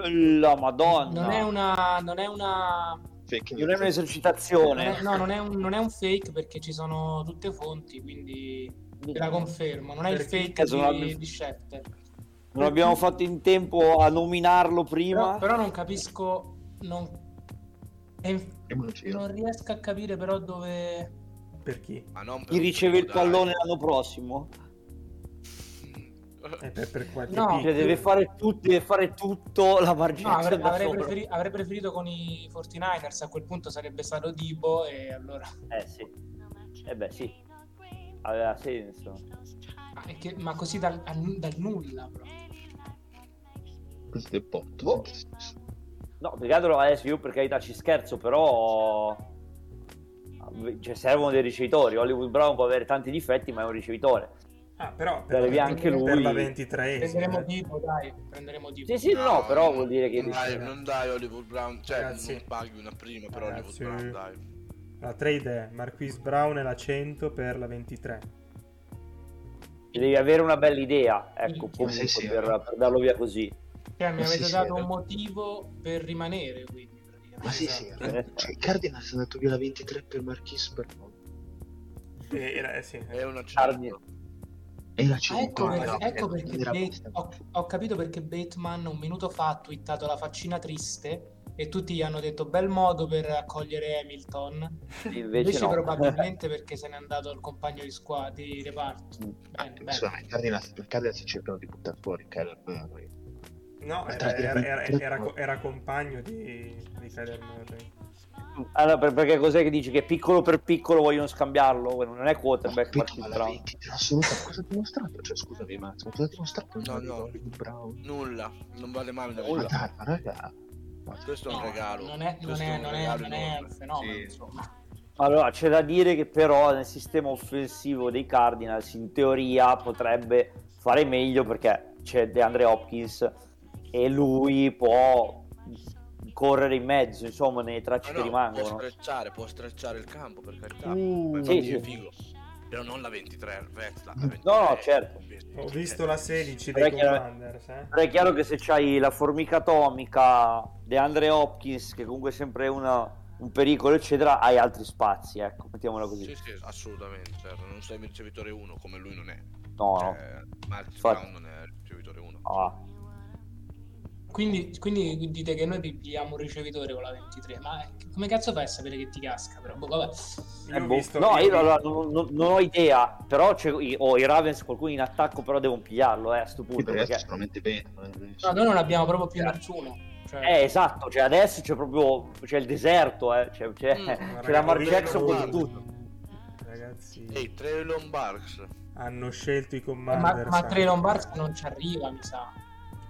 La Madonna. Non è una fake, non è un'esercitazione. Non è un fake, perché ci sono tutte fonti, quindi te la confermo. Non è il fake di Schefter. Non abbiamo fatto in tempo a nominarlo prima. Però non capisco. Non riesco a capire però dove. Per chi? Chi riceve il pallone l'anno prossimo? Per qualche cioè deve fare tutto la margine. No, avrei preferito con i 49ers, a quel punto sarebbe stato Dibo e allora. Sì. Aveva senso. Ma così dal nulla proprio. Questo è botto. No, perché adesso io per carità ci scherzo, però cioè, servono dei ricevitori. Hollywood Brown può avere tanti difetti, ma è un ricevitore. Ah, però per la, anche lui per la 23esima. Prenderemo tipo, dai, prenderemo tipo. Sì, sì, no, però vuol dire che non dai Oliver Brown, cioè ragazzi, non sbagli una prima, però Oliver Brown dai. La trade è Marquis Brown e la 100 per la 23. Devi avere una bella idea, ecco, sì, sì, per darlo via così. Cioè, mi avete dato un motivo per rimanere, quindi. Ma sì, sì, cioè, Cardinals è andato via la 23 per Marquis Brown. Sì, è una ecco perché ho capito perché Bateman un minuto fa ha twittato la faccina triste e tutti gli hanno detto bel modo per accogliere Hamilton, invece no, probabilmente perché se n'è andato il compagno di squadra di reparto. Bene. Il Cardinals cercano di buttare fuori Kyler Murray. No, era compagno di Kyler Murray. Allora, perché cos'è che dici? Che piccolo per piccolo vogliono scambiarlo? Non è quarterback, Marquis Brown. Assolutamente, cosa ha dimostrato? Cioè, scusami, Max, ma cosa ha dimostrato? No, Brown? Nulla, non vale mai nulla. Raga, questo è un regalo. Non è un fenomeno, sì, insomma. Allora, c'è da dire che però nel sistema offensivo dei Cardinals in teoria potrebbe fare meglio perché c'è DeAndre Hopkins e lui può correre in mezzo, insomma, nei tracci che rimangono. Può strecciare il campo, per carità. Sì. Figo. Però non la 23, la 23. No, certo. Ho visto la 16 dei Commanders. Però è chiaro che se c'hai la formica atomica, DeAndre Hopkins, che comunque è sempre un pericolo, eccetera, hai altri spazi, ecco, mettiamola così. Sì, assolutamente, certo. Non sei il ricevitore 1, come lui non è. No. Marquis Brown non è il ricevitore 1. Ah. Quindi dite che noi pigliamo un ricevitore con la 23, ma come cazzo fai a sapere che ti casca? Però vabbè. Non ho idea, però i Ravens qualcuno in attacco, però devono pigliarlo a sto punto, perché sicuramente bene. No, noi non abbiamo proprio più nessuno. Cioè... esatto, cioè adesso c'è proprio il deserto, c'è la Mark Jackson con tutto. Ragazzi. Ehi, Treylon Burks hanno scelto i Commanders. Ma Treylon Burks non ci arriva, mi sa.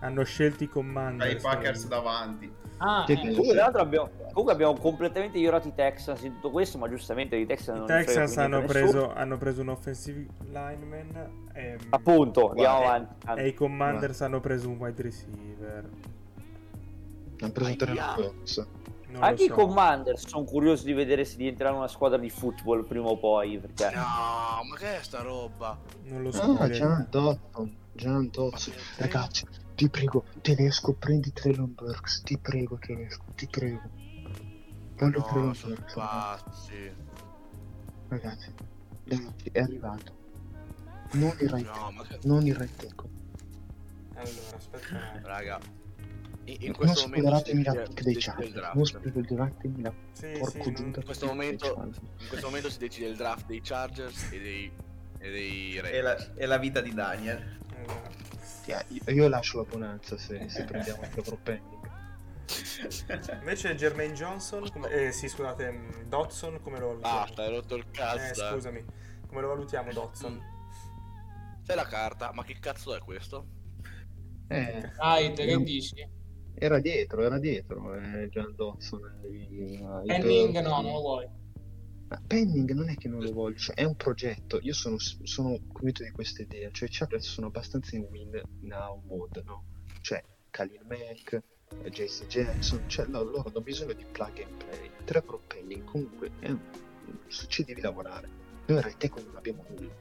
Hanno scelto i Commanders, i Packers davanti. Comunque abbiamo completamente ignorato i Texans in tutto questo, ma giustamente i Texans hanno preso un offensive lineman appunto, andiamo avanti. E i Commanders hanno preso un wide receiver, hanno preso un terzo. Anche i Commanders sono curiosi di vedere se diventeranno una squadra di football prima o poi, perché no, ma che è sta roba? Non lo so. Già Anton, ragazzi, ti prego, tedesco, prendi Treylon Burks, ti prego. Tanto Treylon Burks. Pazzi. Ragazzi, è arrivato. Non il right tackle. Allora, aspetta. Raga, in questo momento in questo momento si decide il draft dei Chargers e dei Ravens. E la vita di Daniel. Io lascio la Bonanza se prendiamo il proprio pending. Invece Jermaine Johnson Dodson come lo valutiamo? Ah, hai rotto il cazzo. Scusami, come lo valutiamo Dodson? C'è la carta, ma che cazzo è questo? Che dici? Era dietro John Dodson. Pending no, non lo vuoi. Ma pending non è che non lo voglio, cioè, è un progetto. Io sono convinto di questa idea. Cioè, i Chargers sono abbastanza in win now mode, no? Cioè, Khalil Mack, JC Jackson, cioè loro hanno bisogno di plug and play. Tra pro pending, comunque, ci devi lavorare. Noi in realtà non abbiamo nulla.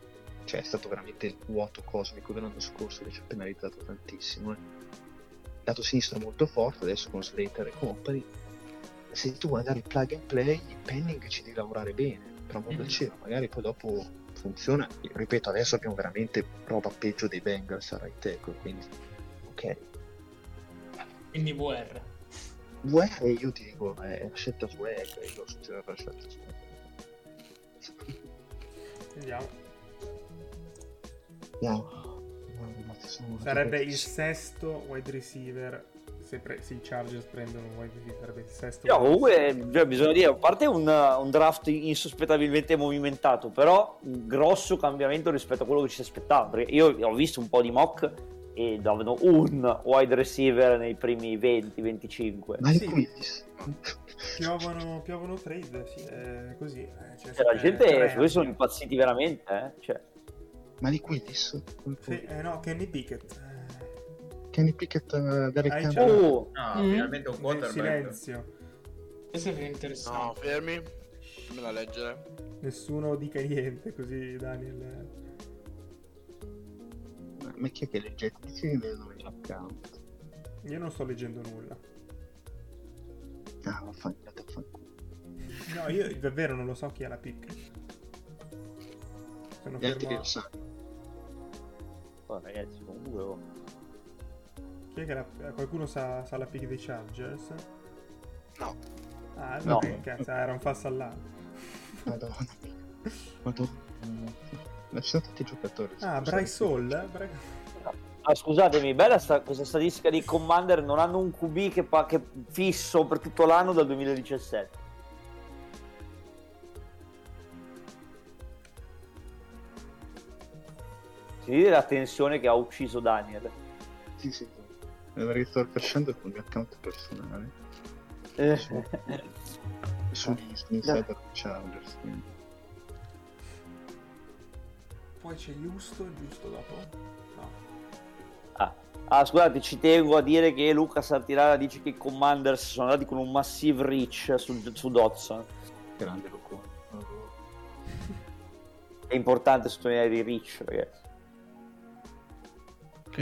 Cioè, è stato veramente il vuoto cosmico dell'anno scorso che ci ha penalizzato tantissimo. Lato sinistro molto forte, adesso con Slater e compagni. Se tu vuoi andare in plug and play, il pending ci devi lavorare bene, però del cielo, magari poi dopo funziona. Io ripeto, adesso abbiamo veramente roba peggio dei Bengals a right tackle, quindi ok. Quindi VR io ti dico, è una scelta swag, io sono una scelta swag. Andiamo. Sarebbe il sesto wide receiver. Se i Chargers prendono il sesto. Comunque bisogna dire, a parte un draft insospettabilmente movimentato, però un grosso cambiamento rispetto a quello che ci si aspettava, perché io ho visto un po' di mock e davano un wide receiver nei primi 20-25. Ma sì, piovono trade, sì, così. Cioè, la gente su questo sono impazziti veramente, eh? Cioè. Malik Willis? Sì, no, Kenny Pickett. Kenny Pickett, Derek Carr. Oh, no, finalmente un quarterback. Silenzio. Questo è interessante. No, fermi. Fammela leggere. Nessuno dica niente, così Daniel. Ma chi è che leggete? Chi deve nome l'account? Io non sto leggendo nulla. Ah, vaffanculo. No, io davvero non lo so chi è la picca. Sono fermo. Oh, ragazzi, comunque. Oh. Chi è che qualcuno sa la pick dei Chargers? No. Ah, no, che cazzo, era un falso all'altro. Madonna. Ma ci sono tanti giocatori. Ah, Bryce Hall? Ah, scusatemi, bella questa statistica dei Commander, non hanno un QB che fisso per tutto l'anno dal 2017. Si vede la tensione che ha ucciso Daniel. Sì. L'avrei sto facendo con il mio account personale. Sono Insider Chargers, quindi. Poi c'è Houston giusto dopo? No. Ah, scusate, ci tengo a dire che Luca Santirara dice che i Commanders sono andati con un massive reach su Dodson. Grande Luca. È importante sottolineare i reach, ragazzi.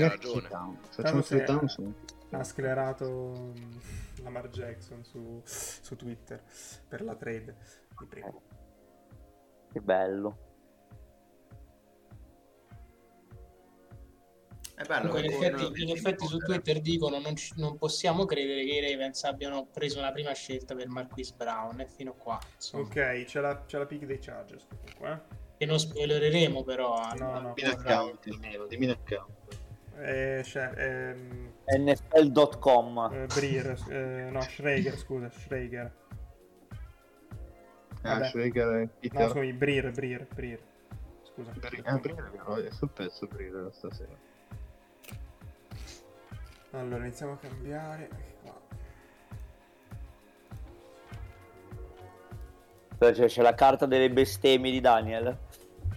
Ha ragione. Facciamo down su. Ha sclerato Lamar Jackson su Twitter per la trade di prima. Che bello. È bello. Dunque, in effetti su Twitter dicono non possiamo credere che i Ravens abbiano preso la prima scelta per Marquis Brown e fino qua. Insomma. Ok, c'è la pick dei Chargers comunque. E non spoilereremo però. No. Dimmi l'account. NFL.com Schrager. Schrager e no, scusami, Breer. Scusa. Breer, è sul pezzo Breer stasera. Allora, iniziamo a cambiare. C'è la carta delle bestemmie di Daniel.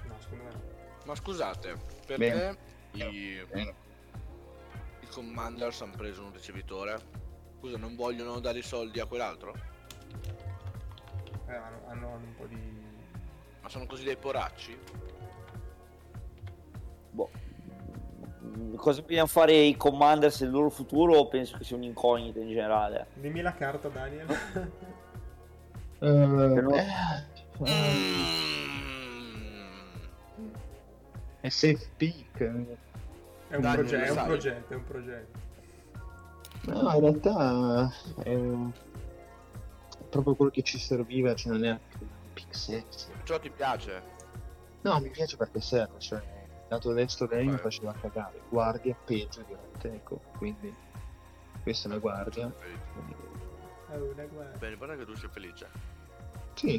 No, scusate. Ma scusate, perché i Commanders hanno preso un ricevitore? Scusa, non vogliono dare i soldi a quell'altro? Hanno un po' di... Ma sono così dei poracci? Boh. Cosa vogliamo fare i Commanders nel loro futuro? Penso che sia un'incognita in generale. Dimmi la carta, Daniel. È safe pick. È un progetto. No, in realtà è proprio quello che ci serviva, cioè non è un pick sexy. Ciò ti piace? No, mi piace perché serve, cioè lato destro lei mi faceva cagare, guardia peggio dirette, ecco, quindi questa è una guardia. Bene, guarda che tu sei felice. Sì,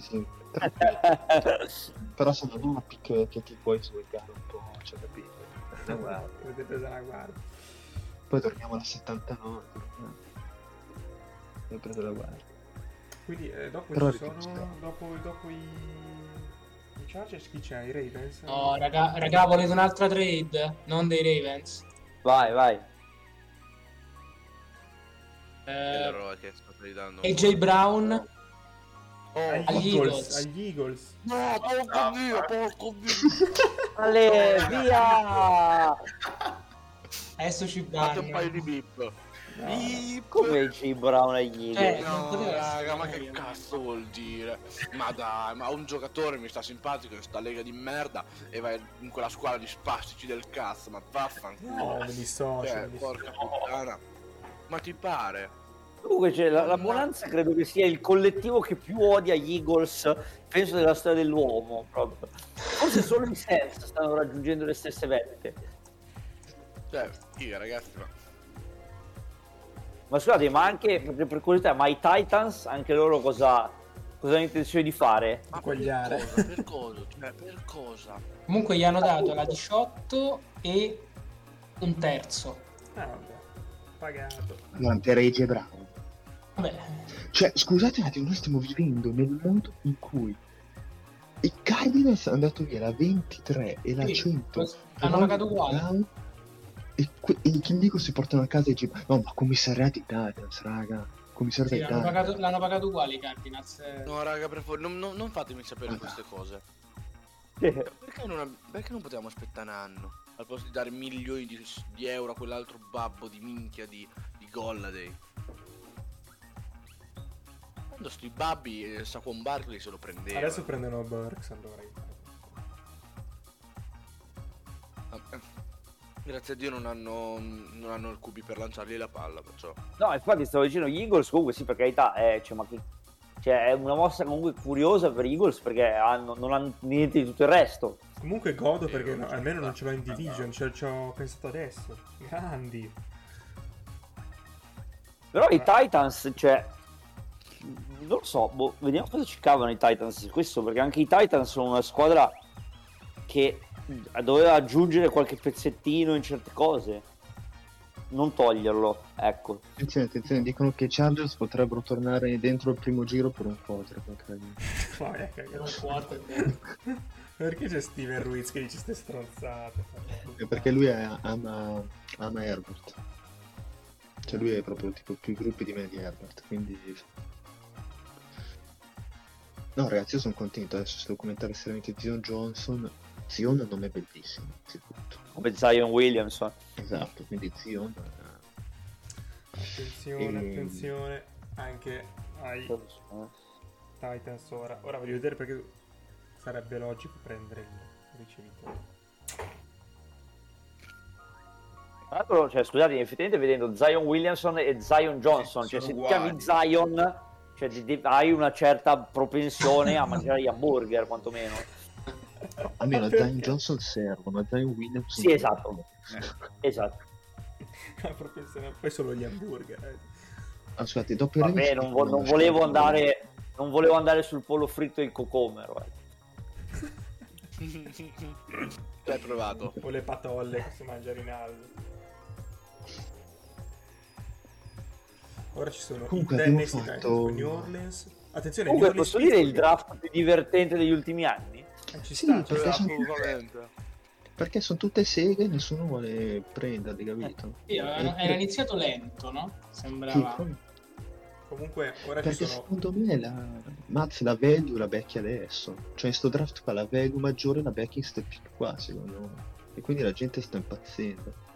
però sono una pick che ti puoi slegare un po', cioè capito? Avete preso la guardia. Poi torniamo alla 79. Ho preso la guardia. Quindi dopo però ci sono. Dopo i Chargers chi c'è? I Ravens? No, raga, volete un'altra trade? Non dei Ravens. Vai. AJ Brown agli Eagles. No, porco Dio. Ale, via. Adesso ci danno un paio di bip. No. Come AJ Brown agli Eagles? No, raga, ma che cazzo vuol dire? Ma dai, ma un giocatore mi sta simpatico in sta lega di merda e vai in quella squadra di spastici del cazzo, ma vaffanculo. No, mi dissocio, porca puttana. Ma ti pare? Comunque cioè, la Bonanza credo che sia il collettivo che più odia gli Eagles, penso, della storia dell'uomo proprio. Forse solo i Saints stanno raggiungendo le stesse vette. Cioè, sì, ragazzi, ma scusate, ma anche per curiosità, ma i Titans, anche loro cosa hanno intenzione di fare? Cogliare. Per cosa? Comunque gli hanno dato la 18 e un terzo. Vabbè. Pagato. No, per AJ Brown. Vabbè. Cioè, scusate un attimo, noi stiamo vivendo nel mondo in cui il Cardinals è andato via la 23 e la 100, hanno pagato uguale e i Kindico si portano a casa i Jim. No, ma commissariati Cardinals, raga, commissariati Cardinals, l'hanno pagato uguale i Cardinals. No, raga, per favore, non fatemi sapere queste cose. Perché non potevamo aspettare un anno al posto di dare milioni di euro a quell'altro babbo di minchia di Golladay? Quando sti babbi Saquon Barkley se lo prendeva. Adesso prendono Burks, allora. Grazie a Dio non hanno il QB per lanciargli la palla, perciò. No, infatti stavo dicendo gli Eagles comunque sì, per carità, cioè è una mossa comunque curiosa per gli Eagles perché non hanno niente di tutto il resto. Comunque godo perché almeno non ce l'ho in division, no. Cioè, ci ho pensato adesso. Grandi. Però i Titans, cioè non lo so, vediamo cosa ci cavano i Titans di questo, perché anche i Titans sono una squadra che doveva aggiungere qualche pezzettino in certe cose, non toglierlo, ecco. Attenzione, dicono che i Chargers potrebbero tornare dentro il primo giro per un quarterback. Perché c'è Steven Ruiz che dice ste stronzate? Perché lui ama Herbert, cioè lui è proprio tipo più gruppi di me di Herbert, quindi no ragazzi, io sono contento. Adesso se devo commentare seriamente Zion Johnson, Zion è un nome bellissimo innanzitutto, come Zion Williams, esatto, quindi Zion. Attenzione anche ai Titans, ora voglio vedere perché sarebbe logico prendere il ricevitore. Tra l'altro, cioè, scusate, effettivamente vedendo Zion Williamson e Zion Johnson, cioè se uguali. Ti chiami Zion, cioè hai una certa propensione a mangiare gli hamburger, quantomeno. Almeno a Zion Johnson servono, a Zion Williamson. Sì, esatto. Esatto. La propensione, poi solo gli hamburger. Scusate, dopo vabbè, non volevo andare sul pollo fritto e il cocomero. L'hai provato? O le patolle che si mangiano in alto. Ora ci sono i Tennessee Titans con New Orleans. Attenzione, comunque posso dire il draft più divertente degli ultimi anni? Perché sono tutte seghe e nessuno vuole prenderli, capito? Sì, era iniziato lento, no? Sembrava. Sì, comunque ora perché ci sono... secondo me la value la becchi adesso. Cioè in sto draft qua la value maggiore la becchi in ste pick qua, secondo me. E quindi la gente sta impazzendo.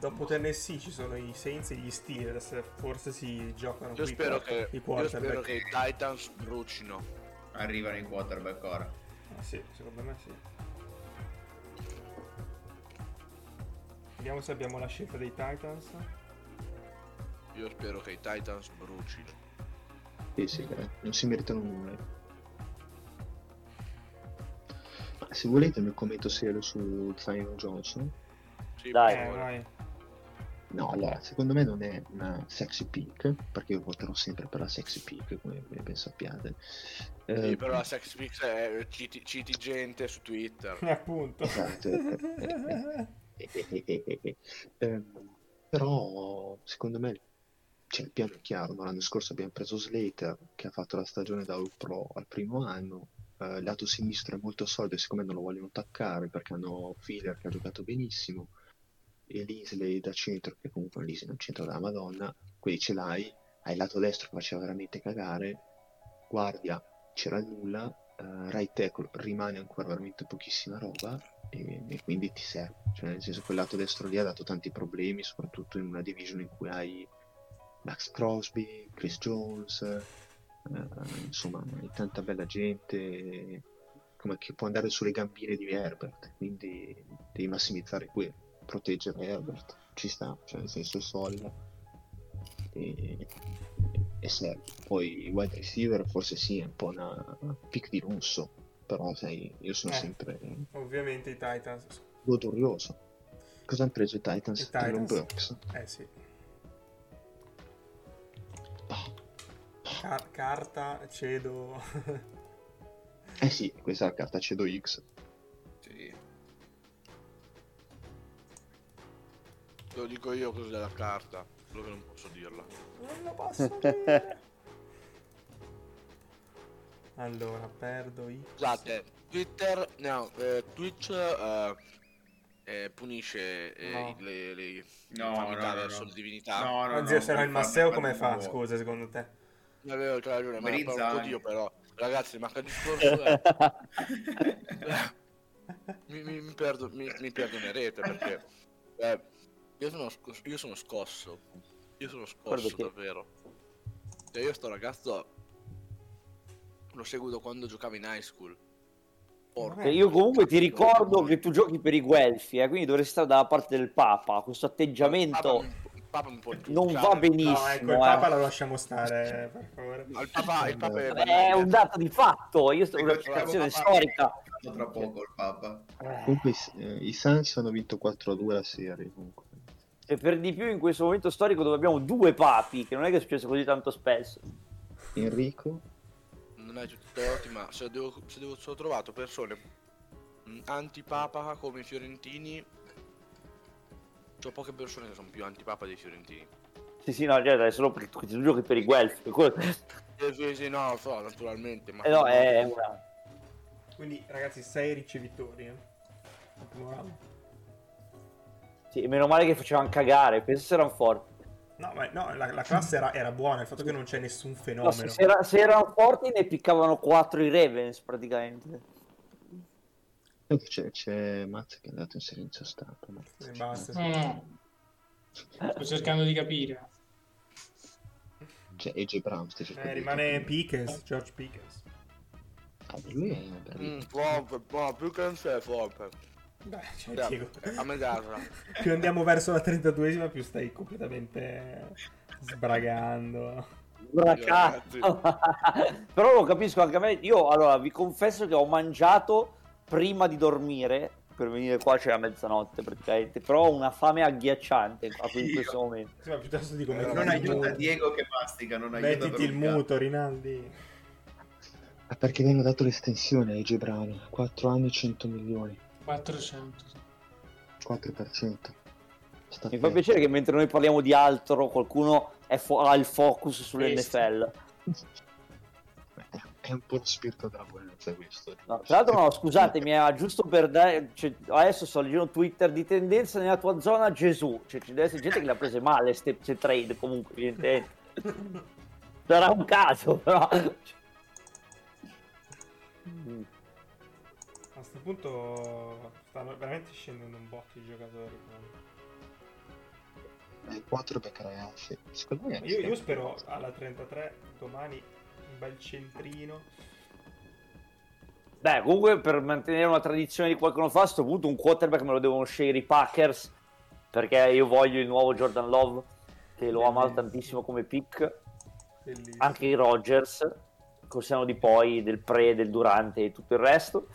Dopo Tennessee ci sono i Saints e gli Steelers, forse si giocano. Io spero che i Titans brucino. Arrivano i quarterback ora. Sì, secondo me sì. Vediamo se abbiamo la scelta dei Titans. Io spero che i Titans brucino. Sì, non si meritano nulla. Ma se volete mi commento serio su Zion Johnson. Sì, dai. No, allora, secondo me non è una sexy pick, perché io voterò sempre per la sexy pick, come ben sappiate. Sì, però la sexy pick è citi gente su Twitter. Appunto. Esatto. Però, secondo me, cioè, il piano è chiaro. L'anno scorso abbiamo preso Slater, che ha fatto la stagione da All Pro al primo anno. Lato sinistro è molto solido, siccome non lo vogliono attaccare, perché hanno Filler che ha giocato benissimo, e Linsley da centro, che comunque Linsley non c'entra dalla Madonna, quindi ce l'hai. Hai il lato destro che faceva veramente cagare, guardia c'era nulla, right tackle rimane ancora veramente pochissima roba, e quindi ti serve, cioè nel senso quel lato destro lì ha dato tanti problemi, soprattutto in una division in cui hai Max Crosby, Chris Jones, insomma hai tanta bella gente come che può andare sulle gambine di Herbert, quindi devi massimizzare quello, proteggere Herbert, ci sta, cioè nel senso solida e serve. Poi wide receiver forse sì, è un po' una pick di lusso, però sai, io sono sempre ovviamente i Titans godurioso. Cosa hanno preso i Titans? Tyron Burks. Sì, carta cedo. Sì, questa è la carta cedo X. Sì. Lo dico io cos'è la carta, solo che non posso dirla. Non la posso dire. Allora, perdo i... Scusate, Twitter, no, Twitch punisce no. Le no, infamità no, verso no. Divinità. No, no, anzi, no, sarà il Masseo come fa? Scusa, secondo te? Non avevo ragione, ma non io però. Ragazzi, manca il discorso. Mi perdonerete perché io sono scosso davvero. Cioè, io sto ragazzo l'ho seguito quando giocavo in high school. Porco. Io comunque ti ricordo che tu giochi per i guelfi, quindi dovresti stare dalla parte del Papa. Questo atteggiamento non va benissimo. No, ecco, il Papa lo lasciamo stare, per favore. No, il Papa è un dato di fatto. Io sto in una situazione storica. Tra poco il Papa. Comunque i Suns hanno vinto 4-2 la serie, comunque. E per di più in questo momento storico dove abbiamo due papi, che non è che è successo così tanto spesso. Enrico? Non è tutto ottimo, ma se ho trovato persone antipapa come i fiorentini. C'ho poche persone che sono più antipapa dei fiorentini. Sì, no, è solo perché tu giochi per i guelfi. Sì, no, so, naturalmente. Ma no, è una... Quindi, ragazzi, 6 ricevitori. Sì, meno male che facevano cagare, penso se erano forti. No, ma no, la classe era buona, il fatto che non c'è nessun fenomeno. No, se erano forti ne piccavano 4 i Ravens, praticamente. C'è Mazza che è andato in serie in sostanza. Sto cercando di capire. C'è AJ Brown. Rimane Pickens, George Pickens. Lui è una bravissima. Più che non c'è forte. A me garra. Più andiamo verso la 32esima, più stai completamente sbragando. Però lo capisco anche a me. Io allora vi confesso che ho mangiato prima di dormire per venire qua, c'era mezzanotte praticamente, però ho una fame agghiacciante in questo momento. Sì, ma piuttosto dico, non aiuta Diego che mastica, non aiuta. Mettiti il muto, Rinaldi. Ah, perché mi hanno dato l'estensione ai Gebrani, 4 anni 100 milioni. 400. 4%. Sta mi fa piacere che mentre noi parliamo di altro qualcuno ha il focus sull'NFL. È un po' lo spirito della violenza questo. No, tra l'altro no, scusatemi, giusto per dare, cioè, adesso sto leggendo Twitter di tendenza nella tua zona Gesù, cioè ci deve essere gente che l'ha presa male ste trade comunque, gente. Sarà un caso, però. A sto punto stanno veramente scendendo un botto di giocatori. 4 per ragazzi. Secondo me io spero alla 33 domani un bel centrino. Beh, comunque per mantenere una tradizione di qualcuno fa, a sto punto un quarterback me lo devono scegliere i Packers, perché io voglio il nuovo Jordan Love, che lo amavo tantissimo come pick. Bellissimo. Anche i Rodgers, cos'hanno di poi, del pre, del durante e tutto il resto.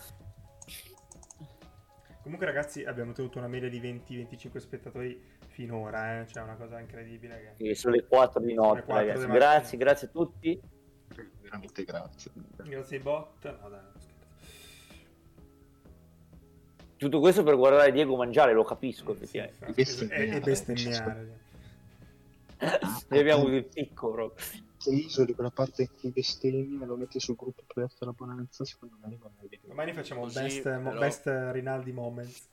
Comunque ragazzi abbiamo tenuto una media di 20-25 spettatori finora, eh? Cioè una cosa incredibile che... E sono le 4 di notte, 4 ragazzi. Grazie a tutti. Veramente grazie ai bot. No, dai, tutto questo per guardare Diego mangiare, lo capisco, effettivamente. Sì, e bestemmiare. Ne abbiamo avuto il piccolo. Se isoli quella parte che bestemmia lo metti sul gruppo per la Bonanza, secondo me domani facciamo così, best Rinaldi moments.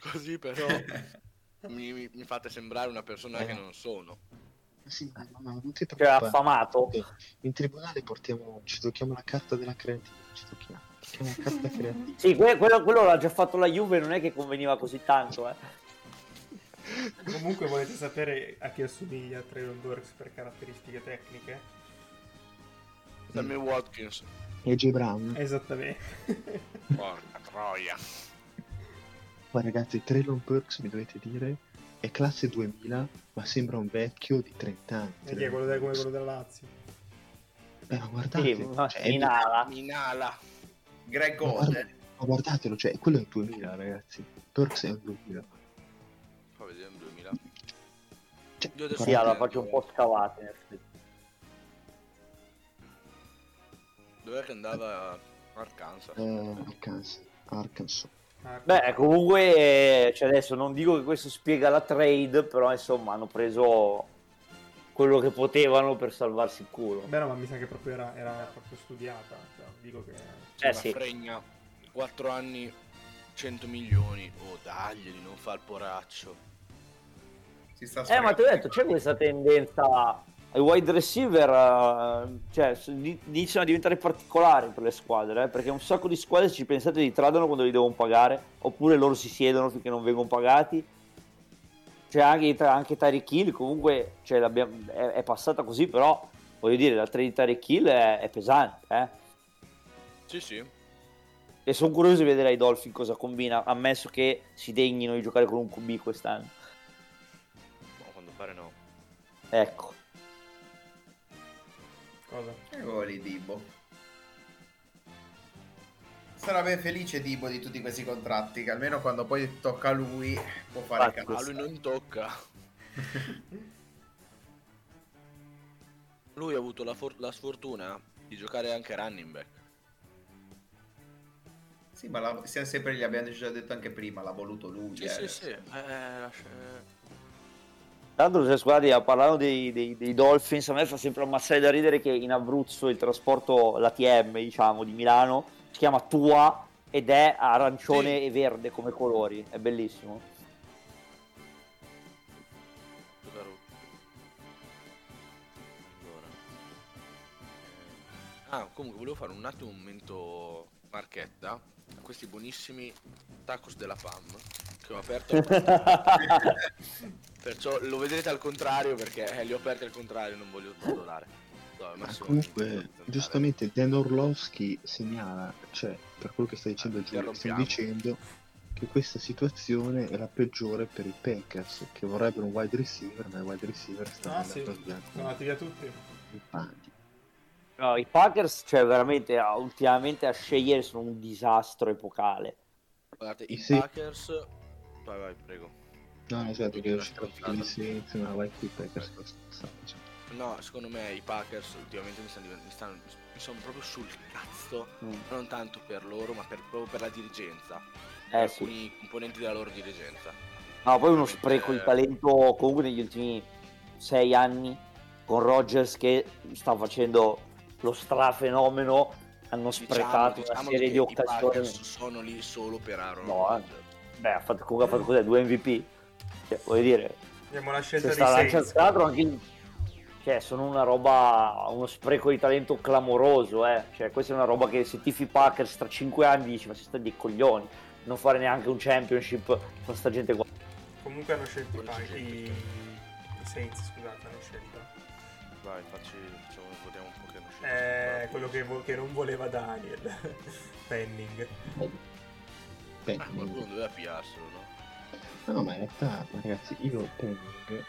Così però mi fate sembrare una persona che non sono. Sì, ma non ti preoccupare. Cioè, affamato. In tribunale ci giochiamo la carta della creatività. Ci giochiamo la carta creativa. Sì, quello l'ha già fatto la Juve, non è che conveniva così tanto, Comunque volete sapere a chi assomiglia Traylon Burks per caratteristiche tecniche? Sammy Watkins. E J. Brown. Esattamente. Porca troia. Ma ragazzi, Traylon Burks, mi dovete dire, è classe 2000, ma sembra un vecchio di 30 anni. E che è come quello della Lazio. Beh, ma guardate. Sì, ma cioè, Minala. Greg Oden. Ma guardatelo, cioè, quello è il 2000, ragazzi. Burks è il 2000. Fa vedere un 2000. Cioè, io adesso la faccio un po' scavata. Dov'è che andava? Arkansas. Beh, comunque, cioè adesso non dico che questo spiega la trade, però insomma hanno preso quello che potevano per salvarsi il culo. Beh, no, ma mi sa che proprio era proprio studiata. Cioè, dico che sì. Fregna 4 anni 100 milioni. Oh, daglieli, non fa il poraccio. Si sta ma ti ho detto, c'è questa tendenza ai wide receiver, cioè iniziano a diventare particolari per le squadre, perché un sacco di squadre ci pensate li tradano quando li devono pagare, oppure loro si siedono finché non vengono pagati. C'è anche Tyreek Hill, comunque cioè, è passata così, però voglio dire, la trade di Tyreek Hill è pesante, eh? Sì, sì. E sono curioso di vedere ai Dolphin cosa combina, ammesso che si degnino di giocare con un QB quest'anno. No, quando pare no. Ecco. Cosa? E voli Dibbo. Sarà ben felice Dibbo di tutti questi contratti, che almeno quando poi tocca a lui può fare cazzo. Lui non tocca. Lui ha avuto la sfortuna di giocare anche running back. Sì, ma siamo sempre, gli abbiamo già detto anche prima, l'ha voluto lui. Sì, sì, sì. Tanto se squadri parlando dei Dolphins, a me fa sempre ammazzare da ridere che in Abruzzo il trasporto, l'ATM diciamo, di Milano si chiama Tua ed è arancione e verde come colori, è bellissimo. Ah, comunque volevo fare un attimo un momento marchetta a questi buonissimi tacos della PAM che ho aperto perciò lo vedrete al contrario, perché li ho aperti al contrario, non voglio tondolare. Ma comunque giustamente Dan Orlovsky segnala, cioè per quello che stai dicendo Giulio, stiamo dicendo che questa situazione è la peggiore per i Packers, che vorrebbero un wide receiver, ma il wide receiver sta sono andati via tutti. No, i Packers cioè veramente ultimamente a scegliere sono un disastro epocale. Guardate, i Packers vai prego. No, esatto, che Packers no, secondo me i Packers ultimamente mi sono proprio sul cazzo, non tanto per loro, ma proprio per la dirigenza, alcuni componenti della loro dirigenza. No, poi uno spreco di talento comunque negli ultimi 6 anni, con Rodgers che sta facendo lo strafenomeno, hanno sprecato una serie di occasioni. I Packers sono lì solo per Aaron Rodgers. Beh, ha fatto cos'è, 2 MVP? Cioè, voglio dire, abbiamo la scelta di Saints. Cioè, sono una roba, uno spreco di talento clamoroso, eh. Cioè, questa è una roba che se tifi Packers tra 5 anni dici, ma si sta dei coglioni, non fare neanche un championship con sta gente qua. Comunque hanno scelto i Saints, scusate, hanno scelto. Vai, vediamo un po' che hanno scelto. Quello che non voleva Daniel, Penning. Ma qualcuno doveva piarselo, no? No, ma in realtà, ragazzi, io Penning...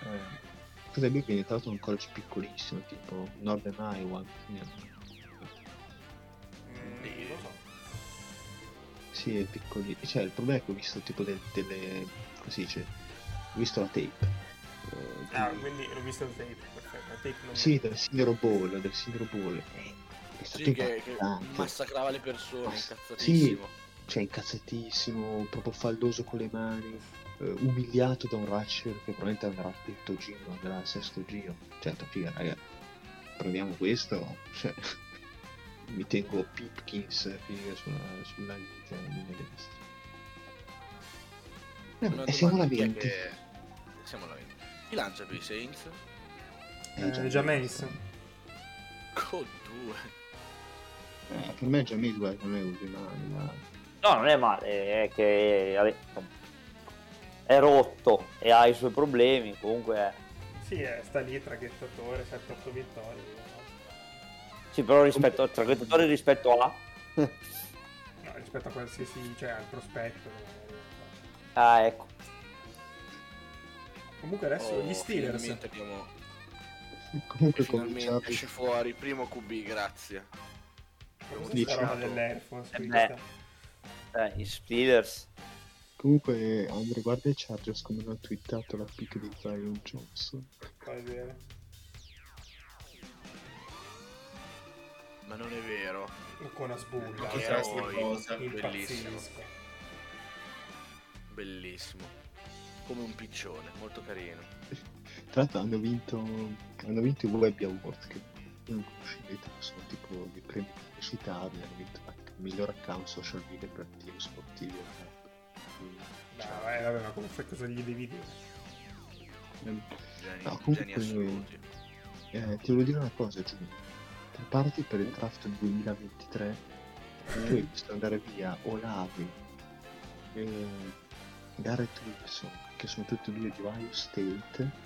Cosa è che è diventato un college piccolissimo, tipo Northern Iowa. Non so. Sì, è piccolissimo. Cioè, il problema è che ho visto tipo delle... così, cioè, ho visto la tape. Quindi ho visto il tape, perfetto. La tape non sì, del Senior Bowl. Sì, che massacrava le persone, incazzatissimo. Sì, cioè, incazzatissimo, proprio faldoso con le mani. Umiliato da un rusher che probabilmente andrà al quinto giro, andrà al sesto giro. Cioè, figa, raga, proviamo questo. Cioè, mi tengo Pipkins figa sulla linea destra. E siamo alla 20. Siamo alla 20. Chi lancia per i Saints? Jameis. Con 2. Per me Jameis, guarda, come ultima. No, non è male, è che... è rotto e ha i suoi problemi, comunque sì, sta lì traghettatore, 7-8 vittorie. Sì, però rispetto al traghettatore rispetto a no, rispetto a qualsiasi, cioè al prospetto. Ecco. Comunque adesso gli Steelers abbiamo comunque finalmente esce fuori primo QB, grazie. Roba dell'Air Force, gli Steelers. Comunque, riguardo ai Chargers, come hanno twittato la pick di Zion Johnson. È vero. Ma non è vero. Con una sbulla. Cosa bellissimo. Bellissimo. Come un piccione, molto carino. Tra l'altro hanno vinto hanno vinto i Webby Awards, che in uscita sono tipo di premi pubblicitari, hanno vinto anche il miglior account social media per attivi sportivi. Cioè, no, vabbè, ma comunque cosa gli devi dire? No, comunque ti volevo dire una cosa, Giulio. Ti parti per il draft 2023, tu hai visto andare via Olavi e Garrett Wilson, che sono tutti e due di Ohio State.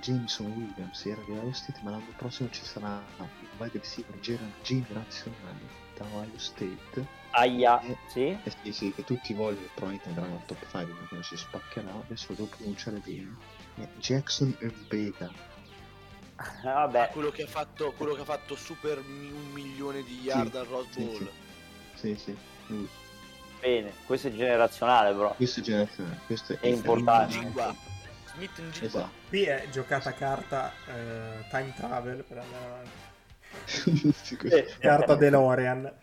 Jameson Williams era di Ohio State, ma l'anno prossimo ci sarà un wide receiver generazionale da Ohio State. Aia, sì? Sì, che tutti vogliono, probabilmente andranno al top 5, perché non si spaccherà, adesso lo devo pronunciare bene. Jackson Vega. Vabbè. Ah, quello che ha fatto super 1 milione di yard al Rose Bowl. Sì. Mm. Bene, questo è generazionale, bro. Questo è importante. Esatto. Qui è giocata carta time travel per andare avanti. Carta DeLorean.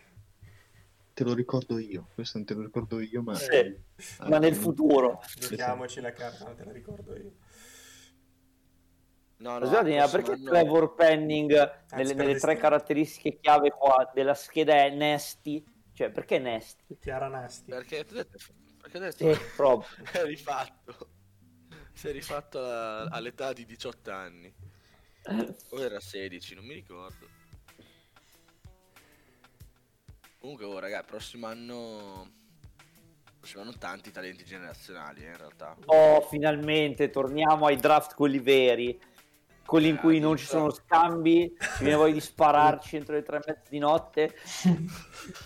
Te lo ricordo io, questo non te lo ricordo io, ma ma nel futuro. Giochiamoci la carta, non te la ricordo io. No, scusate, ma perché Trevor Penning nelle tre caratteristiche chiave qua della scheda è Nasty? Cioè, perché Nasty? Chiara Nasty. Perché Nasty è rifatto. Si è rifatto all'età di 18 anni. O era 16, non mi ricordo. Comunque, ragazzi, prossimo anno tanti talenti generazionali, in realtà. Oh, finalmente torniamo ai draft quelli veri. Quelli in cui non ci sono scambi, ci viene voglia di spararci entro le 3:30 di notte.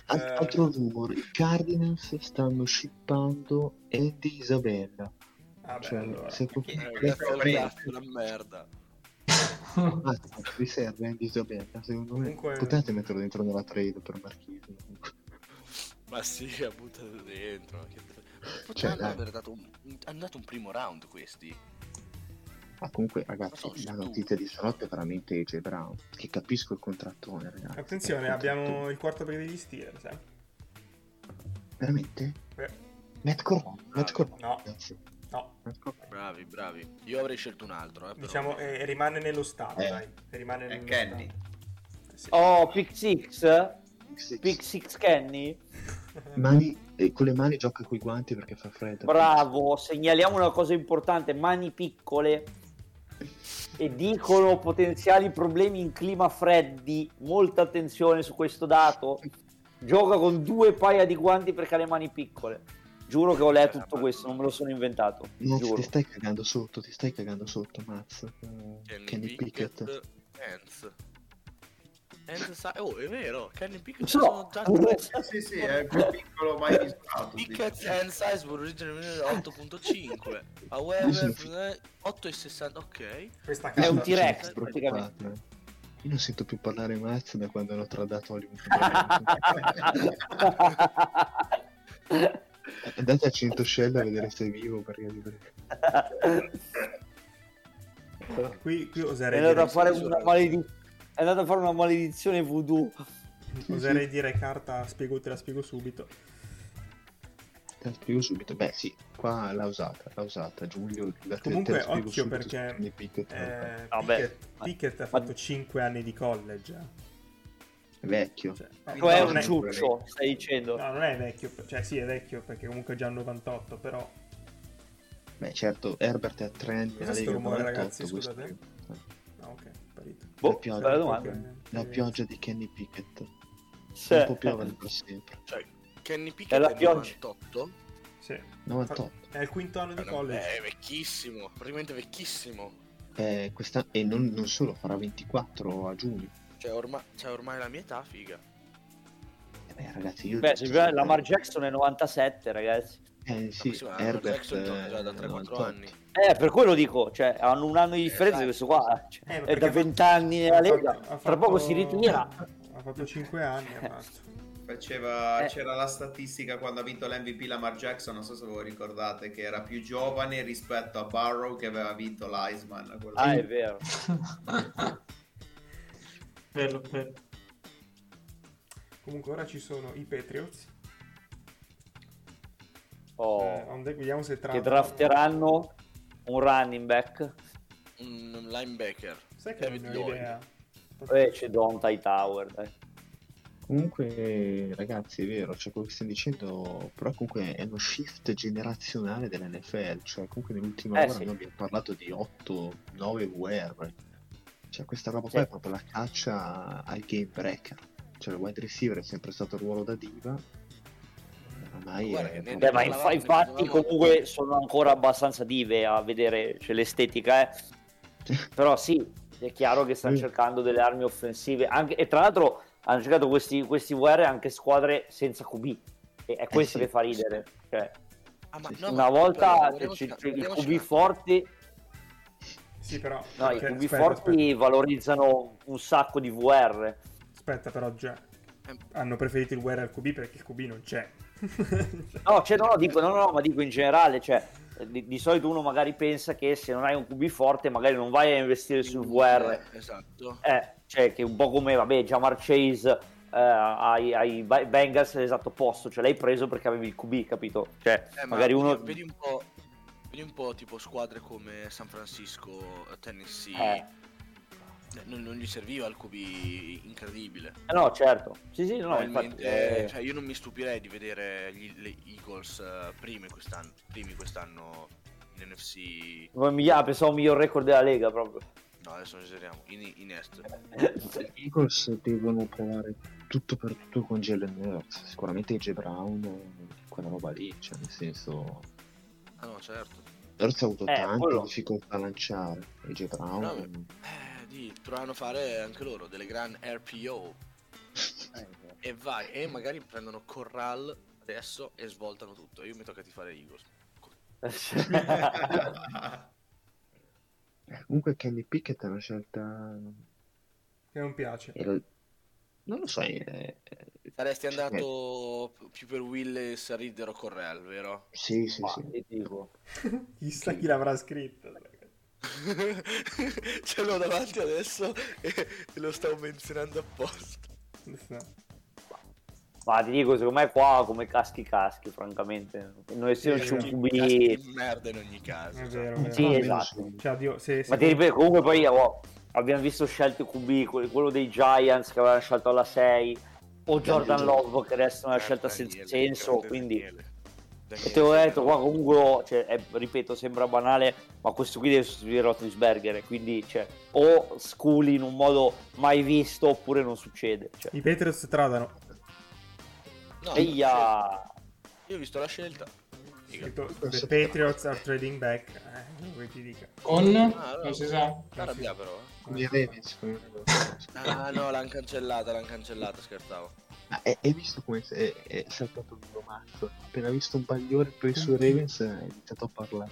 Altro rumore, i Cardinals stanno shippando Eddie Isabella. Ah, cioè, allora. Se tu una merda. Vi serve Eddie Isabella, secondo me. Comunque... potete metterlo dentro nella trade per Marquis. Ma sì, ha buttato dentro. Potrebbe aver dato un primo round questi. Ah, comunque, ragazzi, la notizia di stanotte è veramente AJ Brown, che capisco il contrattone, ragazzi. Attenzione, abbiamo il quarto periodo di Steelers, veramente? Matt Corral. No. Bravi. Io avrei scelto un altro, però. Diciamo, rimane nello stato, dai. Rimane nello Kenny. Sì. Oh, Pick Six Kenny. Mani, con le mani gioca coi guanti perché fa freddo. Bravo, segnaliamo una cosa importante, mani piccole. E dicono potenziali problemi in clima freddi, molta attenzione su questo dato. Gioca con 2 paia di guanti perché ha le mani piccole. Giuro che ho letto tutto questo, non me lo sono inventato. No, giuro. Ti stai cagando sotto, Maz. Kenny Pickett. È vero, Kenny Pickett sono già sì, è più piccolo mai visto. Pickett and size were originally 8.5. However, 8.60, ok. Questa è un T-Rex praticamente. Io non sento più parlare Maz da quando hanno tradato Hollywood. Andate a Centoscello a vedere se è vivo, perché qui oserei dire da fare una maledizione. È andato a fare una maledizione voodoo. Oserei dire carta, te la spiego subito. Beh sì, qua l'ha usata Giulio. Comunque occhio perché Pickett ha fatto 5 anni di college. È vecchio. Cioè, è un ciuccio, stai dicendo. No, non è vecchio, cioè sì è vecchio perché comunque è già 98, però... Beh certo, Herbert ha 3 anni. Cosa sto rumore, ragazzi, scusate? Ah, ok. La pioggia di Kenny Pickett. Sì. Un po' piove per sempre. Cioè, Kenny Pickett è 98? Sì. 98. È il quinto anno di college. È vecchissimo, praticamente vecchissimo. E non solo, farà 24 a giugno. Cioè, ormai la mia età, figa. Beh, ragazzi, Lamar Jackson è 97, ragazzi. Sì, Herbert già da 3-4 anni. Per quello dico, cioè hanno un anno di differenza questo qua, cioè, è da 20 anni nella Lega, tra poco si ritirerà. Ha fatto 5 anni, C'era la statistica quando ha vinto l'MVP Lamar Jackson, non so se ve lo ricordate, che era più giovane rispetto a Burrow che aveva vinto l'Heisman. È vero. bello. Comunque ora ci sono i Patriots. Vediamo se che drafteranno un running back, un linebacker, Sai che non ho idea. C'è Don Hightower, dai. Comunque, ragazzi, è vero, cioè quello che stiamo dicendo, però comunque è uno shift generazionale dell'NFL, cioè comunque nell'ultima ora noi abbiamo parlato di 8-9 VR, cioè questa roba qua è proprio la caccia al game breaker, cioè il wide receiver è sempre stato il ruolo da diva, ormai ma infatti comunque sono ancora abbastanza dive a vedere, cioè, l'estetica, però sì, è chiaro che stanno cercando delle armi offensive, anche, e tra l'altro hanno cercato questi VR anche squadre senza QB, e è questo che fa ridere, cioè, una volta i QB forti valorizzano un sacco di VR. Aspetta, però già hanno preferito il VR al QB perché il QB non c'è. Dico in generale, cioè di solito uno magari pensa che se non hai un QB forte magari non vai a investire sul VR, esatto, cioè che un po' come Jamar Chase ai Bengals è l'esatto opposto, cioè l'hai preso perché avevi il QB, capito? Cioè magari uno vedi un po' tipo squadre come San Francisco, Tennessee, non gli serviva il QB incredibile, no, certo, sì no, infatti, cioè io non mi stupirei di vedere le Eagles primi quest'anno in NFC. Pensavo miglior record della Lega proprio. No, adesso esageriamo, in est. Le Eagles devono provare tutto per tutto con Jalen Hurts, sicuramente AJ Brown, quella roba lì, cioè nel senso, ah no, certo, Hurts ha avuto tante difficoltà a lanciare, AJ Brown dovranno fare anche loro delle gran RPO e magari prendono Corral adesso e svoltano tutto. Io mi tocca tifare Eagles. Comunque Kenny Pickett è una scelta che non piace, non lo so, saresti andato più per Willis, Ridder o Corral, vero? Sì. Dico. Chissà chi l'avrà scritta, ce l'ho davanti adesso e lo stavo menzionando apposta. Ma ti dico, secondo me qua come caschi francamente, non essendoci un QB di merda in ogni caso, è vero, cioè. Sì, esatto, cioè, Dio, se ma ti ripeto, comunque poi abbiamo visto scelte QB, quello dei Giants che avevano scelto alla 6 o Jordan Love, che resta una scelta senza senso, quindi te l'ho detto qua, comunque cioè, ripeto, sembra banale, ma questo qui deve sostituire Roethlisberger, quindi cioè, o sculi in un modo mai visto oppure non succede, cioè. I Patriots tradano, no, io ho visto la scelta, scritto, the Patriots are trading back, come ti dica, non si sa, arrabbia però no, l'hanno cancellata, scherzavo. Hai visto come è saltato il mazzo? Appena visto un bagliore poi su Ravens ha iniziato a parlare.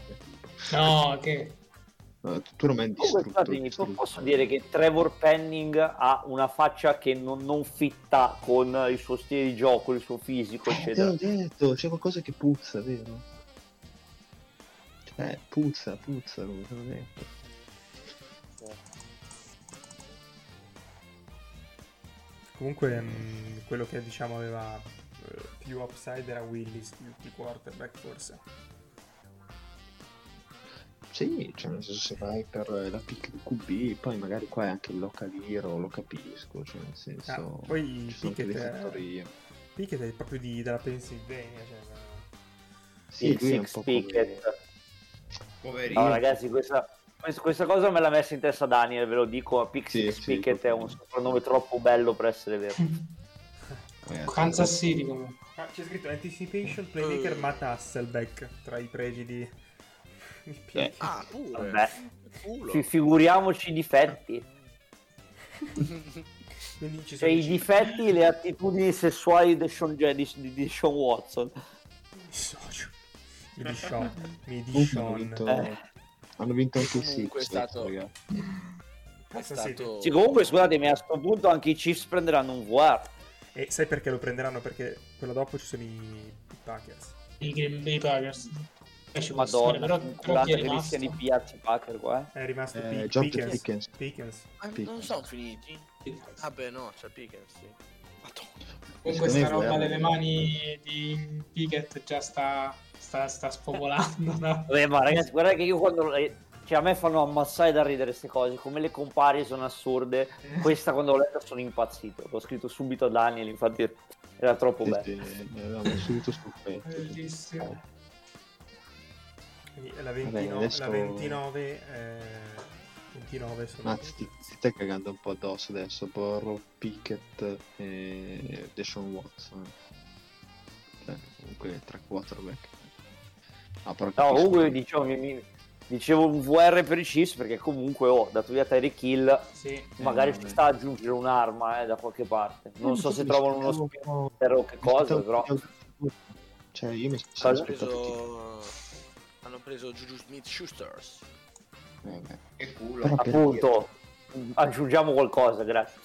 No, che tu non mi hai distrutto. Posso dire che Trevor Penning ha una faccia che non fitta con il suo stile di gioco, il suo fisico, eccetera. Te l'ho detto, c'è qualcosa che puzza, vero? Puzza lui, te l'ho detto. Comunque quello che diciamo aveva più upside era Willis di tutti i quarterback, forse. Sì, cioè nel senso, se vai per la pick di QB, poi magari qua è anche il localiro, lo capisco, cioè nel senso, poi ci sono delle fattorie. Pickett è proprio dalla Pennsylvania, cioè sì, lui è un po' poverino. No, ragazzi, questa cosa me l'ha messa in testa Daniel, ve lo dico, Pixie Pickett è un soprannome troppo bello per essere vero. Kansas City, come c'è scritto Anticipation Playmaker Matt Hasselbeck tra i pregi di Pickett. Figuriamoci i difetti. Cioè i difetti e le attitudini sessuali di Sean Watson. Mi dissocio. Hanno vinto anche è stato... Sì, comunque scusatemi, a questo punto anche i Chiefs prenderanno un VR. E sai perché lo prenderanno? Perché quello dopo ci sono i Packers. I Packers. Madonna, però che rischiano di piazzi Packers qua. È rimasto Pickens. Non sono finiti? Vabbè no, c'è Pickens, sì. Con questa roba delle mani di Pickett già sta spopolando. Vabbè, ma ragazzi, guarda che io quando Cioè, a me fanno ammazzare da ridere queste cose, come le compari sono assurde. Questa quando l'ho letta sono impazzito, l'ho scritto subito a Daniel, infatti era troppo bello. Sì, subito stupendo. Bellissimo. La 29 29 sono... Ma ti stai cagando un po' addosso adesso, Burrow, Pickett e Deshaun Watson. Comunque tra quarterback. Ah, no, comunque dicevo un VR per i Chiefs, perché comunque ho dato via Tyreek Hill, sì, magari ci sta aggiungere un'arma da qualche parte. Non so se trovano uno spettro o che cosa, però cioè io mi sono aspettato hanno preso Juju Smith-Schuster. Che culo. Appunto, aggiungiamo qualcosa, grazie.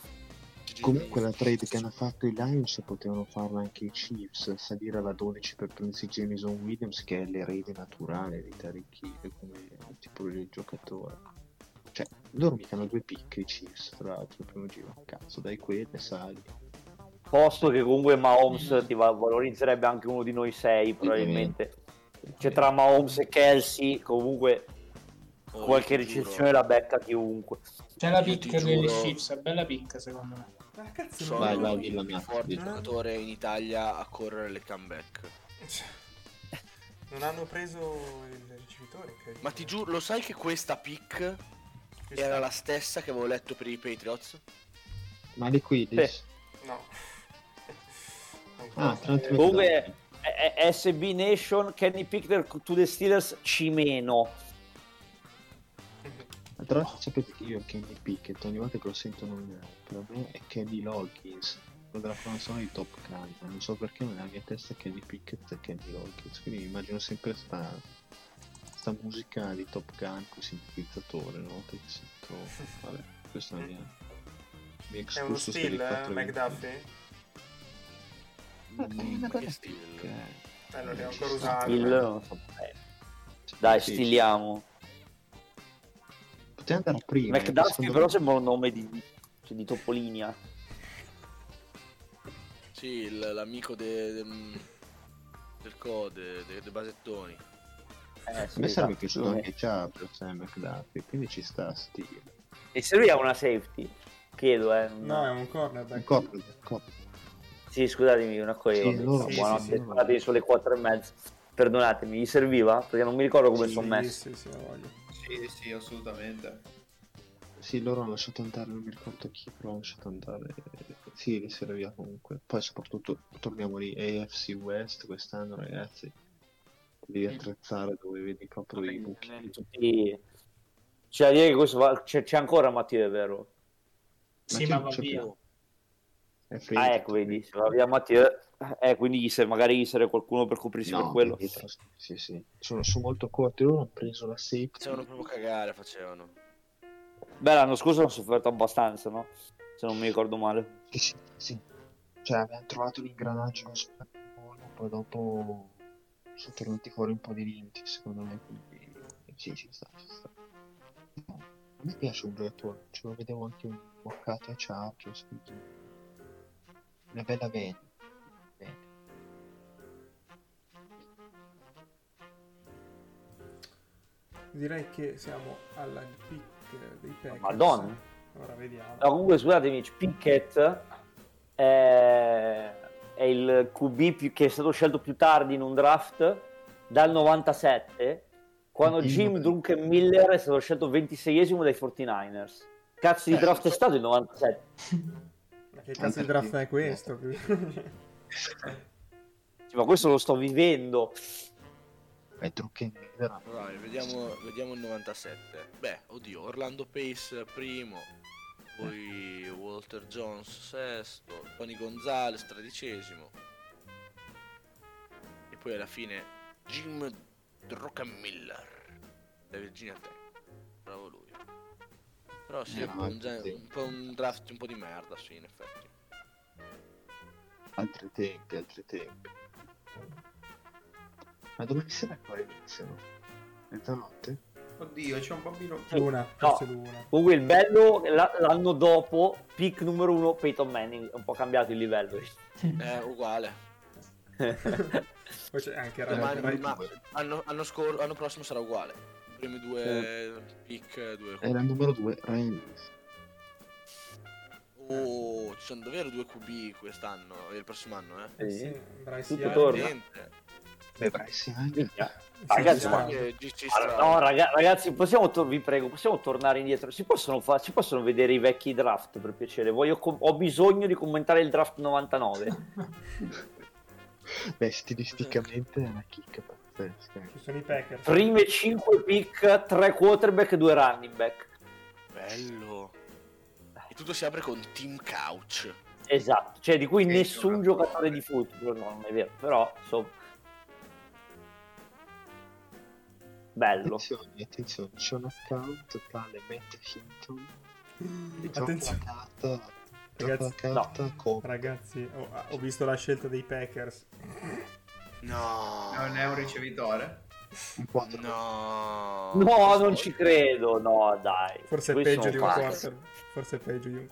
Comunque la trade che hanno fatto i Lions potevano farla anche i Chiefs, salire alla 12 per prendersi Jameson Williams, che è l'erede naturale di Tyreek Hill come tipo di giocatore. Cioè loro mica hanno due picche i Chiefs, tra l'altro il primo giro, cazzo, dai quelle sali, posto che comunque Mahomes ti valorizzerebbe anche uno di noi sei probabilmente, cioè tra Mahomes e Kelsey comunque qualche ricezione la becca chiunque. C'è la picca delle Chiefs, è bella picca secondo me. Ah, cazzo, sono il più forte giocatore in Italia a correre le comeback. Non hanno preso il ricevitore, ma ti giuro, lo sai che questa pick era la stessa che avevo letto per i Patriots? Ma di Quidditch? No. Comunque SB Nation, Kenny Pickett to the Steelers Cimeno. Tra l'altro sapete che io Kenny Pickett ogni volta che lo sento nominare, per me è Kenny Loggins, quello della canzone di Top Gun, non so perché ma nella mia testa Kenny Pickett è Kenny Loggins, quindi immagino sempre sta musica di Top Gun con sintetizzatore, no? Che sento... vabbè, questa è la mia è uno stile, McDuffie? Ma che stile? Lo devo ancora usare. Dai, stiliamo. Andare prima McDuffie però sembra un nome di Topolinia. Sì, l'amico del code dei Basettoni. Sì, a me sarebbe piaciuto anche Chapel, McDuffie, quindi ci sta stile. E se lui ha una safety? Chiedo, No, è un cornerback. Sì, scusatemi, una cosa. Buonanotte, guardate sulle 4:30. Perdonatemi, gli serviva? Perché non mi ricordo come sono messo. Sì, voglio. Sì, assolutamente. Sì, loro hanno lasciato andare, non mi ricordo chi, però hanno lasciato andare. Sì, li serviva comunque. Poi soprattutto torniamo lì, AFC West quest'anno, ragazzi. Devi attrezzare dove vedi proprio i buchi. Sì. Cioè, dire che questo c'è ancora Mattia, è vero? Sì, ma va via. Ecco, vedi, se va via Mattia... quindi magari gli serve qualcuno per coprirsi, no, per quello. Sì. Sono molto corti, loro hanno preso la safety. Facevano proprio cagare, facevano. Beh, l'anno scorso hanno sofferto abbastanza, no? Se non mi ricordo male. Sì. Cioè, abbiamo trovato l'ingranaggio spagnolo, poi dopo sono tornati fuori un po' di limiti, secondo me. Quindi ci sta. No, a me piace un giocatore, ce lo vedevo anche un boccato a Ciaccio, una bella vena. Direi che siamo alla pick dei Packers. Madonna. Ora vediamo. No, comunque scusatemi, Pickett è il QB che è stato scelto più tardi in un draft dal 97, quando Jim Druckenmiller è stato scelto 26esimo dai 49ers. Cazzo di draft è stato il 97? Ma che cazzo di draft è questo? Ma questo lo sto vivendo. Allora, vediamo il 97. Beh, oddio, Orlando Pace primo, poi Walter Jones sesto, Tony Gonzalez 13esimo e poi alla fine Jim Druckenmiller da Virginia Tech. Bravo lui. Però sì, un draft un po' di merda, sì, in effetti. Altri tempi. Ma domani sera poi iniziano? Mezzanotte? Oddio, c'è un bambino. Forse l'una. Comunque il bello l'anno dopo, pick numero 1, Peyton Manning. È un po' cambiato il livello. È uguale. Poi c'è anche domani, l'anno prossimo sarà uguale. primi due pick, era il numero 2 Ryan. Oh, ci sono davvero due QB quest'anno e il prossimo anno, eh? Sì, Bryce tutto torna. Beh, Bryce anche. Ragazzi, ragazzi, vi prego, possiamo tornare indietro? Si possono vedere i vecchi draft, per piacere? Ho bisogno di commentare il draft 99. Beh, stilisticamente è una chicca pazzesca. Ci sono i Packers. Prime 5 pick, 3 quarterback, 2 running back. Bello. E tutto si apre con Team Couch. Esatto, cioè di cui e nessun giocatore di football, no, non è vero, però insomma. Bello. Attenzione, c'è un account tale Matt Hinton. Attenzione. Gioco la carta no. Ragazzi, ho visto la scelta dei Packers. No. Non è un ricevitore? No. No, non ci credo, no dai. Forse è peggio di un quarter.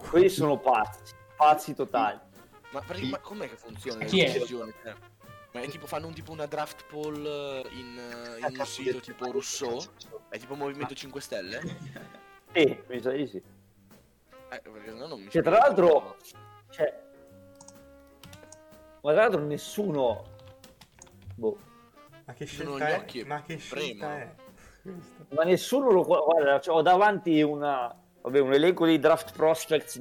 Quelli sono pazzi, pazzi totali. Ma com'è che funziona la decisione? È tipo, fanno tipo una draft poll in un sito tipo Rousseau? È tipo Movimento 5 Stelle? Sì, mi sa di sì. Perché no, non mi cioè, tra l'altro, cioè, ma tra l'altro nessuno. Boh. Ma che scelta è? Ma che scelta è? Ma nessuno lo guarda, cioè, ho davanti un elenco di draft prospects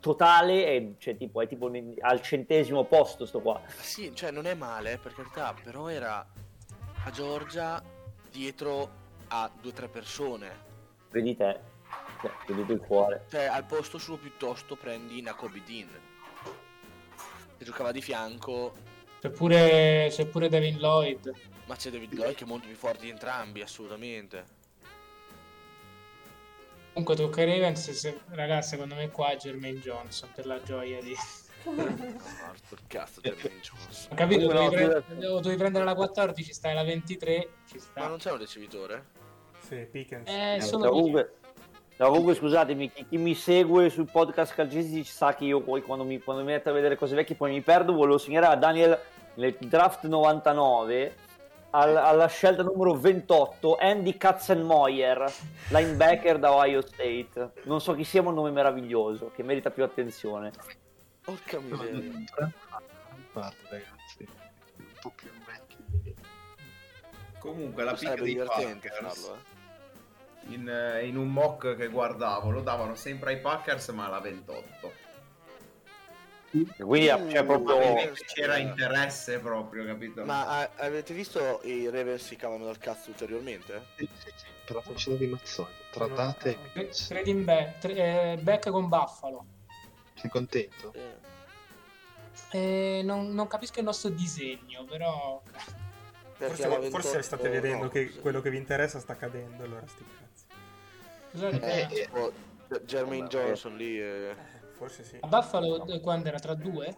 totale e cioè, tipo, è tipo al 100° posto sto qua. Sì, cioè non è male per carità, però era a Georgia dietro a 2-3 persone. Vedi te, cioè, vedi il cuore. Cioè al posto suo piuttosto prendi Nakobe Dean che giocava di fianco. C'è pure Devin Lloyd. Ma c'è David Lloyd che è molto più forte di entrambi, assolutamente. Comunque tocca ai Ravens, ragazzi, secondo me qua Jermaine Johnson per la gioia di... Morto il cazzo Jermaine Johnson. Ho capito, dovevi prendere la 14, stai alla 23, ci sta. Ma non c'è un ricevitore? Sì, Pickens. Comunque scusatemi, chi mi segue sul podcast calcistici sa che io poi quando mi metto a vedere cose vecchie poi mi perdo. Volevo segnare a Daniel nel draft 99... alla scelta numero 28 Andy Katzenmoyer, linebacker da Ohio State. Non so chi sia, ma un nome meraviglioso che merita più attenzione. Porca miseria, ragazzi, un po' più vecchi. Comunque la picca dei Packers in un mock che guardavo lo davano sempre ai Packers ma alla 28. Quindi c'è proprio c'era interesse proprio, capito? Ma avete visto i Ravens si cavano dal cazzo ulteriormente? Sì, però facciamo di mazzoni. Trattate trading back con Buffalo. Sei contento? Non capisco il nostro disegno, però forse state vedendo che quello che vi interessa sta cadendo, allora sti cazzi. Jermaine Johnson lì forse sì. A Buffalo quando era tra due?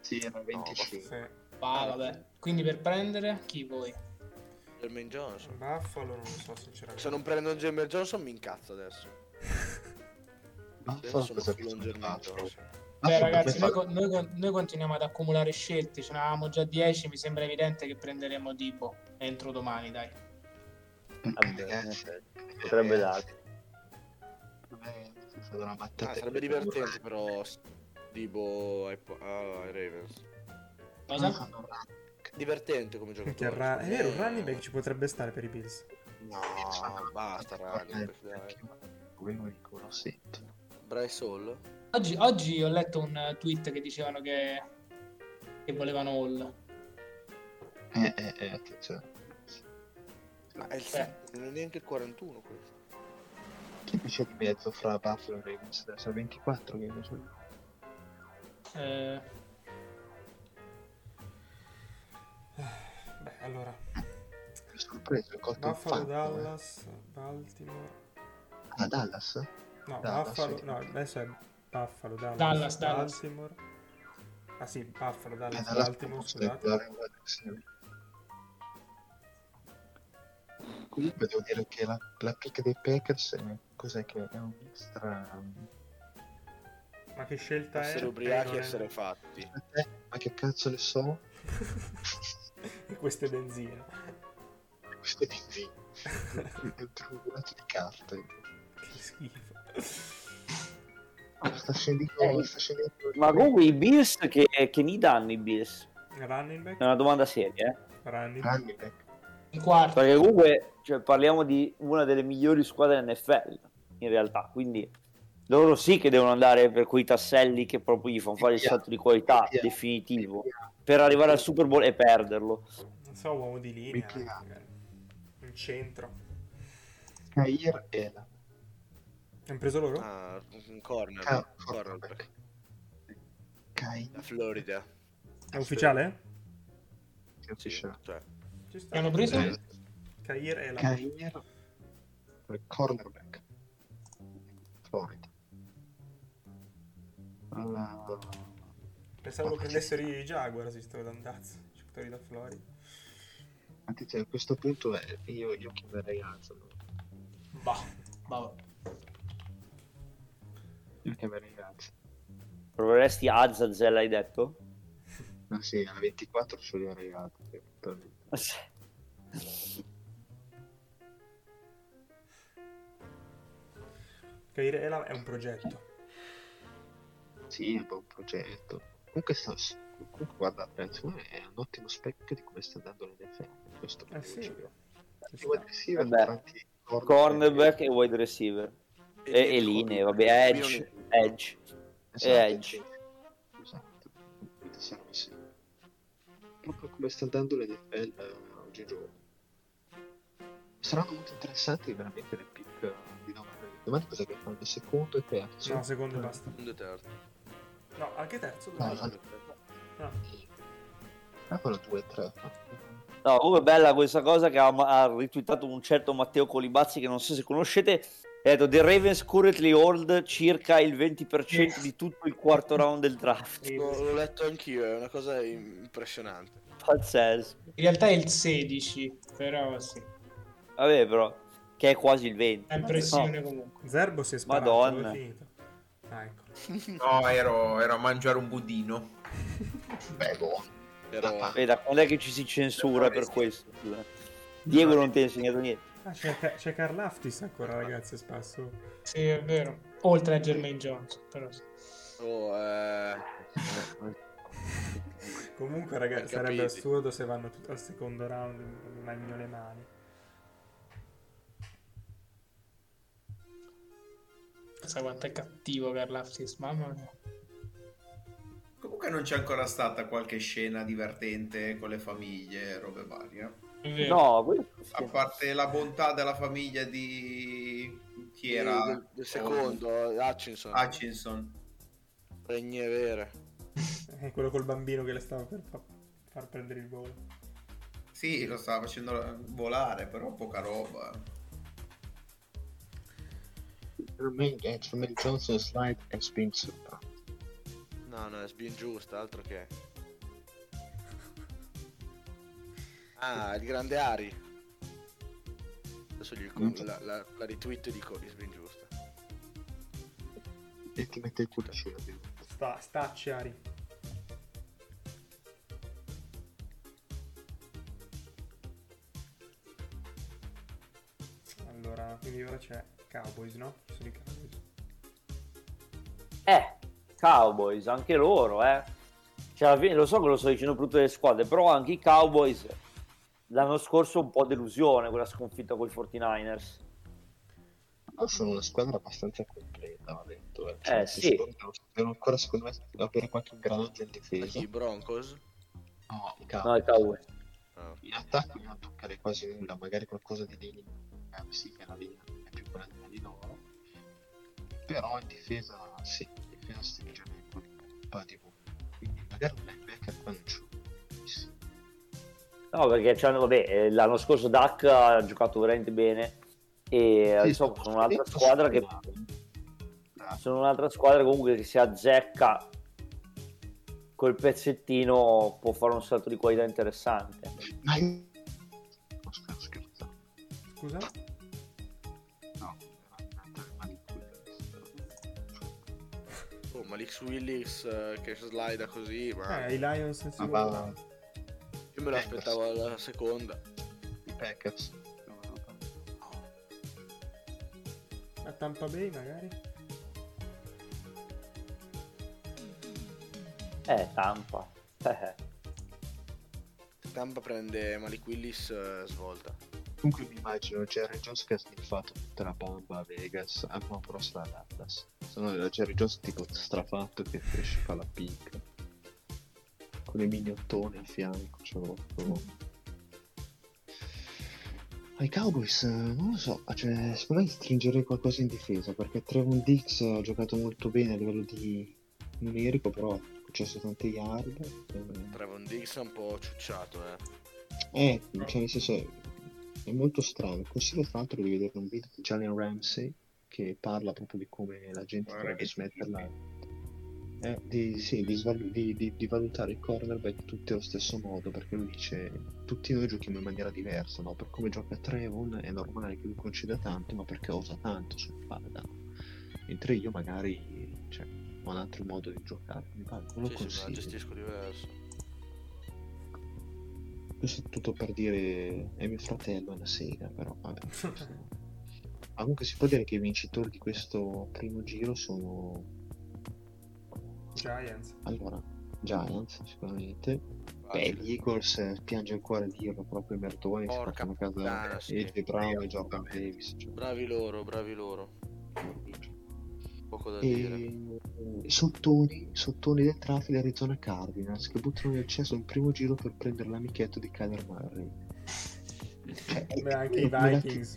Sì, era 25. No, vabbè. Quindi per prendere chi voi? Jermaine Johnson. Buffalo non lo so sinceramente. Se non prendono Jermaine Johnson mi incazzo adesso. Adesso sono più un germato. Beh ragazzi, noi continuiamo ad accumulare scelte, ce ne avevamo già 10, mi sembra evidente che prenderemo Dibbo entro domani, dai. Potrebbe darti. Una sarebbe divertente però tipo ai Ravens. Cosa? Divertente come giocatore. È vero, un running back ci potrebbe stare per i Bills. No, basta running back. Quello sì. Bryce Hall. Oggi ho letto un tweet che dicevano che volevano Hall. Attenzione. Ma è il 7, non è neanche il 41 questo. C'è di mezzo fra Buffalo e Ravens, adesso è 24 che non so. Beh, allora ho preso Buffalo, Dallas, Baltimore. Ah, Dallas? No, Dallas, Buffalo, no, adesso è Buffalo, Dallas. Baltimore. Ah sì, Buffalo, Dallas, Baltimore, scusate. Comunque devo dire che la pick dei Packers cos'è che è un mix tra... Ma che scelta essere è? Essere ubriachi e essere fatti. Ma che cazzo ne so? E queste benzine. Figurati di carte. Che schifo. Sta scendendo. Ma comunque i Bills che mi danno i Bills? Running back? È una domanda seria, eh? Running back. Il quarto. Perché comunque, cioè, parliamo di una delle migliori squadre NFL in realtà, quindi loro sì che devono andare per quei tasselli che proprio gli fanno fare il salto di qualità definitivo per arrivare al Super Bowl e perderlo. Non so, uomo di linea, in centro. Shakir e la hanno preso loro? Ah, un cornerback. Ok. La Florida. È ufficiale? Sì, cioè. Ci hanno preso? Shakir e la cornerback. Florida. Pensavo prendessero i Jaguar, si stava d'andazzo. Giocatori da Florida. Anzi, cioè, a questo punto io chiederei alzo. Bah. Che bene, grazie. Proveresti Azazel, l'hai detto? Ma sì, alla 24 ce li ho regalato. È un progetto. Sì, è un progetto. Comunque guarda, è un ottimo specchio di come sta andando l'NFL. Questo sì. Cornerback e wide receiver. E linee, vabbè, edge. Esatto. Sì. Proprio come sta andando l'NFL oggigiorno. Saranno molto interessanti veramente le pick di domani. Cosa che fanno? Secondo e terzo? No, secondo e basta. Secondo e terzo. No, anche terzo. Ah, quello 2 e 3. No, come bella questa cosa che ha ritweetato un certo Matteo Colibazzi, che non so se conoscete. Ha detto The Ravens currently hold circa il 20% di tutto il quarto round del draft. L'ho letto anch'io, è una cosa impressionante. Pazzesco. In realtà è il 16, però sì. Vabbè, però, che è quasi il 20. È impressione comunque. Zerbo si è sparato. Madonna. Ecco. No, ero a mangiare un budino. Beh, buono. Però... Veda, quando è che ci si censura per questo? Diego non ti ha insegnato niente. Ah, c'è Carl Aftis ancora, ragazzi, spasso. Sì, è vero. Oltre a Jermaine Johnson, però sì. Comunque, ragazzi, sarebbe assurdo se vanno tutti al secondo round e mangiano le mani. Sai quanto è cattivo Carl Aftis, mamma mia. Comunque non c'è ancora stata qualche scena divertente con le famiglie, robe varie. No, a parte la bontà della famiglia di chi era del secondo, Hutchinson. Regne vere. È quello col bambino che le stava per far prendere il volo. Sì, lo stava facendo volare, però poca roba. Jermaine Johnson slide è spinta. No, è spin giusta, altro che. Ah, il grande Ari. Adesso la ritweet di Colis ben giusta. E ti mette il culo. Stacci Ari. Allora, quindi ora c'è Cowboys, no? Ci sono i Cowboys. Cowboys, anche loro, eh. Cioè, alla fine lo so che lo sto dicendo per tutte le squadre, però anche i Cowboys... L'anno scorso un po' delusione quella sconfitta con i 49ers. No, sono una squadra abbastanza completa, va detto. Cioè, sì. Devono ancora, secondo me, avere qualche ingranaggio in difesa. I Broncos? No, i Cowboys. No, in attacco non toccare quasi nulla, magari qualcosa di linea. Sì, che la linea è più grande di loro. Però in difesa, sì, in difesa stringe un po' di quindi magari un linebacker quando c'è. No, perché l'anno scorso Dak ha giocato veramente bene e sono un'altra squadra che comunque che si azzecca col pezzettino può fare un salto di qualità interessante. Scusa? No. Oh, Malik Willis che slida così, ma i Lions si io me lo aspettavo alla seconda. I Packers. a Tampa Bay magari? Tampa. Tampa prende Malik Willis svolta. Comunque mi immagino Jerry Jones che ha sniffato tutta la bomba a Vegas, anche un prossimo ad Atlas. Se no era Jerry Jones tipo strafatto che esce fa la picca. Con le mignottone a fianco, ai Cowboys non lo so, cioè secondo me stringerei qualcosa in difesa, perché Trevon Dix ha giocato molto bene a livello di numerico, però ha concesso tante yard. Trevon Dix è un po' ciucciato, cioè nel senso è molto strano. Consiglio tra l'altro di vedere un video di Jalen Ramsey che parla proprio di come la gente dovrebbe smetterla di valutare il cornerback tutti allo stesso modo, perché lui dice tutti noi giochiamo in maniera diversa, no? Per come gioca Trevon è normale che lui conceda tanto, ma perché osa tanto sul pallone, mentre io magari ho un altro modo di giocare, non lo consiglio, gestisco diverso. Questo è tutto per dire è mio fratello, è una sega, però vabbè. Comunque si può dire che i vincitori di questo primo giro sono Giants. Allora, Giants sicuramente. Gli Eagles piange il cuore di dirlo, proprio i Bertoni si portano a casa AJ Brown e Jordan Davis. Bravi loro. Poco da dire. Sottoni del traffico di Arizona Cardinals che buttano nel cesso un primo giro per prendere l'amichetto di Kyler Murray. Anche i Vikings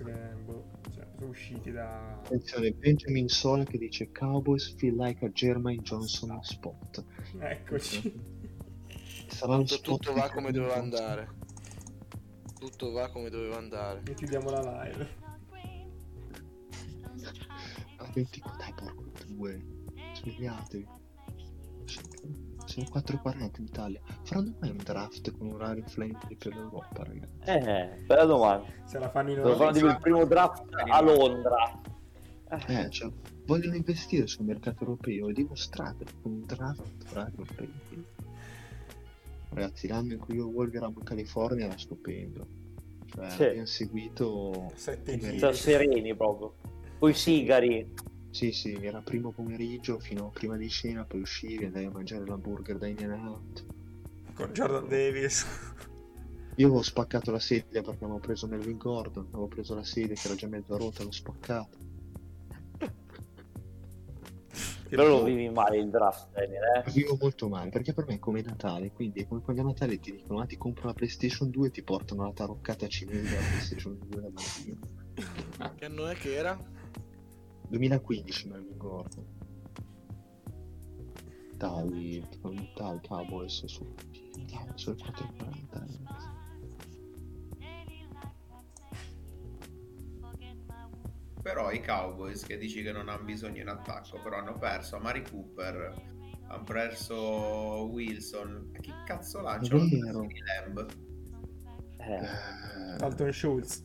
sono usciti da... Attenzione, Benjamin Sola che dice Cowboys feel like a Jermaine Johnson spot. Eccoci. Sarà lo spot. Tutto va come doveva andare. E chiudiamo la live. Dai porco due. Svegliatevi. Sono 4:40 in Italia. Faranno mai un draft con un orario influente per l'Europa, ragazzi? Bella domanda. Se la fanno in Europa. Il primo draft a Londra. Vogliono investire sul mercato europeo e dimostrate con un draft europeo. Ragazzi, l'anno in cui io volverò in California era stupendo. Cioè, abbiamo seguito 7 sereni proprio. Poi sigari. Sì, era primo pomeriggio fino a prima di cena, poi uscire, andai a mangiare l'hamburger da In-N-Out con Jordan Davis. Io avevo spaccato la sedia perché avevo preso Melvin Gordon, che era già mezzo rotta, l'ho spaccato. Però lo vivi male il draft, vivo molto male, perché per me è come Natale, quindi è come quando a Natale ti dicono ti compro la PlayStation 2 e ti portano la taroccata cinese della PlayStation 2 la mattina. Che anno è che era? 2015, non mi ricordo. Dai Cowboys sono 4:40. Però i Cowboys che dici che non hanno bisogno in attacco, però hanno perso Amari Cooper, hanno perso Wilson. Chi cazzo lanciano? Lamb. Dalton Schultz.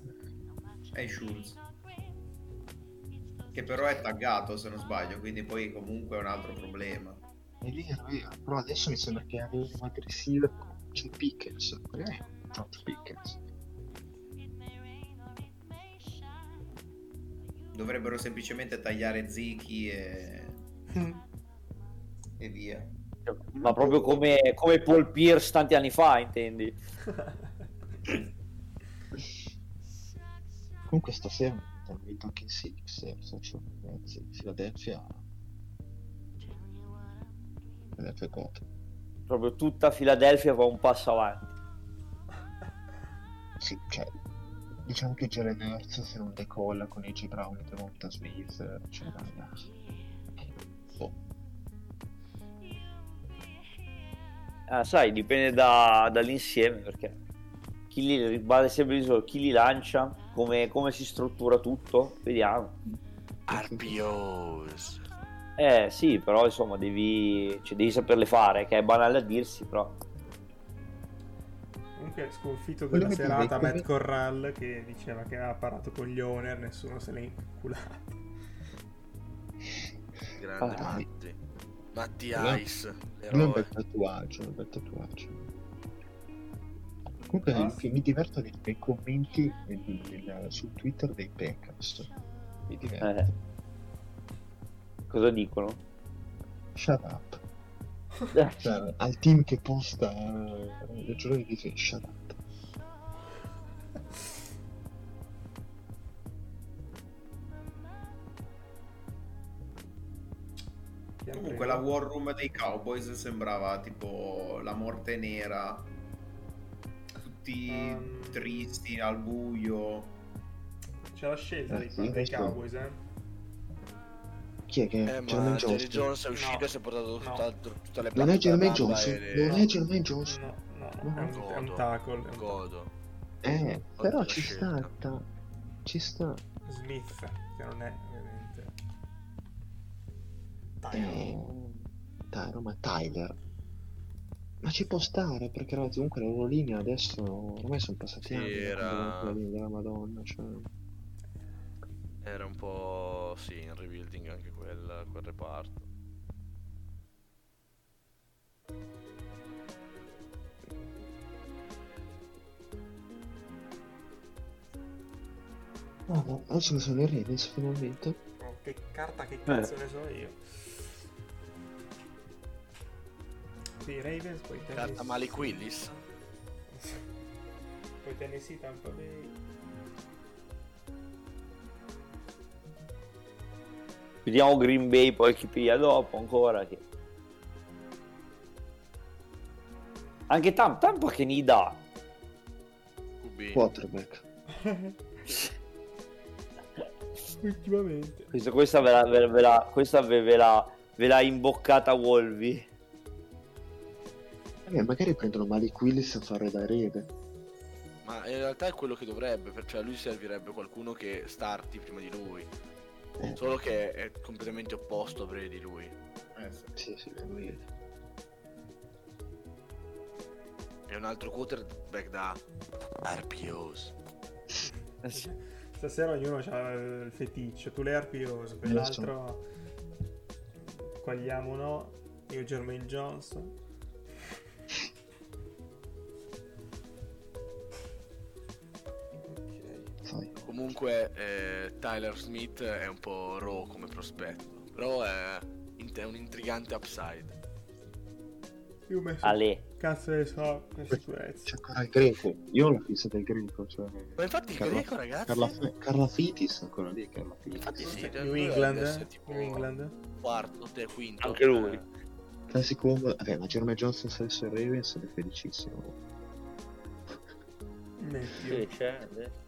Schultz. Che però è taggato se non sbaglio, quindi poi comunque è un altro problema. È vero, però adesso mi sembra che abbia un aggressivo. C'è Pickens, dovrebbero semplicemente tagliare Zichi e via. Ma proprio come Paul Pierce tanti anni fa, intendi? Comunque stasera ho vinto anche in Philadelphia. Philadelphia conta. Proprio tutta Philadelphia va un passo avanti. Sì, diciamo che Jalen Hurts se non decolla con AJ Brown e Devonta Smith, sai, dipende dall'insieme, perché chi li vale sempre solo, chi li lancia, come si struttura tutto, vediamo. RPOs. Sì, però insomma devi saperle fare, che è banale a dirsi, però. Comunque sconfitto della serata Matt Corral che diceva che aveva parlato con gli owner, nessuno se l'è inculato. Grande Matti Ice. Un bel tatuaggio. Comunque mi diverto dei commenti su Twitter dei Packers. Mi diverto. Cosa dicono? Shut up. Cioè, al team che posta le giornate di dice shut up. Comunque la war room dei Cowboys sembrava tipo la morte nera, tutti tristi al buio. C'è la scelta dei Cowboys, Chi è che Jermaine Johnson? Jerry Jones è uscito e si è portato tutte le palle. Non è Jermaine Johnson? No, è un tackle. Godo. Però ci scelta. Sta. Ci sta. Smith, che non è veramente. Tyler. Ma ci può stare, perché comunque le loro linee adesso ormai sono passati anni. Era la linea della Madonna, cioè. Era un po' sì, in rebuilding anche quel reparto. No, adesso sono i Ravens finalmente. Oh, che carta, che cazzo ne so io. Sì, Ravens, poi Tennessee. Carta Malik Willis. Poi Tennessee, Tampa Bay. Vediamo Green Bay, poi chi piglia dopo ancora. Che... Anche Tampa che ne dà. Quarterback. Ultimamente. Questa ve l'ha imboccata Wolvie. Magari prendono Malik Willis a fare da erede. Ma in realtà è quello che dovrebbe, perché a lui servirebbe qualcuno che starti prima di lui. Solo che è completamente opposto a breve di lui. Sì, lui è un altro quarterback da RPOs. Stasera ognuno ha il feticcio. Tu le RPOs, quell'altro quagliamo no. Io Jermaine Johnson. Comunque Tyler Smith è un po' raw come prospetto, però è un intrigante upside. Io ho messo cazzo ne so, con sicurezza. C'è il greco, io ho la fissa del greco, cioè. Ma infatti il greco, ragazzi, Carla Fracis ancora lì, Carla Fracis. Infatti sì, New England quarto, quinto. Anche lui. Classico uomo, ma Jermaine Johnson stesso Ravens è felicissimo. Sì, certo.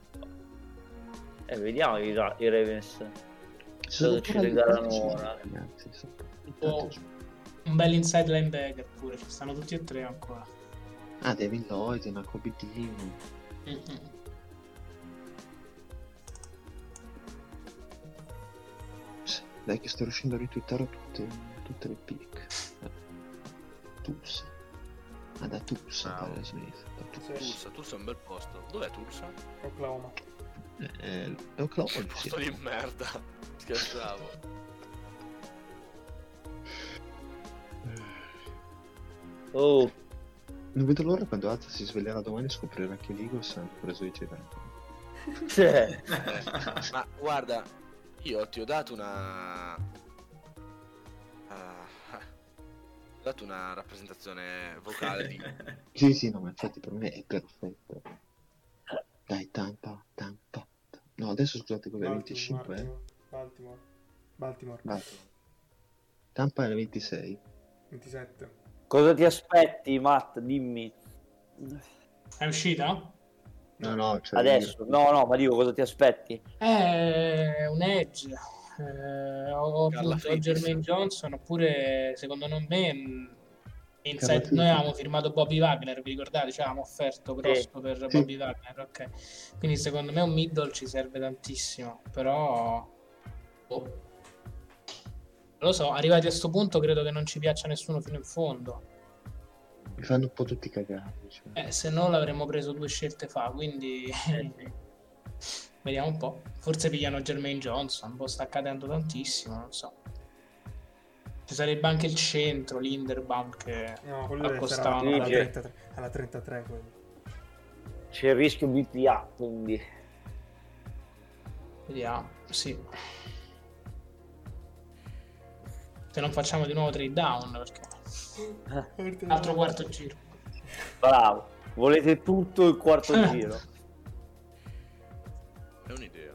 Vediamo i Ravens cosa ci regalano ora. Un bel inside linebacker pure, ci stanno tutti e tre ancora. David Lloyd, una copitina. Dai che sto riuscendo a ritwittare tutte le pick. Tulsa. Da Tulsa, Tyler Smith. Tulsa è un bel posto. Dov'è Tulsa? Oklahoma. È un posto di merda, scherzavo. Non vedo l'ora quando Alta si sveglierà domani e scoprirà che l'Eagles hanno preso i Giganti. Cioè. Ma guarda, io ti ho dato una rappresentazione vocale di... sì, no, ma infatti per me è perfetto. Dai, Tampa. No, adesso scusate, cos'è? 25? Baltimore. Tampa è 26. 27. Cosa ti aspetti, Matt? Dimmi. È uscita? No. Cioè adesso? No, ma dico, cosa ti aspetti? Un edge. O Jermaine Johnson, oppure, secondo me... Inside, noi avevamo firmato Bobby Wagner, vi ricordate? Cioè, avevamo offerto grosso per Bobby Wagner, ok. Quindi secondo me un middle ci serve tantissimo, però lo so, arrivati a sto punto credo che non ci piaccia nessuno fino in fondo. Mi fanno un po' tutti cagare, cioè. Se no l'avremmo preso 2 scelte fa, quindi vediamo un po'. Forse pigliano Jermaine Johnson, un po' sta cadendo tantissimo, non so. Ci sarebbe anche il centro, Linderbaum, che accostava alla 33. Alla 33 quindi. C'è il rischio BPA, quindi. Vediamo, sì. se non facciamo di nuovo trade down, perché altro quarto giro. Bravo, volete tutto il quarto giro. È un'idea.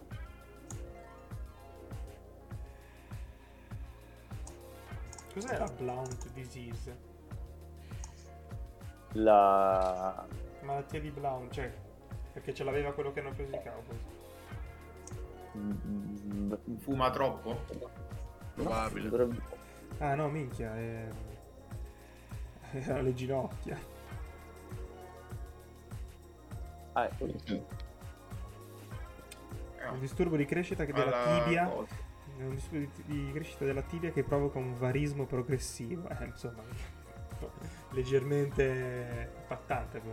Cos'è la Blount disease? La malattia di Blount, cioè, perché ce l'aveva quello che hanno preso i Cowboys. Fuma troppo? Probabile. No, ah no, minchia, erano le ginocchia. Ah, è un disturbo di crescita che della tibia. Cosa. È un disturbo di crescita della tibia che provoca un varismo progressivo, insomma, leggermente impattante per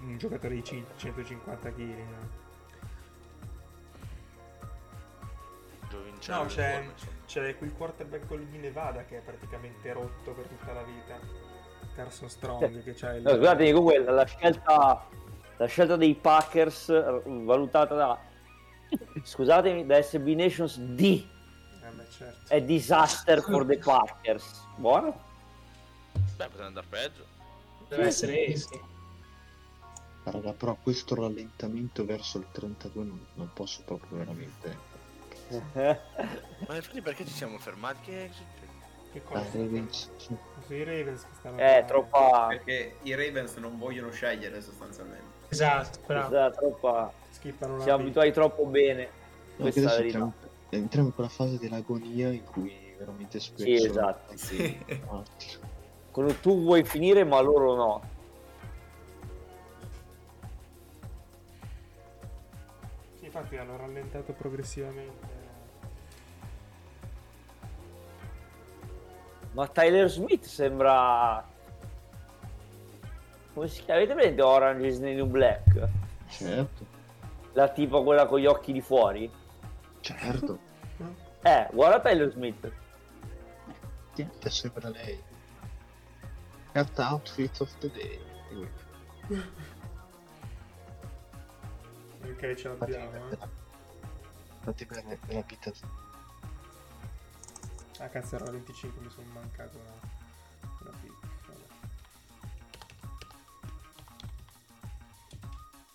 un giocatore di 150 kg. No, c'è quel quarterback quello di Nevada che è praticamente rotto per tutta la vita, Carson Strong, che c'ha il... No, guardate, comunque la scelta dei Packers valutata da... Scusatemi, da SB Nations D certo. È disaster for the Packers. Buono? Beh, potrebbe andare peggio. Deve essere easy. Allora, però questo rallentamento verso il 32 non posso proprio veramente. Ma infatti perché ci siamo fermati? Che cosa? I Ravens che stavano troppa. Perché i Ravens non vogliono scegliere sostanzialmente. Esatto, però troppa. Siamo abituati troppo bene. Entriamo in quella fase dell'agonia in cui veramente spesso. Sì, esatto. Sì. Quando tu vuoi finire, ma loro no. Sì, infatti hanno rallentato progressivamente. Ma Tyler Smith sembra... Come si chiama? Avete presente Orange is the New Black? Certo. La tipo quella con gli occhi di fuori? Certo. Guarda Tyler Smith. Niente, sembra lei. Cat outfit of the day. Ok, ce l'abbiamo. Fatti bene la vita. Ah cazzo, era 25, mi sono mancato una pick.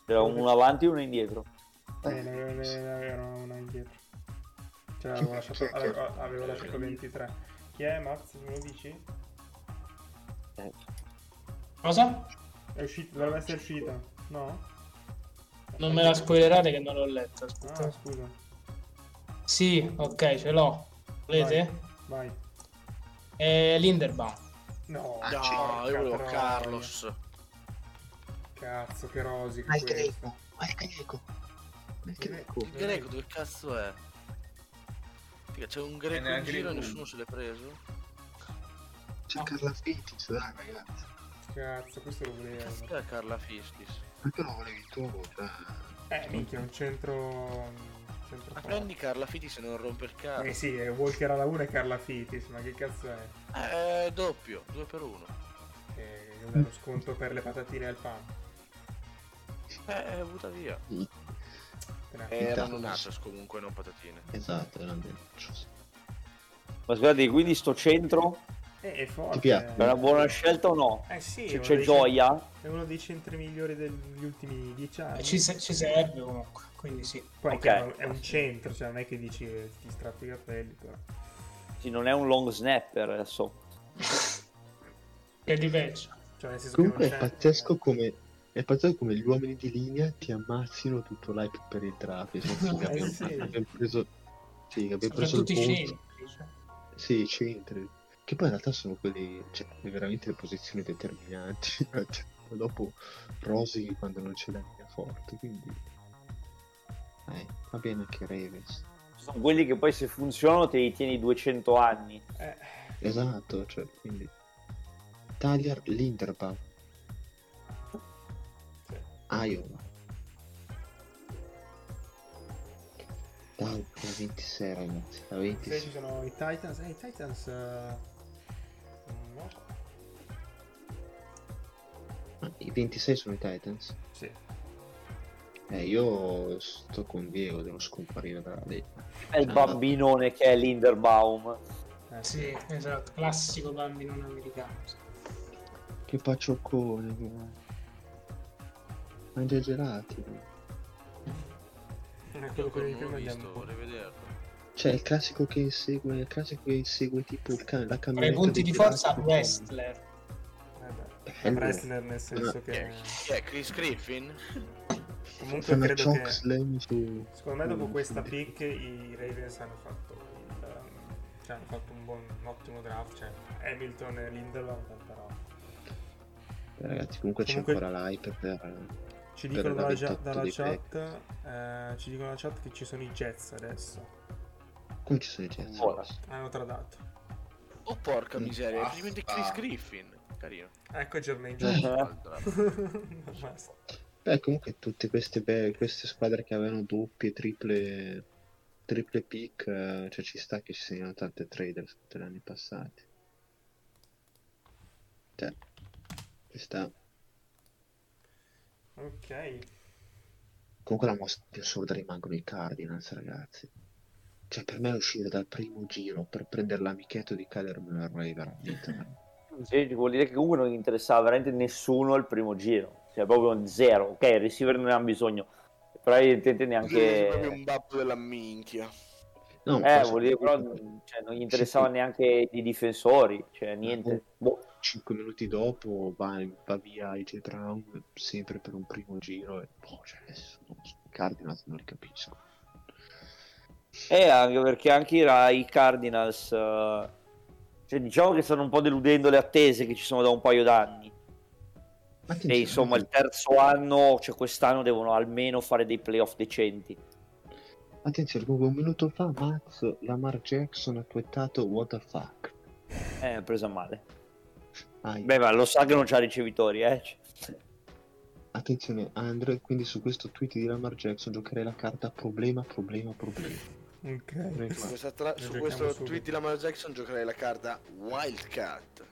C'era uno avanti e uno indietro. Era uno indietro. Cioè, avevo lasciato 23. Chi è Max? Me lo dici? Cosa? È uscito, dovrebbe essere uscita. No? Non me la spoilerate che non l'ho letta. Aspetta. Ah, scusa. Sì, ok, ce l'ho. Volete? Vai. Linderbaum. No, no, io volevo Carlos. Cazzo, che rosico. Ma il greco dove cazzo è? Figa, c'è un greco in giro e nessuno se l'è preso. C'è Carla Fracis, dai ragazzi. Cazzo, questo lo volevo. Cazzo è Carla Fracis? Perché lo volevi tu? Minchia, un centro. Ma prendi Carla Fracis e non rompe il cazzo. Sì, è Walker alla 1 e Carla Fracis, ma che cazzo è? Doppio, 2 per 1. Lo sconto per le patatine al pan. Butta via. Erano nachos comunque, non patatine. Esatto, erano nachos. Ma scusate, quindi sto centro è forte. È una buona scelta o no? Sì, cioè, c'è gioia. È uno dei centri migliori degli ultimi 10 anni. Ci serve comunque, quindi sì. Poi okay. È un centro, cioè non è che dici ti strappi i capelli, però. Sì, non è un long snapper adesso. Che è diverso. Cioè, nel senso comunque che è pazzesco come gli uomini di linea ti ammazzino tutto l'hype per il traffico. Abbiamo preso il punto. Sì, i centri. Che poi in realtà sono quelli, cioè, veramente le posizioni determinanti. Dopo rosichi quando non c'è la linea forte. Quindi va bene anche Reves. Sono quelli che poi se funzionano te li tieni 200 anni. Esatto, cioè, quindi Tyler Linderbaum. Iowa. Dai, la 26 ragazzi, la 26. Ci sono i Titans, no. I 26 sono i Titans? Sì. Io sto con Diego, devo scomparire dalla letta. È il bambinone che è Linderbaum. Sì, esatto, classico bambinone americano. Che paccioccone, ma esagerati. È quello che abbiamo visto, rivederlo. Cioè il classico che insegue, il classico che insegue tipo il cane, la camminata. Tra i punti di forza wrestler. Wrestler nel senso che è Chris Griffin. Comunque credo che secondo me dopo questa pick i Ravens hanno fatto un ottimo draft, cioè Hamilton e Lindelof, però ragazzi comunque c'è ancora l'hype per ci dicono dalla chat ci dicono la chat che ci sono i Jets adesso. Come ci sono i Jets? Hanno tradato. Oh porca miseria, è finalmente Chris Griffin, carino. Ecco Jermaine Johnson. Beh, comunque tutte queste squadre che avevano doppie, triple pick, cioè ci sta che ci siano tante trade degli anni passati. Cioè, ci sta. Ok. Comunque la mossa più assurda rimangono i Cardinals, ragazzi. Cioè per me uscire dal primo giro per prendere l'amichetto di Kyler Murray veramente. Sì, vuol dire che uno non interessava veramente nessuno al primo giro. Cioè proprio zero, ok, il receiver non ne ha bisogno, però evidentemente neanche è un babbo della minchia. No, vuol dire però cioè, non gli interessava neanche i difensori, cioè niente. 5 minuti dopo va via AJ Brown sempre per un primo giro e cioè nessuno, Cardinals non li capisco. Anche perché anche i Cardinals cioè diciamo che stanno un po' deludendo le attese che ci sono da un paio d'anni. E insomma il terzo anno, cioè quest'anno devono almeno fare dei playoff decenti. Attenzione, comunque un minuto fa Max Lamar Jackson ha twittato what the fuck. Presa male. Beh ma lo sa che non c'ha ricevitori Attenzione Andre, quindi su questo tweet di Lamar Jackson giocherei la carta problema. Ok. Su questo tweet di Lamar Jackson giocherei la carta Wildcat.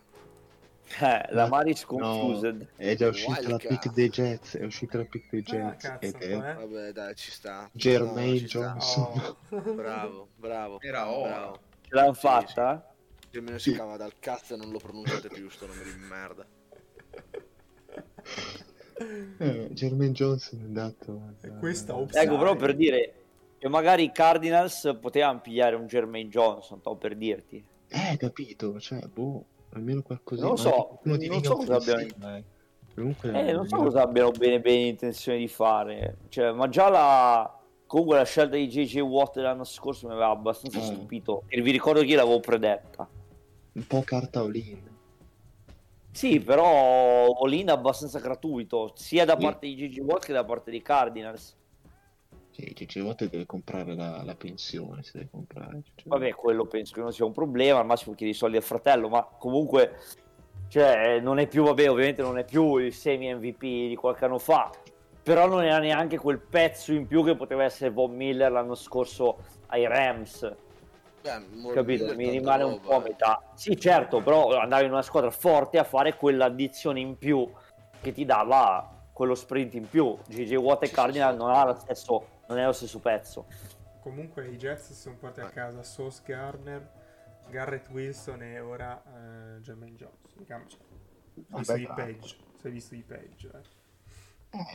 La Maris confused. È già uscita la pick dei Jets. Ed è... Vabbè dai, ci sta Jermaine Johnson sta. Oh. Bravo era bravo. Ce l'hanno fatta? Che almeno si cava dal cazzo e non lo pronunciate più sto nome di merda. Jermaine Johnson è andato questa opzione. Ecco però per dire che magari i Cardinals potevano pigliare un Jermaine Johnson per dirti. Capito, cioè boh, almeno qualcosa. Non so cosa abbiano. Comunque non so cosa abbiano bene intenzione di fare, cioè, ma già la scelta di JJ Watt l'anno scorso mi aveva abbastanza stupito e vi ricordo che io l'avevo predetta un po' carta all-in. Sì, però all-in abbastanza gratuito sia da parte di JJ Watt che da parte dei Cardinals. Sì, JJ Watt deve comprare la pensione, se deve comprare. Cioè... Vabbè, quello penso che non sia un problema, al massimo chiedi i soldi al fratello, ma comunque cioè non è più, vabbè, ovviamente non è più il semi MVP di qualche anno fa, però non era neanche quel pezzo in più che poteva essere Von Miller l'anno scorso ai Rams. Capito? Mi rimane un po' a metà. Sì, certo, però andavi in una squadra forte a fare quell'addizione in più che ti dava quello sprint in più. JJ Watt e Cardinal non ha lo stesso. Non è lo stesso pezzo. Comunque i Jets si sono portati a casa Sauce Gardner, Garrett Wilson e ora Jermaine Johnson. Sei visto di peggio.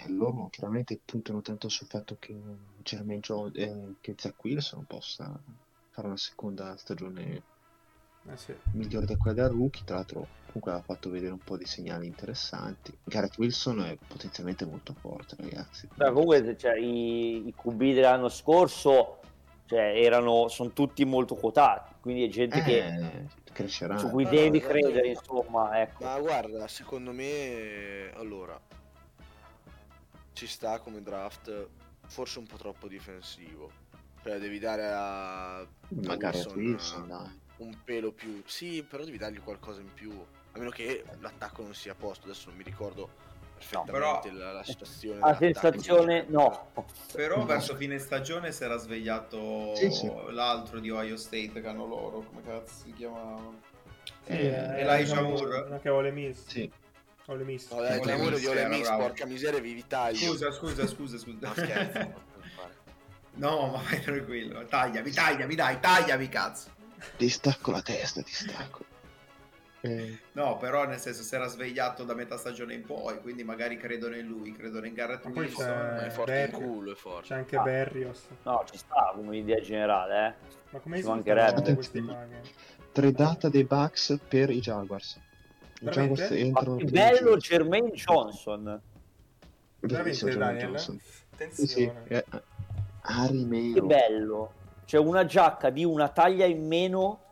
Loro chiaramente puntano tanto sul fatto che Jermaine Johnson che Zach Wilson possa fare una seconda stagione migliore da quella da rookie. Tra l'altro comunque ha fatto vedere un po' di segnali interessanti. Garrett Wilson è potenzialmente molto forte, ragazzi. Beh, comunque cioè, i QB dell'anno scorso sono tutti molto quotati, quindi è gente che crescerà, su cui devi credere, insomma, ecco. Ma guarda, secondo me allora ci sta come draft, forse un po' troppo difensivo, cioè devi dare a Wilson un pelo più, sì, però devi dargli qualcosa in più, a meno che l'attacco non sia a posto. Adesso non mi ricordo perfettamente la situazione. La sensazione però verso fine stagione si era svegliato l'altro di Ohio State che hanno loro, come cazzo si chiama Elijah Moore, che vuole miss. Sì. Ho le miss. No, dai, io le miss, porca miseria, vi taglio. Scusa. No, ma vai tranquillo. Tagliami, cazzo. Ti stacco la testa, No, però nel senso si era svegliato da metà stagione in poi, quindi magari credono in lui, credono in Garrett Wilson. È forte il culo, è forte. C'è anche Berrios. No, ci sta come idea generale, eh. Ma come si mancherebbe questi maghi? Tradata dei Bucks per i Jaguars. Veramente? I Jaguars. Che bello Jermaine Johnson. Veramente Daniel. Johnson. Attenzione. Sì, che bello. C'è una giacca di una taglia in meno.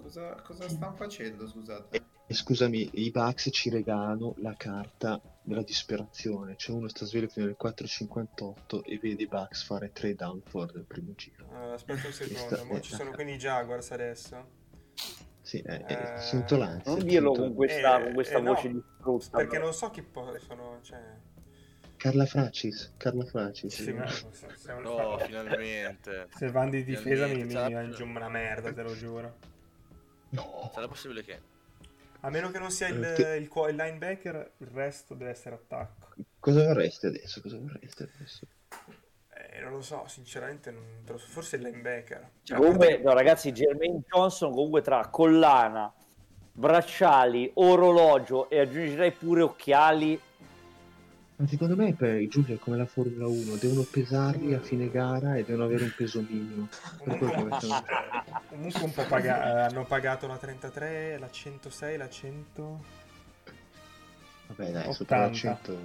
Cosa stanno facendo, scusate? Scusami, i Bucks ci regalano la carta della disperazione. Cioè uno sta sveglio fino alle 4.58 e vede i Bucks fare 3 down for del primo giro. Aspetta un secondo, mo ci sono quindi i Jaguars adesso. Sì, sono tolati. Non dirlo con questa voce di frutta. Perché non so chi possono, cioè... Carla Fracis. Sì, ma no, finalmente. Se vanno di difesa mi mangio una merda, te lo giuro. No. Sarà possibile che, a meno che non sia il linebacker, il resto deve essere attacco. Cosa vorresti adesso? Non lo so, sinceramente non lo so. Forse il linebacker, cioè, comunque no, ragazzi, Jermaine Johnson comunque tra collana, bracciali, orologio e aggiungerei pure occhiali. Ma secondo me per Giulio è come la Formula 1, devono pesarli a fine gara e devono avere un peso minimo. Comunque un po' hanno pagato la 33, la 106, la 100. Vabbè dai, 80. Sopra la 100.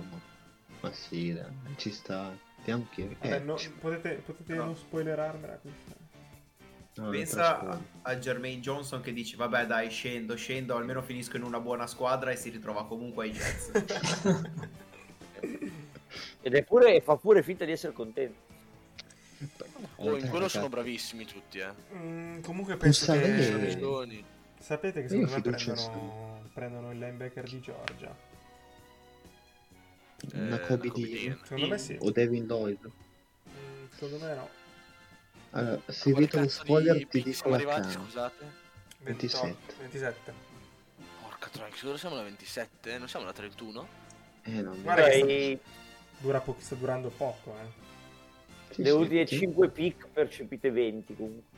Ma sì, dai, ci sta. Vediamo che potete non spoilerarmela questa. No, pensa a Jermaine Johnson che dice vabbè dai, scendo, almeno finisco in una buona squadra, e si ritrova comunque ai Jets. Ed è pure, fa pure finta di essere contento. In quello sono bravissimi tutti, eh. Comunque penso che sapete che secondo me prendono il linebacker di Georgia, secondo me sì, o Devin Lloyd. Secondo me no. Allora, se vedo uno spoiler ti dico la cana. Scusate, 27. Porca troia, sicuro siamo alla 27, non siamo alla 31. Guarda, sta durando poco, eh. Sì, le ultime 5 pick percepite 20 comunque.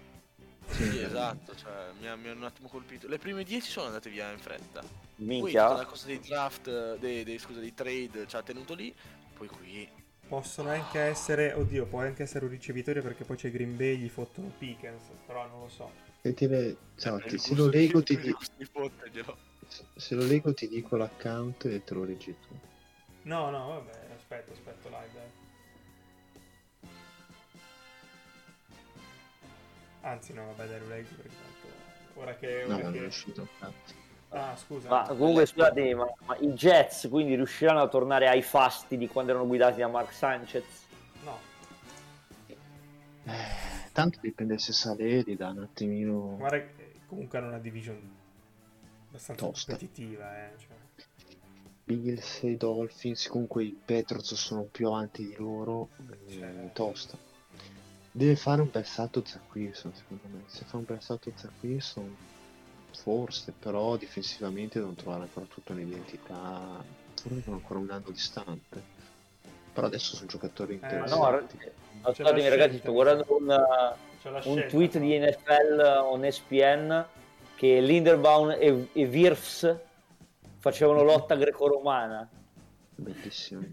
Sì, esatto, cioè, mi hanno un attimo colpito. Le prime 10 sono andate via in fretta. Minchia. Poi la cosa dei draft, dei trade ci ha tenuto lì, poi qui possono anche essere, oddio, può anche essere un ricevitore, perché poi c'è Green Bay, gli fottono Pickens, però non lo so. Se lo leggo ti dico l'account e te lo leggi tu. No, vabbè, aspetto live. Anzi, no, vabbè, dai, lo leggo perché tanto... non è uscito. Ah, scusa. Ma comunque, scusate, ma i Jets quindi riusciranno a tornare ai fasti di quando erano guidati da Mark Sanchez? No. Tanto dipende se Saleri da un attimino... Guarda, comunque hanno una division abbastanza competitiva, cioè. Bills e Dolphins, comunque i Patriots sono più avanti di loro, cioè. Tosta. Deve fare un bel salto Zach Wilson, secondo me. Se fa un bel salto Zach Wilson, forse, però difensivamente devono trovare ancora tutta un'identità, forse sono ancora un anno distante. Però adesso sono giocatori interessanti. Ascoltatemi ragazzi, sto guardando un tweet di NFL on ESPN che Linderbaum e Wirfs facevano lotta greco-romana. Bellissimo.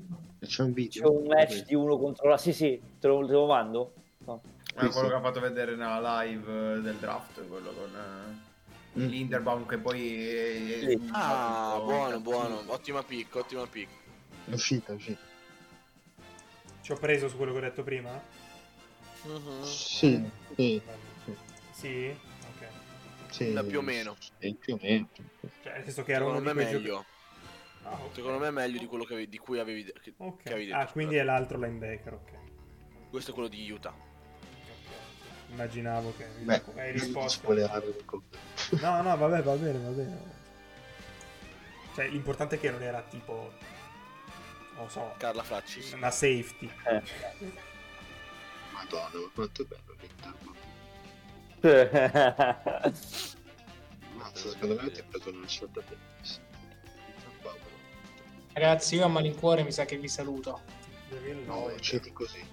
C'è un video. C'è un match di uno contro la... Sì, te lo mando? No. Quello che ha fatto vedere nella live del draft, quello con Linderbaum che poi... Sì. Buono. Ottima pick. È uscita. Ci ho preso su quello che ho detto prima? Uh-huh. Sì? Sì, più o meno. Cioè, nel senso che era uno dei meglio. Okay. Secondo me è meglio di quello di cui avevi, okay, che avevi detto. Ah, quindi è l'altro linebacker, ok. Questo è quello di Utah. Okay. Immaginavo che hai risposto. No, vabbè, va bene. Cioè, l'importante è che non era tipo non so, Carla Fracis, una safety. Madonna, quanto è bello l'interno. Mazza, secondo me ti ha preso una scelta bellissima. Ragazzi, io a malincuore mi sa che vi saluto. 2009, cedi così.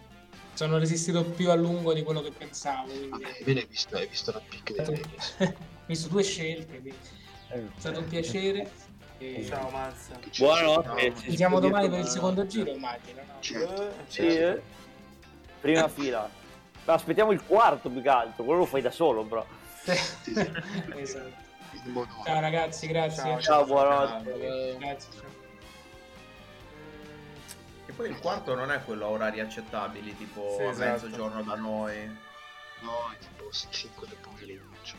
Sono resistito più a lungo di quello che pensavo. Quindi... Vabbè, bene, hai visto la pick dei Vegas. Ho visto due scelte, quindi... è stato un piacere. Ciao Mazza. Buonanotte. Ci siamo domani per il secondo giro, immagino. No? Certo. Sì. Prima fila. No, aspettiamo il quarto più che altro, quello lo fai da solo, bro. Esatto. Ciao ragazzi, grazie. Ciao buonanotte. Grazie. E poi il quarto non è quello a orari accettabili, tipo a mezzogiorno da noi. No, è tipo 5 del pomeriggio.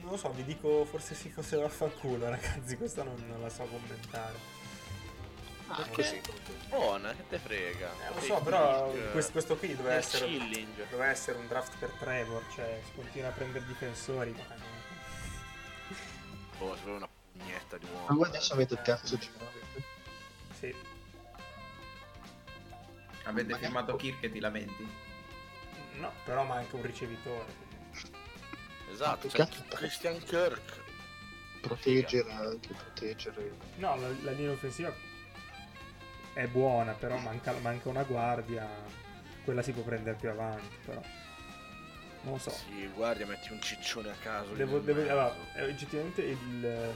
Non lo so, vi dico forse fico se la fa culo, ragazzi, questa non la so commentare. Ah, perché? Buona, che te frega. Lo so, però questo qui doveva essere un draft per Trevor, cioè si continua a prendere difensori. Oh, solo una pugnetta di uomo. Ma voi adesso avete il terzo giro. Sì. Avete firmato Kirk e ti lamenti? No, però manca un ricevitore. Esatto, c'è Christian Kirk. Proteggere. No, la linea offensiva è buona, però manca una guardia. Quella si può prendere più avanti, però. Non lo so. Sì, guardia, metti un ciccione a caso. Allora, oggettivamente il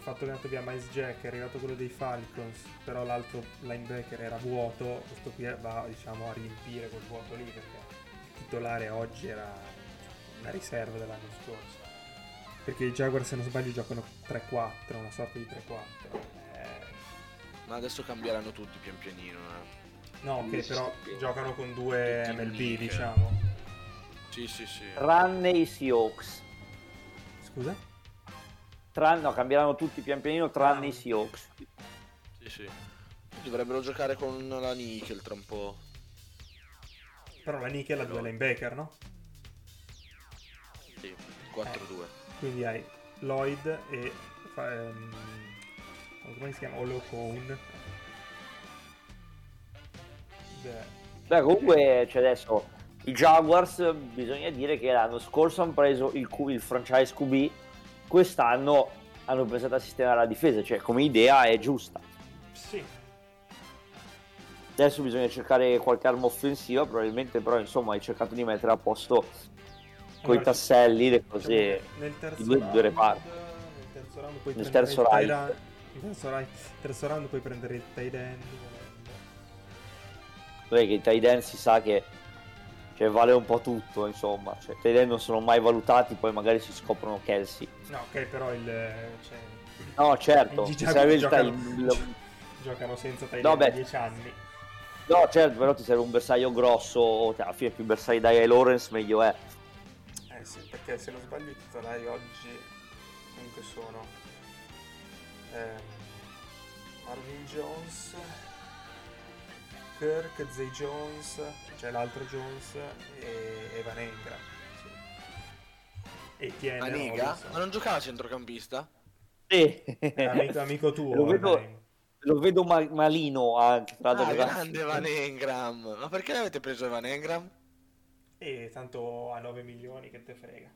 fatto che è andato via Miles Jack, è arrivato quello dei Falcons, però l'altro linebacker era vuoto, questo qui va diciamo a riempire quel vuoto lì, perché il titolare oggi era una riserva dell'anno scorso, perché i Jaguars se non sbaglio giocano 3-4, una sorta di 3-4 ma adesso cambieranno tutti pian pianino No, ok, però giocano con due MLB uniche. Diciamo sì tranne i Seahawks, scusa? No, cambieranno tutti pian pianino tranne i Seahawks. Sì. Dovrebbero giocare con la Nickel tra un po'. Però la Nickel ha due linebacker, no? Sì, 4-2. Quindi hai Lloyd e come si chiama? Olokone. Beh, comunque cioè adesso i Jaguars, bisogna dire che l'anno scorso hanno preso il franchise QB. Quest'anno hanno pensato a sistemare la difesa, cioè come idea è giusta. Sì. Adesso bisogna cercare qualche arma offensiva, probabilmente, però insomma hai cercato di mettere a posto coi tasselli le cose, i due reparti. Nel terzo round puoi prendere il tight end. Perché il tight end si sa che cioè vale un po' tutto, insomma, cioè te non sono mai valutati, poi magari si scoprono Kelsey. No, ok, però il cioè... No, certo, ti serve giocano senza Tyler da 10 anni. No, certo, però ti serve un bersaglio grosso, alla fine più bersagli dai ai Lawrence meglio è. Sì, perché se non sbaglio i titolari oggi comunque sono Marvin Jones, Kirk, Zay Jones, cioè l'altro Jones e Evan Engram. Sì. Etienne. Aniga? Ma non giocava centrocampista? Sì. Amico tuo. Lo vedo malino anche. Grande Evan Engram. Ma perché l'avete preso Evan Engram? Tanto a 9 milioni che te frega.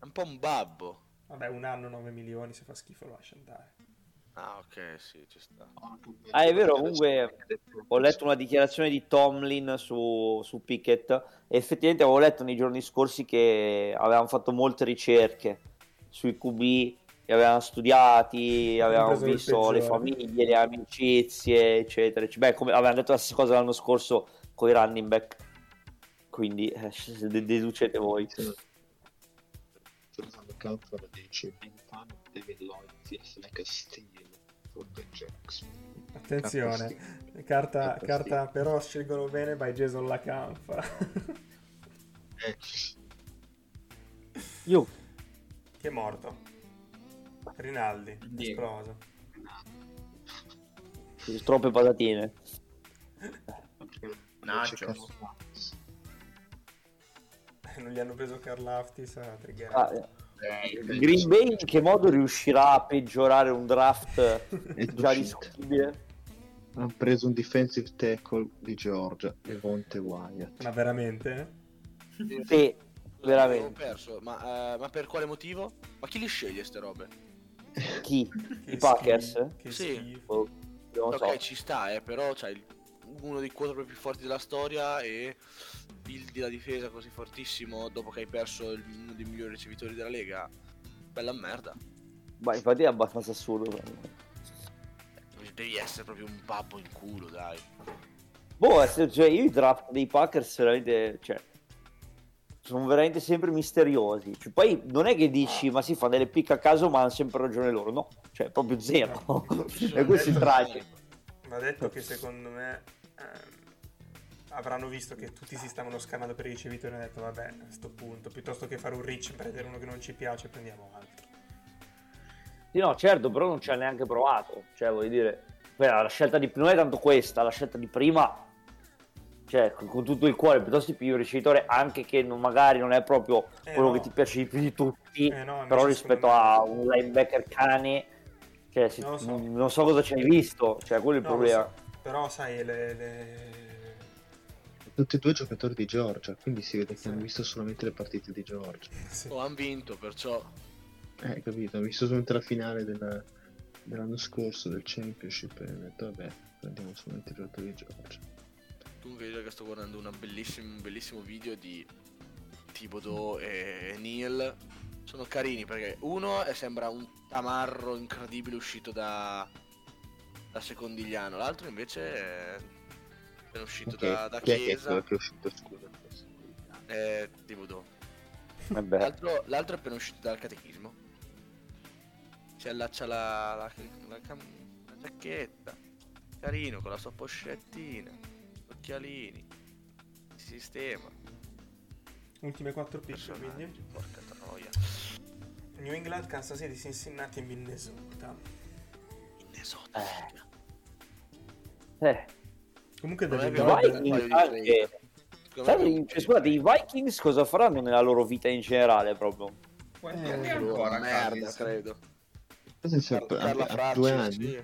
È un po' un babbo. Vabbè, un anno 9 milioni se fa schifo lo lascia andare. Ah, ok, sì, ci sta. È vero, comunque ho letto una dichiarazione di Tomlin su Pickett e effettivamente avevo letto nei giorni scorsi che avevano fatto molte ricerche sui QB, li avevano studiati, avevano visto le famiglie, le amicizie, eccetera. Beh, come avevano detto la stessa cosa l'anno scorso con i running back, quindi deducete voi. Attenzione, carta però scelgono bene by Jason LaCanfa. Io che è morto Rinaldi, esploso troppe patatine. Nachos. Non gli hanno preso Karl Aftis a triggerare. Green Bay in che modo riuscirà a peggiorare un draft già discutibile? Ha preso un defensive tackle di Georgia, Evonte Wyatt. Ma veramente? Sì, veramente. Ma per quale motivo? Ma chi li sceglie ste robe? Chi? I Packers? Che sì. Oh, non ok, so. Ci sta, però c'hai uno dei quarterback più forti della storia e buildi la difesa così fortissimo dopo che hai perso uno dei migliori ricevitori della Lega. Bella merda. Ma infatti è abbastanza assurdo. Devi essere proprio un babbo in culo, dai. Boh, cioè io i draft dei Packers veramente, cioè, sono veramente sempre misteriosi. Cioè, poi non è che dici, ma si fa delle picche a caso, ma hanno sempre ragione loro. No, cioè proprio zero. E questo è tragico. Ma detto che secondo me avranno visto che tutti si stavano scamando per i ricevitori e hanno detto, vabbè, a sto punto, piuttosto che fare un reach, prendere uno che non ci piace, prendiamo altro. Sì, no, certo, però non ci ha neanche provato. Cioè, voglio dire, la scelta di prima è tanto questa, la scelta di prima, cioè, con tutto il cuore, piuttosto che più il ricevitore, anche che non, magari non è proprio quello che ti piace di più di tutti, però rispetto a un linebacker cane, cioè, se, non, so. Non so cosa ci hai visto, cioè, quello è il problema. So. Però, sai, tutti e due giocatori di Georgia, quindi si vede che hanno visto solamente le partite di Georgia. Sì. Oh, hanno vinto, perciò... capito, ho visto solamente la finale dell'anno scorso del Championship e ho detto, vabbè, prendiamo solamente il gioco di Georgia. Tu vedi che sto guardando un bellissimo video di Thibodeau e Neil. Sono carini perché uno sembra un tamarro incredibile uscito da Secondigliano, l'altro invece è uscito da Chiesa. Chi è uscito, scusa? Thibodeau. L'altro è appena uscito dal catechismo. Ci allaccia la giacchetta, carino, con la sua poscettina, occhialini, sistema. Ultime 4 picche, quindi. Porca troia. New England, Kansas City, Cincinnati e Minnesota. Comunque deve vedere. Scusate, i Vikings cosa faranno nella loro vita in generale proprio? Ancora merda, credo. Carla Fracis, sì.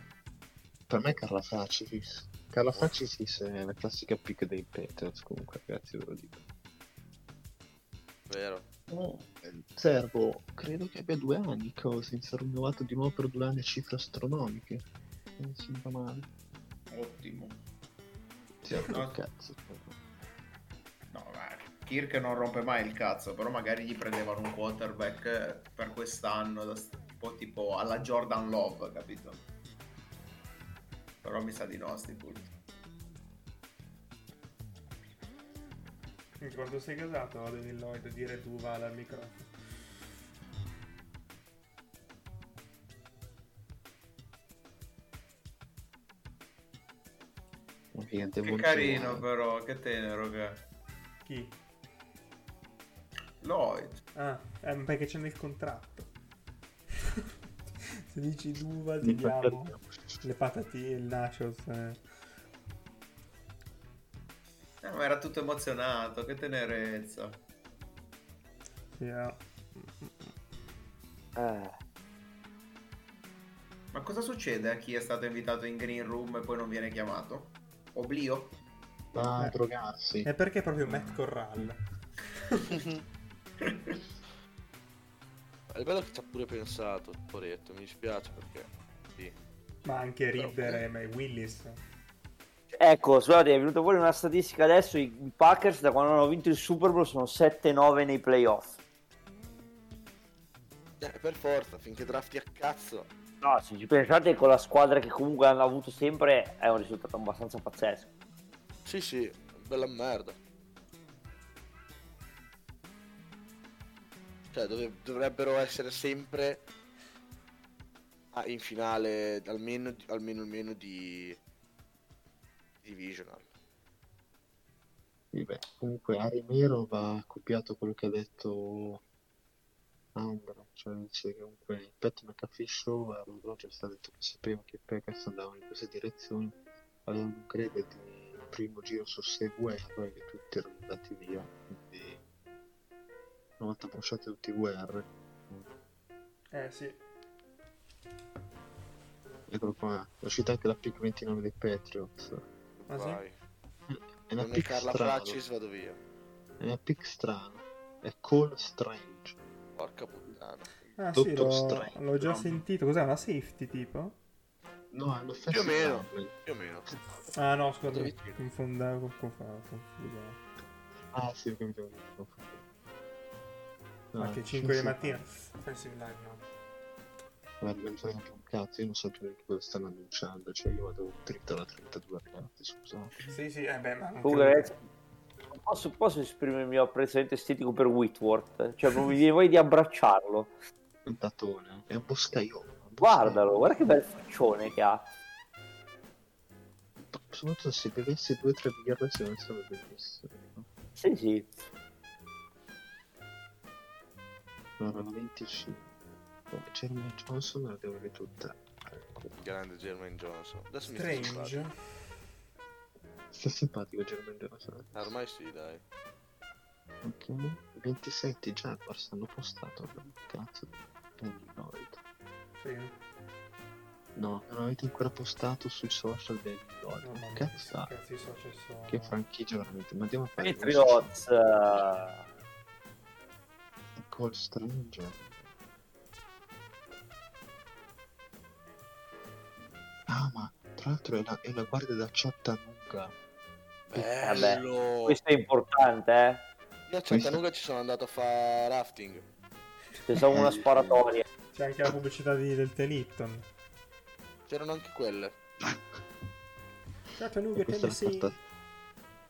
Per me è Carla Fracis. Carla Fracis è la classica pick dei Patriots, comunque, grazie, ve lo dico. Vero. Servo, credo che abbia 2 anni, così sarà rinnovato di nuovo per 2 anni a cifre astronomiche. Non sembra male. Ottimo. Servo, no. Cazzo. No, vai. Kirk non rompe mai il cazzo, però magari gli prendevano un quarterback per quest'anno, un po' tipo alla Jordan Love, capito? Però mi sa di no, sti punti. Quando sei casato vado in Lloyd a dire tu vada al microfono. Che carino però, che tenero che è. Chi? Lloyd. Ah, perché c'è nel contratto. Se dici d'uva ti diamo le patatine, il nachos. Ma era tutto emozionato, che tenerezza. Yeah. Ma cosa succede a chi è stato invitato in green room e poi non viene chiamato? Oblio? A drogarsi. E perché proprio Matt Corral? È bello che ci ha pure pensato, poretto, mi dispiace perché sì. Ma anche Ridder e Willis. Ecco, scusate, è venuta fuori una statistica adesso, i Packers da quando hanno vinto il Super Bowl sono 7-9 nei playoff. Per forza, finché drafti a cazzo. No, se ci pensate con la squadra che comunque hanno avuto sempre è un risultato abbastanza pazzesco. Sì, bella merda. Cioè, dovrebbero essere sempre in finale almeno di divisional. Sì, beh, comunque Arimero va copiato quello che ha detto Ambra, cioè dice che comunque il Pat McAfee Show a Aaron Rodgers ha detto che sapeva che i Packers andavano in questa direzione, aveva un credit di primo giro su Seguer che tutti erano andati via, quindi una volta bruciate tutti i guerre. Sì. Eccolo qua. È uscita anche la pick 29 dei Patriots. Ma sì? È una pick strana. Carla Fracis vado via. È una pick strana. È Cole Strange. Porca puttana. strano. Ah, sì, l'ho già sentito. Cos'è, una safety tipo? No, è lo stesso. Più o meno. Ah no, scusa, mi confondavo. Ah sì, ho capito. Anche 5 di mattina. Guarda, non so neanche un cazzo, io non so più cosa stanno annunciando, cioè io vado dritto alla 32, ragazzi, scusa. Sì, beh, ma... Posso esprimere il mio apprezzamento estetico per Whitworth? Cioè, non mi viene voglia di abbracciarlo. Un tatone, è un boscaiolo. Guardalo, guarda che bel faccione che ha. Soprattutto se bevesse 2-3 birre non sarebbe bellissimo. Sì. Allora, 25. Jermaine Johnson la devo tutta. Grande Jermaine Johnson. Adesso Strange. Sta simpatico Jermaine Johnson. Ormai sì, dai. Ok. 27 Jaguars hanno postato. Cazzo. No, non avete ancora postato sui social del Lloyd. No, cazzo, i social sono... Che franchigia veramente. Ma andiamo a fare Patriots. Cole Strange. Ah, ma tra l'altro è la guardia da Chattanooga. Bello. Questo è importante, eh? Io a Chattanooga ci sono andato a fare rafting. Pensavo una sparatoria. C'è anche la pubblicità del Telitton. C'erano anche quelle. Chattanooga, Tennessee.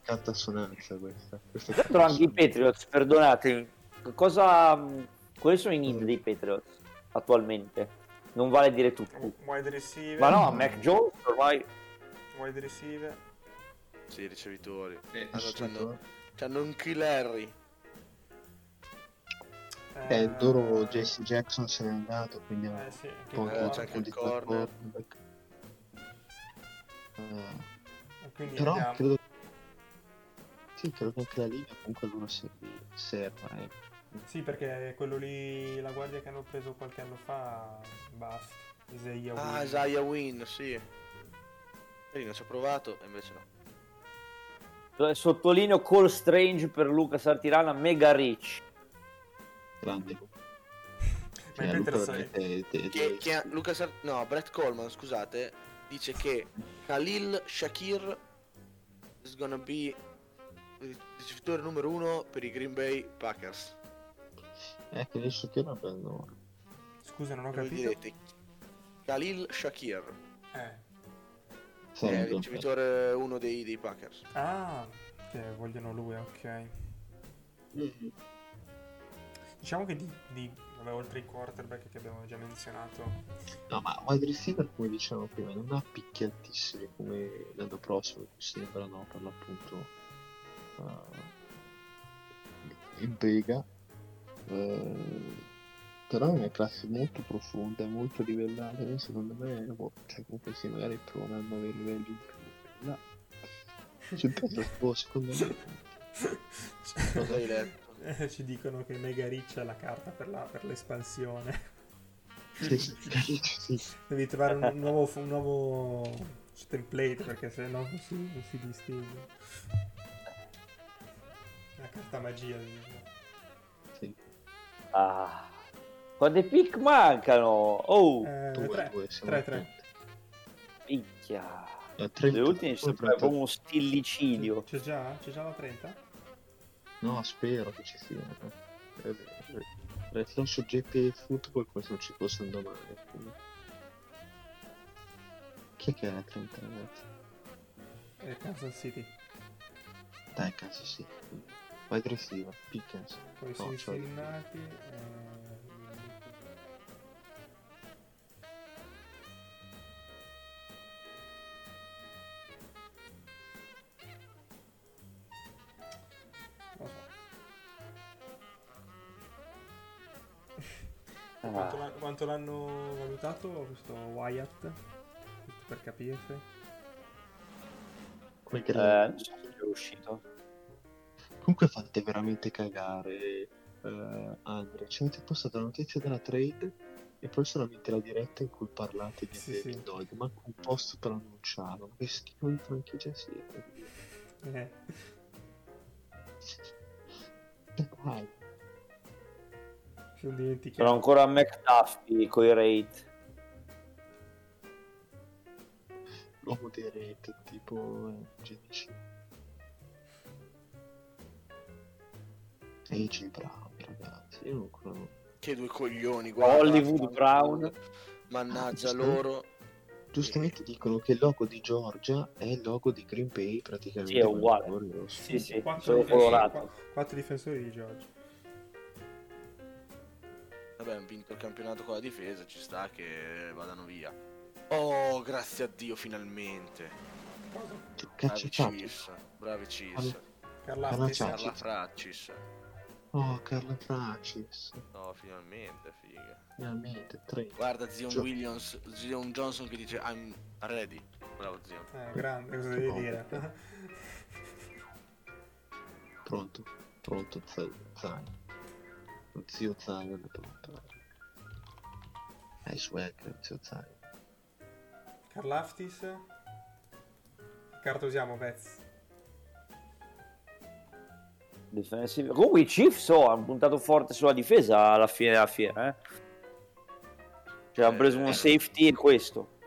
Cantassonanza questa. Dentro anche i Patriots, perdonatemi. Quali sono i need dei Patriots attualmente? Non vale dire tutto. Wide receiver. Ma no, Mac Jones ormai. Wide receiver. Sì, ricevitori. C'hanno un Kill Harry. Il duro JC Jackson se n'è andato, quindi sì, c'è anche il corner. Però andiamo. Credo. Sì, credo che anche la linea comunque loro serva. Sì, perché quello lì, la guardia che hanno preso qualche anno fa, basta. Isaiah Wynn, sì. Lì non ci ho provato e invece no. Sottolineo Cole Strange per Luca Sartirana, mega rich. Grande. Ma è interessante. No, Brett Coleman, scusate, dice che Khalil Shakir is gonna be il ricevitore numero 1 per i Green Bay Packers. Che il Shakir non prendo. Scusa, non ho capito. Direte, Khalil Shakir. Sì, è il ricevitore 1 dei Packers. Ah, che vogliono lui, ok. Mm-hmm. Diciamo che oltre i quarterback che abbiamo già menzionato. No, ma wide receiver, come dicevamo prima, non ha picchi altissimi come l'anno prossimo, che sembrano per l'appunto in Vega. Però è una classe molto profonda, molto livellata, secondo me, cioè comunque sì, magari provano a avere livelli in più, no. Secondo me cosa hai letto? Ci dicono che Mega Rich ha la carta per l'espansione. Sì. Devi trovare un nuovo template, perché sennò non si distingue la carta magia, diciamo. Quante pick mancano? Oh, 3. Picchia. Le ultime ci sembra come uno stillicidio. C'è già la 30? No, spero che ci sia. Restano su GP Football come se non ci fosse un domani. Chi è che è la 30, ragazzi? È Kansas City. Dai, Kansas City. Vai aggressiva, Pickens. Poi sono segnati. Quanto l'hanno valutato questo Wyatt? Per capirsi. Quel non so se è uscito. Comunque fate veramente cagare, Andre. Ci avete postato la notizia della trade e poi solamente la diretta in cui parlate di David Dog. Manco un post per annunciarlo. Che schifo di franchigia siete. Dai. Che non dimentichiamo. Sono ancora a McDuffie con i rate. L'uomo dei rate, tipo AJ Brown, ragazzi. Io non conosco. Che due coglioni, guarda. Hollywood Brown. Mannaggia loro. Giustamente dicono che il logo di Georgia è il logo di Green Bay, praticamente. Sì, è uguale. Sì, sì, sono colorato. 4 difensori di Georgia. Vabbè, hanno vinto il campionato con la difesa, ci sta che vadano via. Oh, grazie a Dio, finalmente. Bravi Cis. Bravi Cis. Carla Fracis. Oh, Carla Fracis. No, finalmente, figa. Finalmente, 3. Guarda Zion Johnson che dice I'm ready. Bravo Zion. Grande, cosa devi dire? Pronto, Zion. Zio Zion è pronto. I swear, zio Zion. Carlaftis. Cartosiamo, Vez. Defensive. Comunque i Chiefs hanno puntato forte sulla difesa alla fine della fiera, eh? Cioè hanno preso un safety e questo.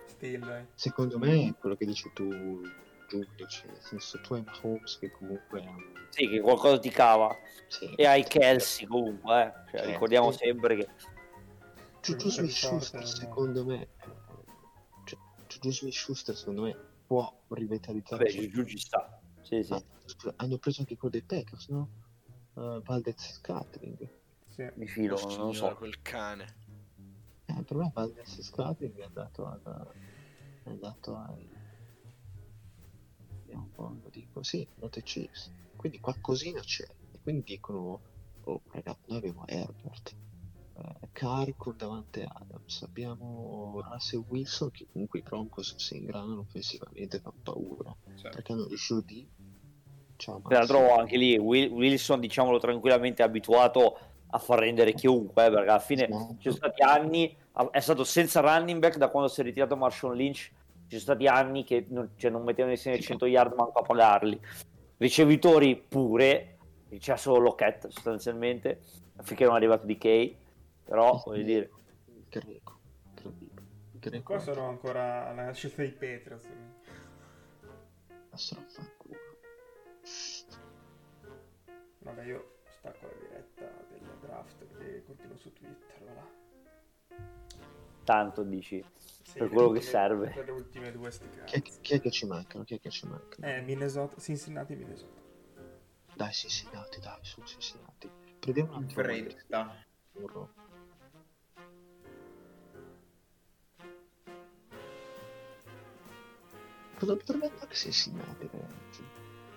Secondo me è quello che dici tu, Giulio, cioè, nel senso tu hai Mahomes che comunque... Sì, che qualcosa ti cava. Sì, e hai Kelsey comunque, eh? Cioè, certo. Ricordiamo sempre che... Juju Smith-Schuster secondo me... Juju Smith-Schuster secondo me può rivitalizzare... Beh, Juju ci sta, sì sì. Hanno preso anche quello dei Packers, no? Valdez Scantling. Sì. Mi filo, non so. Quel cane. Il problema è che Valdez Scantling è andato al... Vediamo un po', lo dico. Sì, Notte Chiefs. Quindi qualcosina c'è. E quindi dicono, oh ragazzi, noi abbiamo Herbert. Carr con davanti Adams. Abbiamo Russell Wilson, che comunque i Broncos si ingranano offensivamente, fa paura. Certo. Perché hanno riuscito di... Tra l'altro anche lì Wilson, diciamolo tranquillamente, è abituato a far rendere chiunque, perché alla fine ci sono stati anni, è stato senza running back da quando si è ritirato Marshawn Lynch, ci sono stati anni che non mettevano insieme 100 yard manco a pagarli, ricevitori pure, c'è solo Lockett sostanzialmente, finché non è arrivato DK, però voglio dire Greco. Qua sono ancora alla scelta di Petras, vabbè, io stacco la diretta del draft e continuo su Twitter, voilà. Tanto dici, sì, per quello che serve. Per le ultime due sticate. Chi è che ci mancano? Minnesota, Cincinnati e Minnesota. Dai Cincinnati, su Cincinnati. Prendiamo un altro. Cosa potrebbe andare Cincinnati, ragazzi?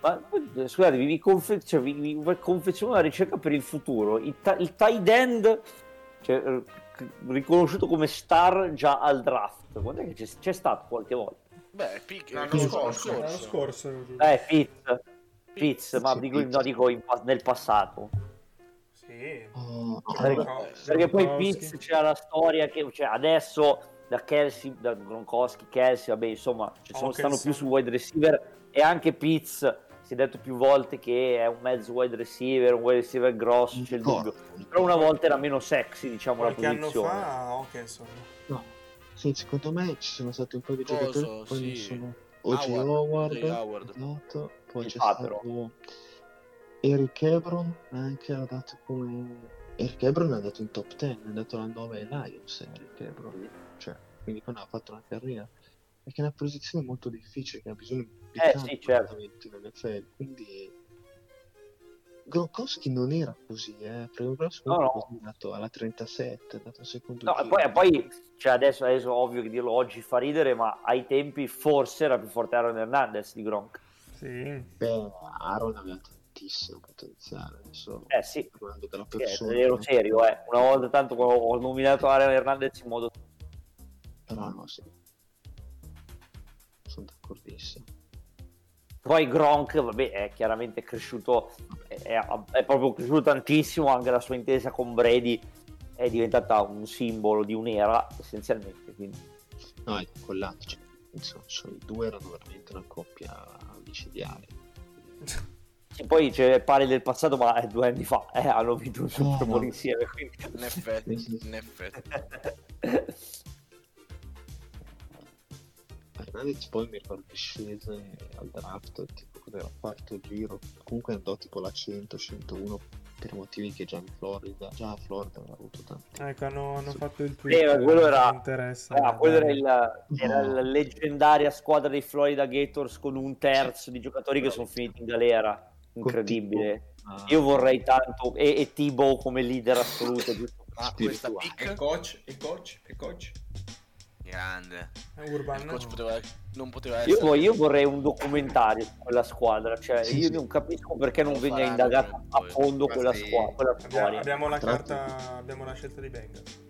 Ma scusate, vi confezione una ricerca per il futuro. Il tight end, cioè, riconosciuto come star già al draft. Quando è che c'è stato qualche volta? Beh, l'anno scorso. Fitz, ma dico nel passato. Sì. Perché poi Fitz c'era la storia che, cioè, adesso da Kelsey, da Gronkowski, vabbè, insomma, stanno più su wide receiver, e anche Pitts si è detto più volte che è un mezzo wide receiver grosso, c'è il dubbio, però una volta era meno sexy, diciamo, la posizione. Anno fa no, sì, secondo me ci sono stati un po' di giocatori, poi sì. Sono OJ Howard, noto, poi c'è stato Eric Ebron, anche ha dato come Eric Ebron è andato in top 10, è andato alla 9 ai Lions, Eric Ebron, cioè, quindi poi ha fatto una carriera, perché è una posizione molto difficile che ha bisogno di tanti trattamenti nell'FL, quindi Gronkowski non era così, è andato alla 37, è andato al secondo giro. E poi cioè adesso ovvio che dirlo oggi fa ridere, ma ai tempi forse era più forte Aaron Hernandez di Gronk. Sì. Beh, Aaron aveva tantissimo potenziale, adesso parlando della persona. Ero serio, una volta tanto quando ho nominato Aaron Hernandez in modo però no, sì. Sono d'accordissimo. Poi Gronk, vabbè, è chiaramente cresciuto, è proprio cresciuto tantissimo, anche la sua intesa con Brady è diventata un simbolo di un'era essenzialmente, quindi. No, è collato, cioè, insomma, i due erano veramente una coppia micidiale. Sì, poi c'è pari del passato, ma è 2 anni fa, hanno vinto il Super Bowl insieme, quindi... In effetti, in effetti. Hernandez poi mi ricordo che scese al draft, tipo cos'era, quarto giro, comunque andò tipo la 100-101 per motivi che già a Florida aveva avuto tanti. Ecco, hanno fatto il tweet, quello era la leggendaria squadra dei Florida Gators con un terzo di giocatori che sono finiti in galera, incredibile. Io vorrei tanto e Tebow come leader assoluto, giusto? Ah, questa picca e coach grande Urban, no? non poteva essere. Io vorrei un documentario su quella squadra, cioè sì, io sì. Non capisco perché non venga indagata a fondo quella squadra. Abbiamo la scelta di Bengals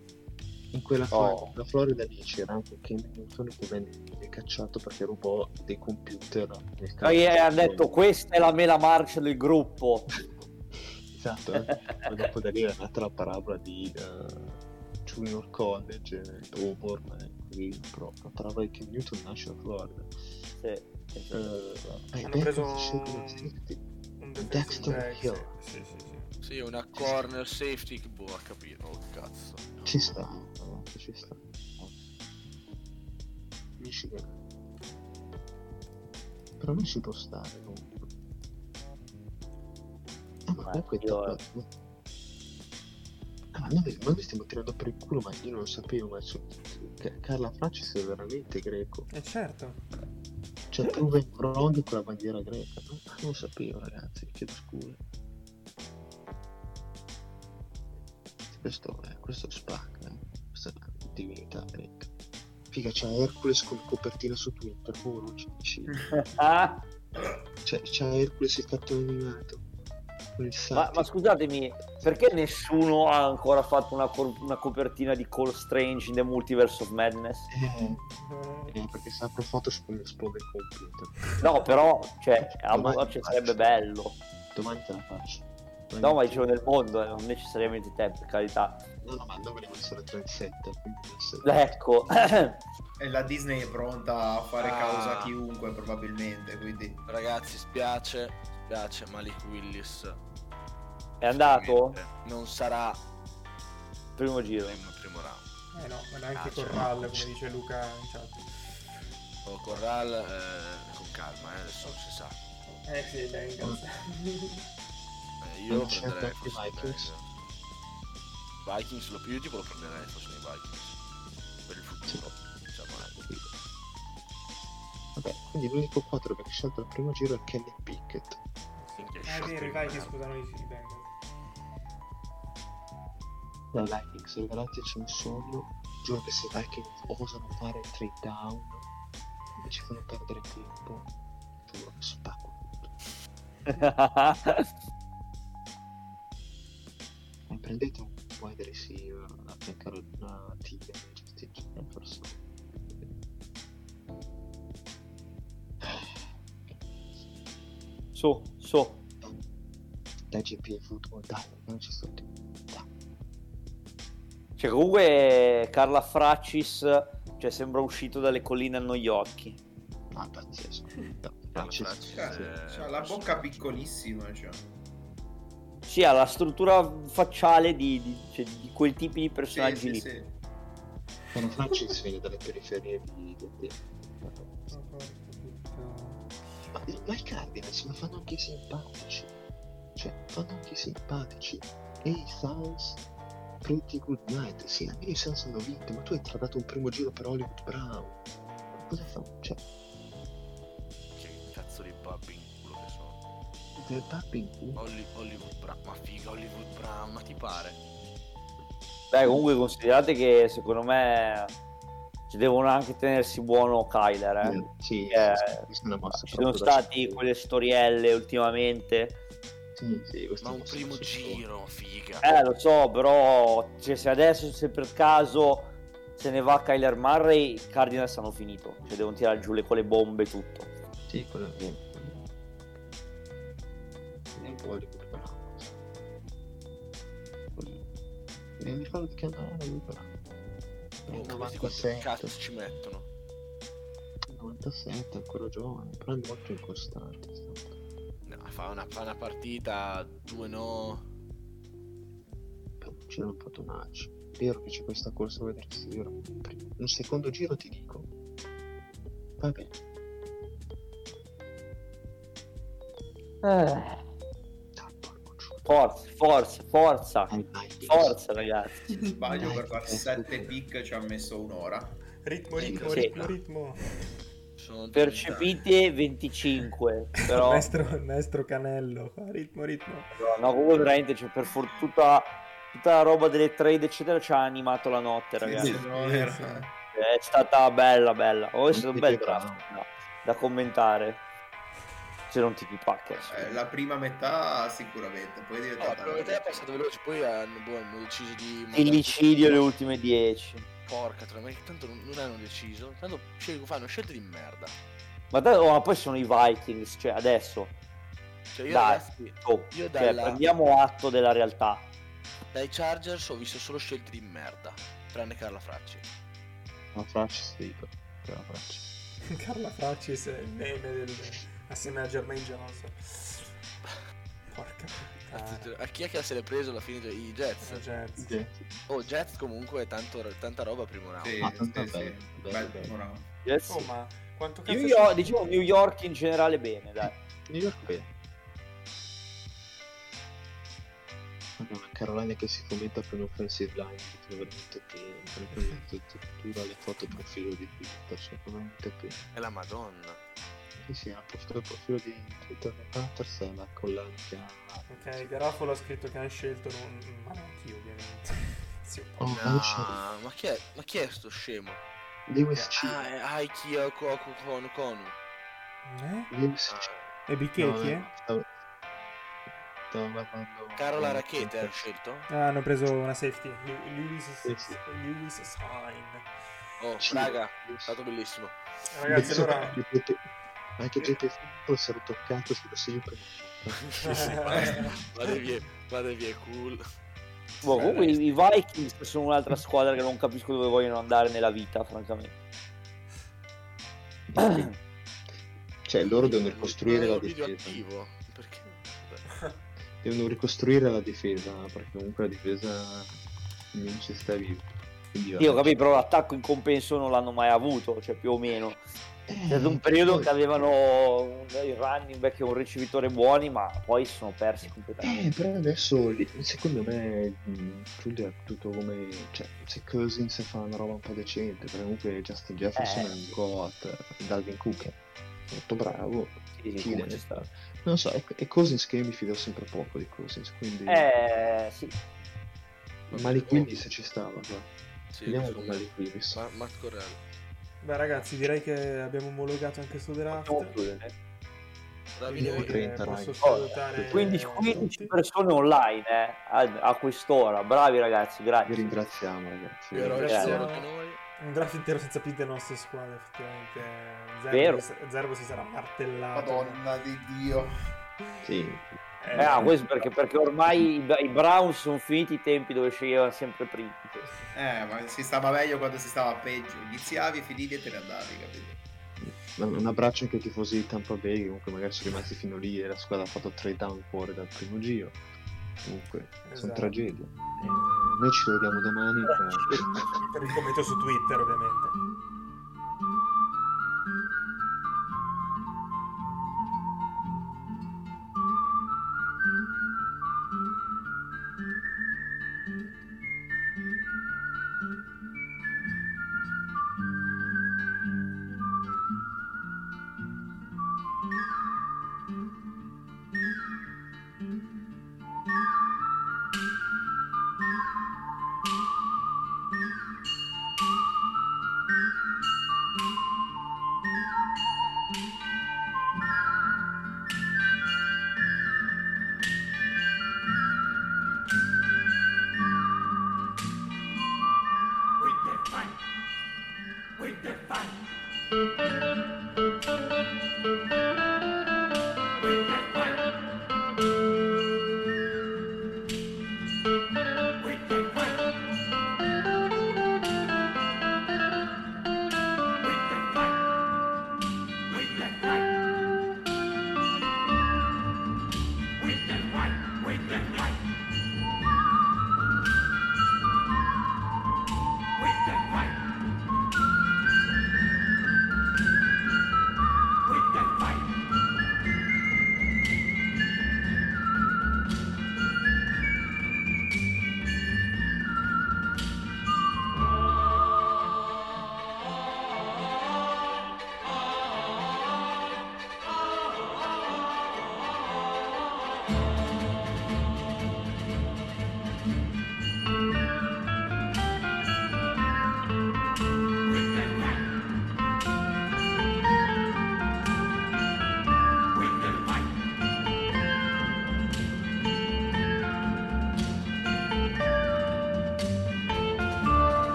in quella la Florida lì c'era anche Kenny Hamilton che venne cacciato perché rubò dei computer nel campo. Poi ha detto questa è la mela marcia del gruppo. Esatto, ma dopo da lì è nata la parabola di Junior College, Auburn, proprio tra che Newton nasce a Florida. Sì. Hanno preso un Dexter Hill. Sì, una corner safety che boh, a capire, oh cazzo. Ci sta. Michigan. Però non si può stare, no? Ma noi stiamo tirando per il culo, ma io non sapevo, ma Carla Fracis è veramente greco. È certo. Cioè prove in wrong con la bandiera greca. Non lo sapevo, ragazzi, chiedo scusa. Questo spacca, questa divinità greca. Figa, c'è Hercules con copertina su Twitter, come non ci dici. C'è Hercules il cartone animato. Ma scusatemi, perché nessuno ha ancora fatto una copertina di Cole Strange in The Multiverse of Madness? Perché sempre Photoshop esplode il computer. No, però, cioè, sarebbe bello. Domani te la faccio. No, ma dicevo nel mondo, non necessariamente te, per carità. No, ma dove devono essere 37, ecco. E la Disney è pronta a fare causa a chiunque, probabilmente, quindi... Ragazzi, spiace, Malik Willis è andato? Non sarà primo giro, primo round. No, ma neanche Corral, come dice Luca in chat. Corral con calma, adesso non si sa. Sì, venga. Io prenderei forse Vikings, lo più tipo lo prenderei forse nei Vikings per il futuro. Vabbè, quindi l'unico 4 che ha scelto al primo giro è Kenny Pickett. Che scusano i Bengals. Dai Vikings, regalateci un sogno. Giuro che se i Vikings osano fare il trade down e ci fanno perdere tempo, giuro che spacco tutto. Prendete un wide receiver a cercare una tiglia e forse. So dai GP football, dai, non ci sto più. Cioè comunque Carla Fracis, cioè sembra uscito dalle colline a New York. Ah, pazzesco. Fracis, cioè, la bocca piccolissima, cioè. Sì, ha la struttura facciale di quei tipi di personaggi lì. Sì. Carla Fracis viene dalle periferie di ma i Cardinals ma fanno anche simpatici. Ehi Sans, pretty good night. Sì, almeno i Sans hanno vinto, ma tu hai trattato un primo giro per Hollywood Brown. Cosa fa? Cioè, che cazzo di babbi in culo che sono. Del babbi in culo? Hollywood Brown, ma figa Hollywood Brown, ma ti pare? Beh, comunque considerate che secondo me ci devono anche tenersi buono Kyler, ci sono stati quelle storielle ultimamente. Sì, ma un primo giro, figa. Lo so, però cioè, se per caso se ne va Kyler Murray, i Cardinals hanno finito, cioè devono tirare giù con le bombe tutto. Sì, quello è vero. Mi ricordo che andavano. 97. Cazzo ci mettono 97, ancora giovane, però è molto incostante. No, fa una partita 2 no. C'è un patonaccio. È vero che c'è questa corsa a vedere se gira. Un secondo giro ti dico. Va bene. Forza. Forza, ragazzi. Se sbaglio per far 7 pick ci ha messo un'ora. Ritmo. Sono percepite 25, però maestro Canello. Ritmo. No, comunque veramente c'è, cioè, per fortuna tutta la roba delle trade eccetera ci ha animato la notte, ragazzi. Sì. È stata bella. È stato un bel draft da commentare, se non ti Packers. La prima metà sicuramente, poi è diventata la prima metà è passata veloce, poi hanno deciso di illicidio le ultime 10. Porca troia, tanto non hanno deciso, tanto fanno scelte di merda. Ma poi sono i Vikings, cioè adesso. Cioè io, dai, ragazzi, prendiamo atto della realtà. Dai Chargers ho visto solo scelte di merda, tranne Carla Fracis. Carla Fracis è il meme assieme a Jermaine Johnson. Porca puttana. A chi è che se l'è preso alla fine? I Jets. Jets comunque tanta roba primo round. Sì, bello. Yes. Oh, ma quanto cazzo diciamo New York in generale bene, dai. New York bene. Una Carolina che si commenta per l'offensive line, che è veramente piena, addirittura le foto profilo di Twitter sono veramente piena. È la Madonna. Sì, ha postato il profilo di Twitter di Panthers e la collana che ha. Ok, Garafolo ha scritto che hanno scelto ma anche io ovviamente. Ma chi è sto scemo? Lewis C. E Bichè chi è? Carola Rackete ha scelto? Hanno preso una safety. Lewis Sign. Raga, è stato bellissimo. Ragazzi, allora anche gente fossero toccato sulla sempre. Vade via, cool. Comunque i Vikings sono un'altra squadra che non capisco dove vogliono andare nella vita, francamente. Cioè loro devono ricostruire la difesa. Perché? Devono ricostruire la difesa, perché comunque la difesa non ci sta viva. Io capì, però l'attacco in compenso non l'hanno mai avuto, cioè più o meno. C'è stato un periodo che avevano i running back e un ricevitore buoni, ma poi si sono persi completamente. Però adesso, secondo me, Giulia è tutto come... Cioè, se Cousins fa una roba un po' decente, perché comunque Justin Jefferson è un god, Dalvin Cook è molto bravo. Non so, è Cousins che io mi fido sempre poco di Cousins, quindi sì. Malik Willis ci stava, sì, vediamo con Malik Willis. Matt Corral. Beh ragazzi, direi che abbiamo omologato anche su draft. Quindi 30, posso salutare 15 persone online a quest'ora. Bravi ragazzi, grazie. Vi ringraziamo ragazzi. Un draft intero senza più delle nostre squadre, effettivamente. Zerbo si sarà martellato. Madonna di Dio. Sì. Questo perché ormai i Browns sono finiti i tempi dove sceglievano sempre prima. Ma si stava meglio quando si stava peggio. Iniziavi, finivi e te ne andavi, capito? Un abbraccio anche ai tifosi di Tampa Bay, che comunque magari sono rimasti fino lì e la squadra ha fatto 3 down fuori dal primo giro. Comunque, sono tragedie. Noi ci vediamo domani per il commento su Twitter, ovviamente.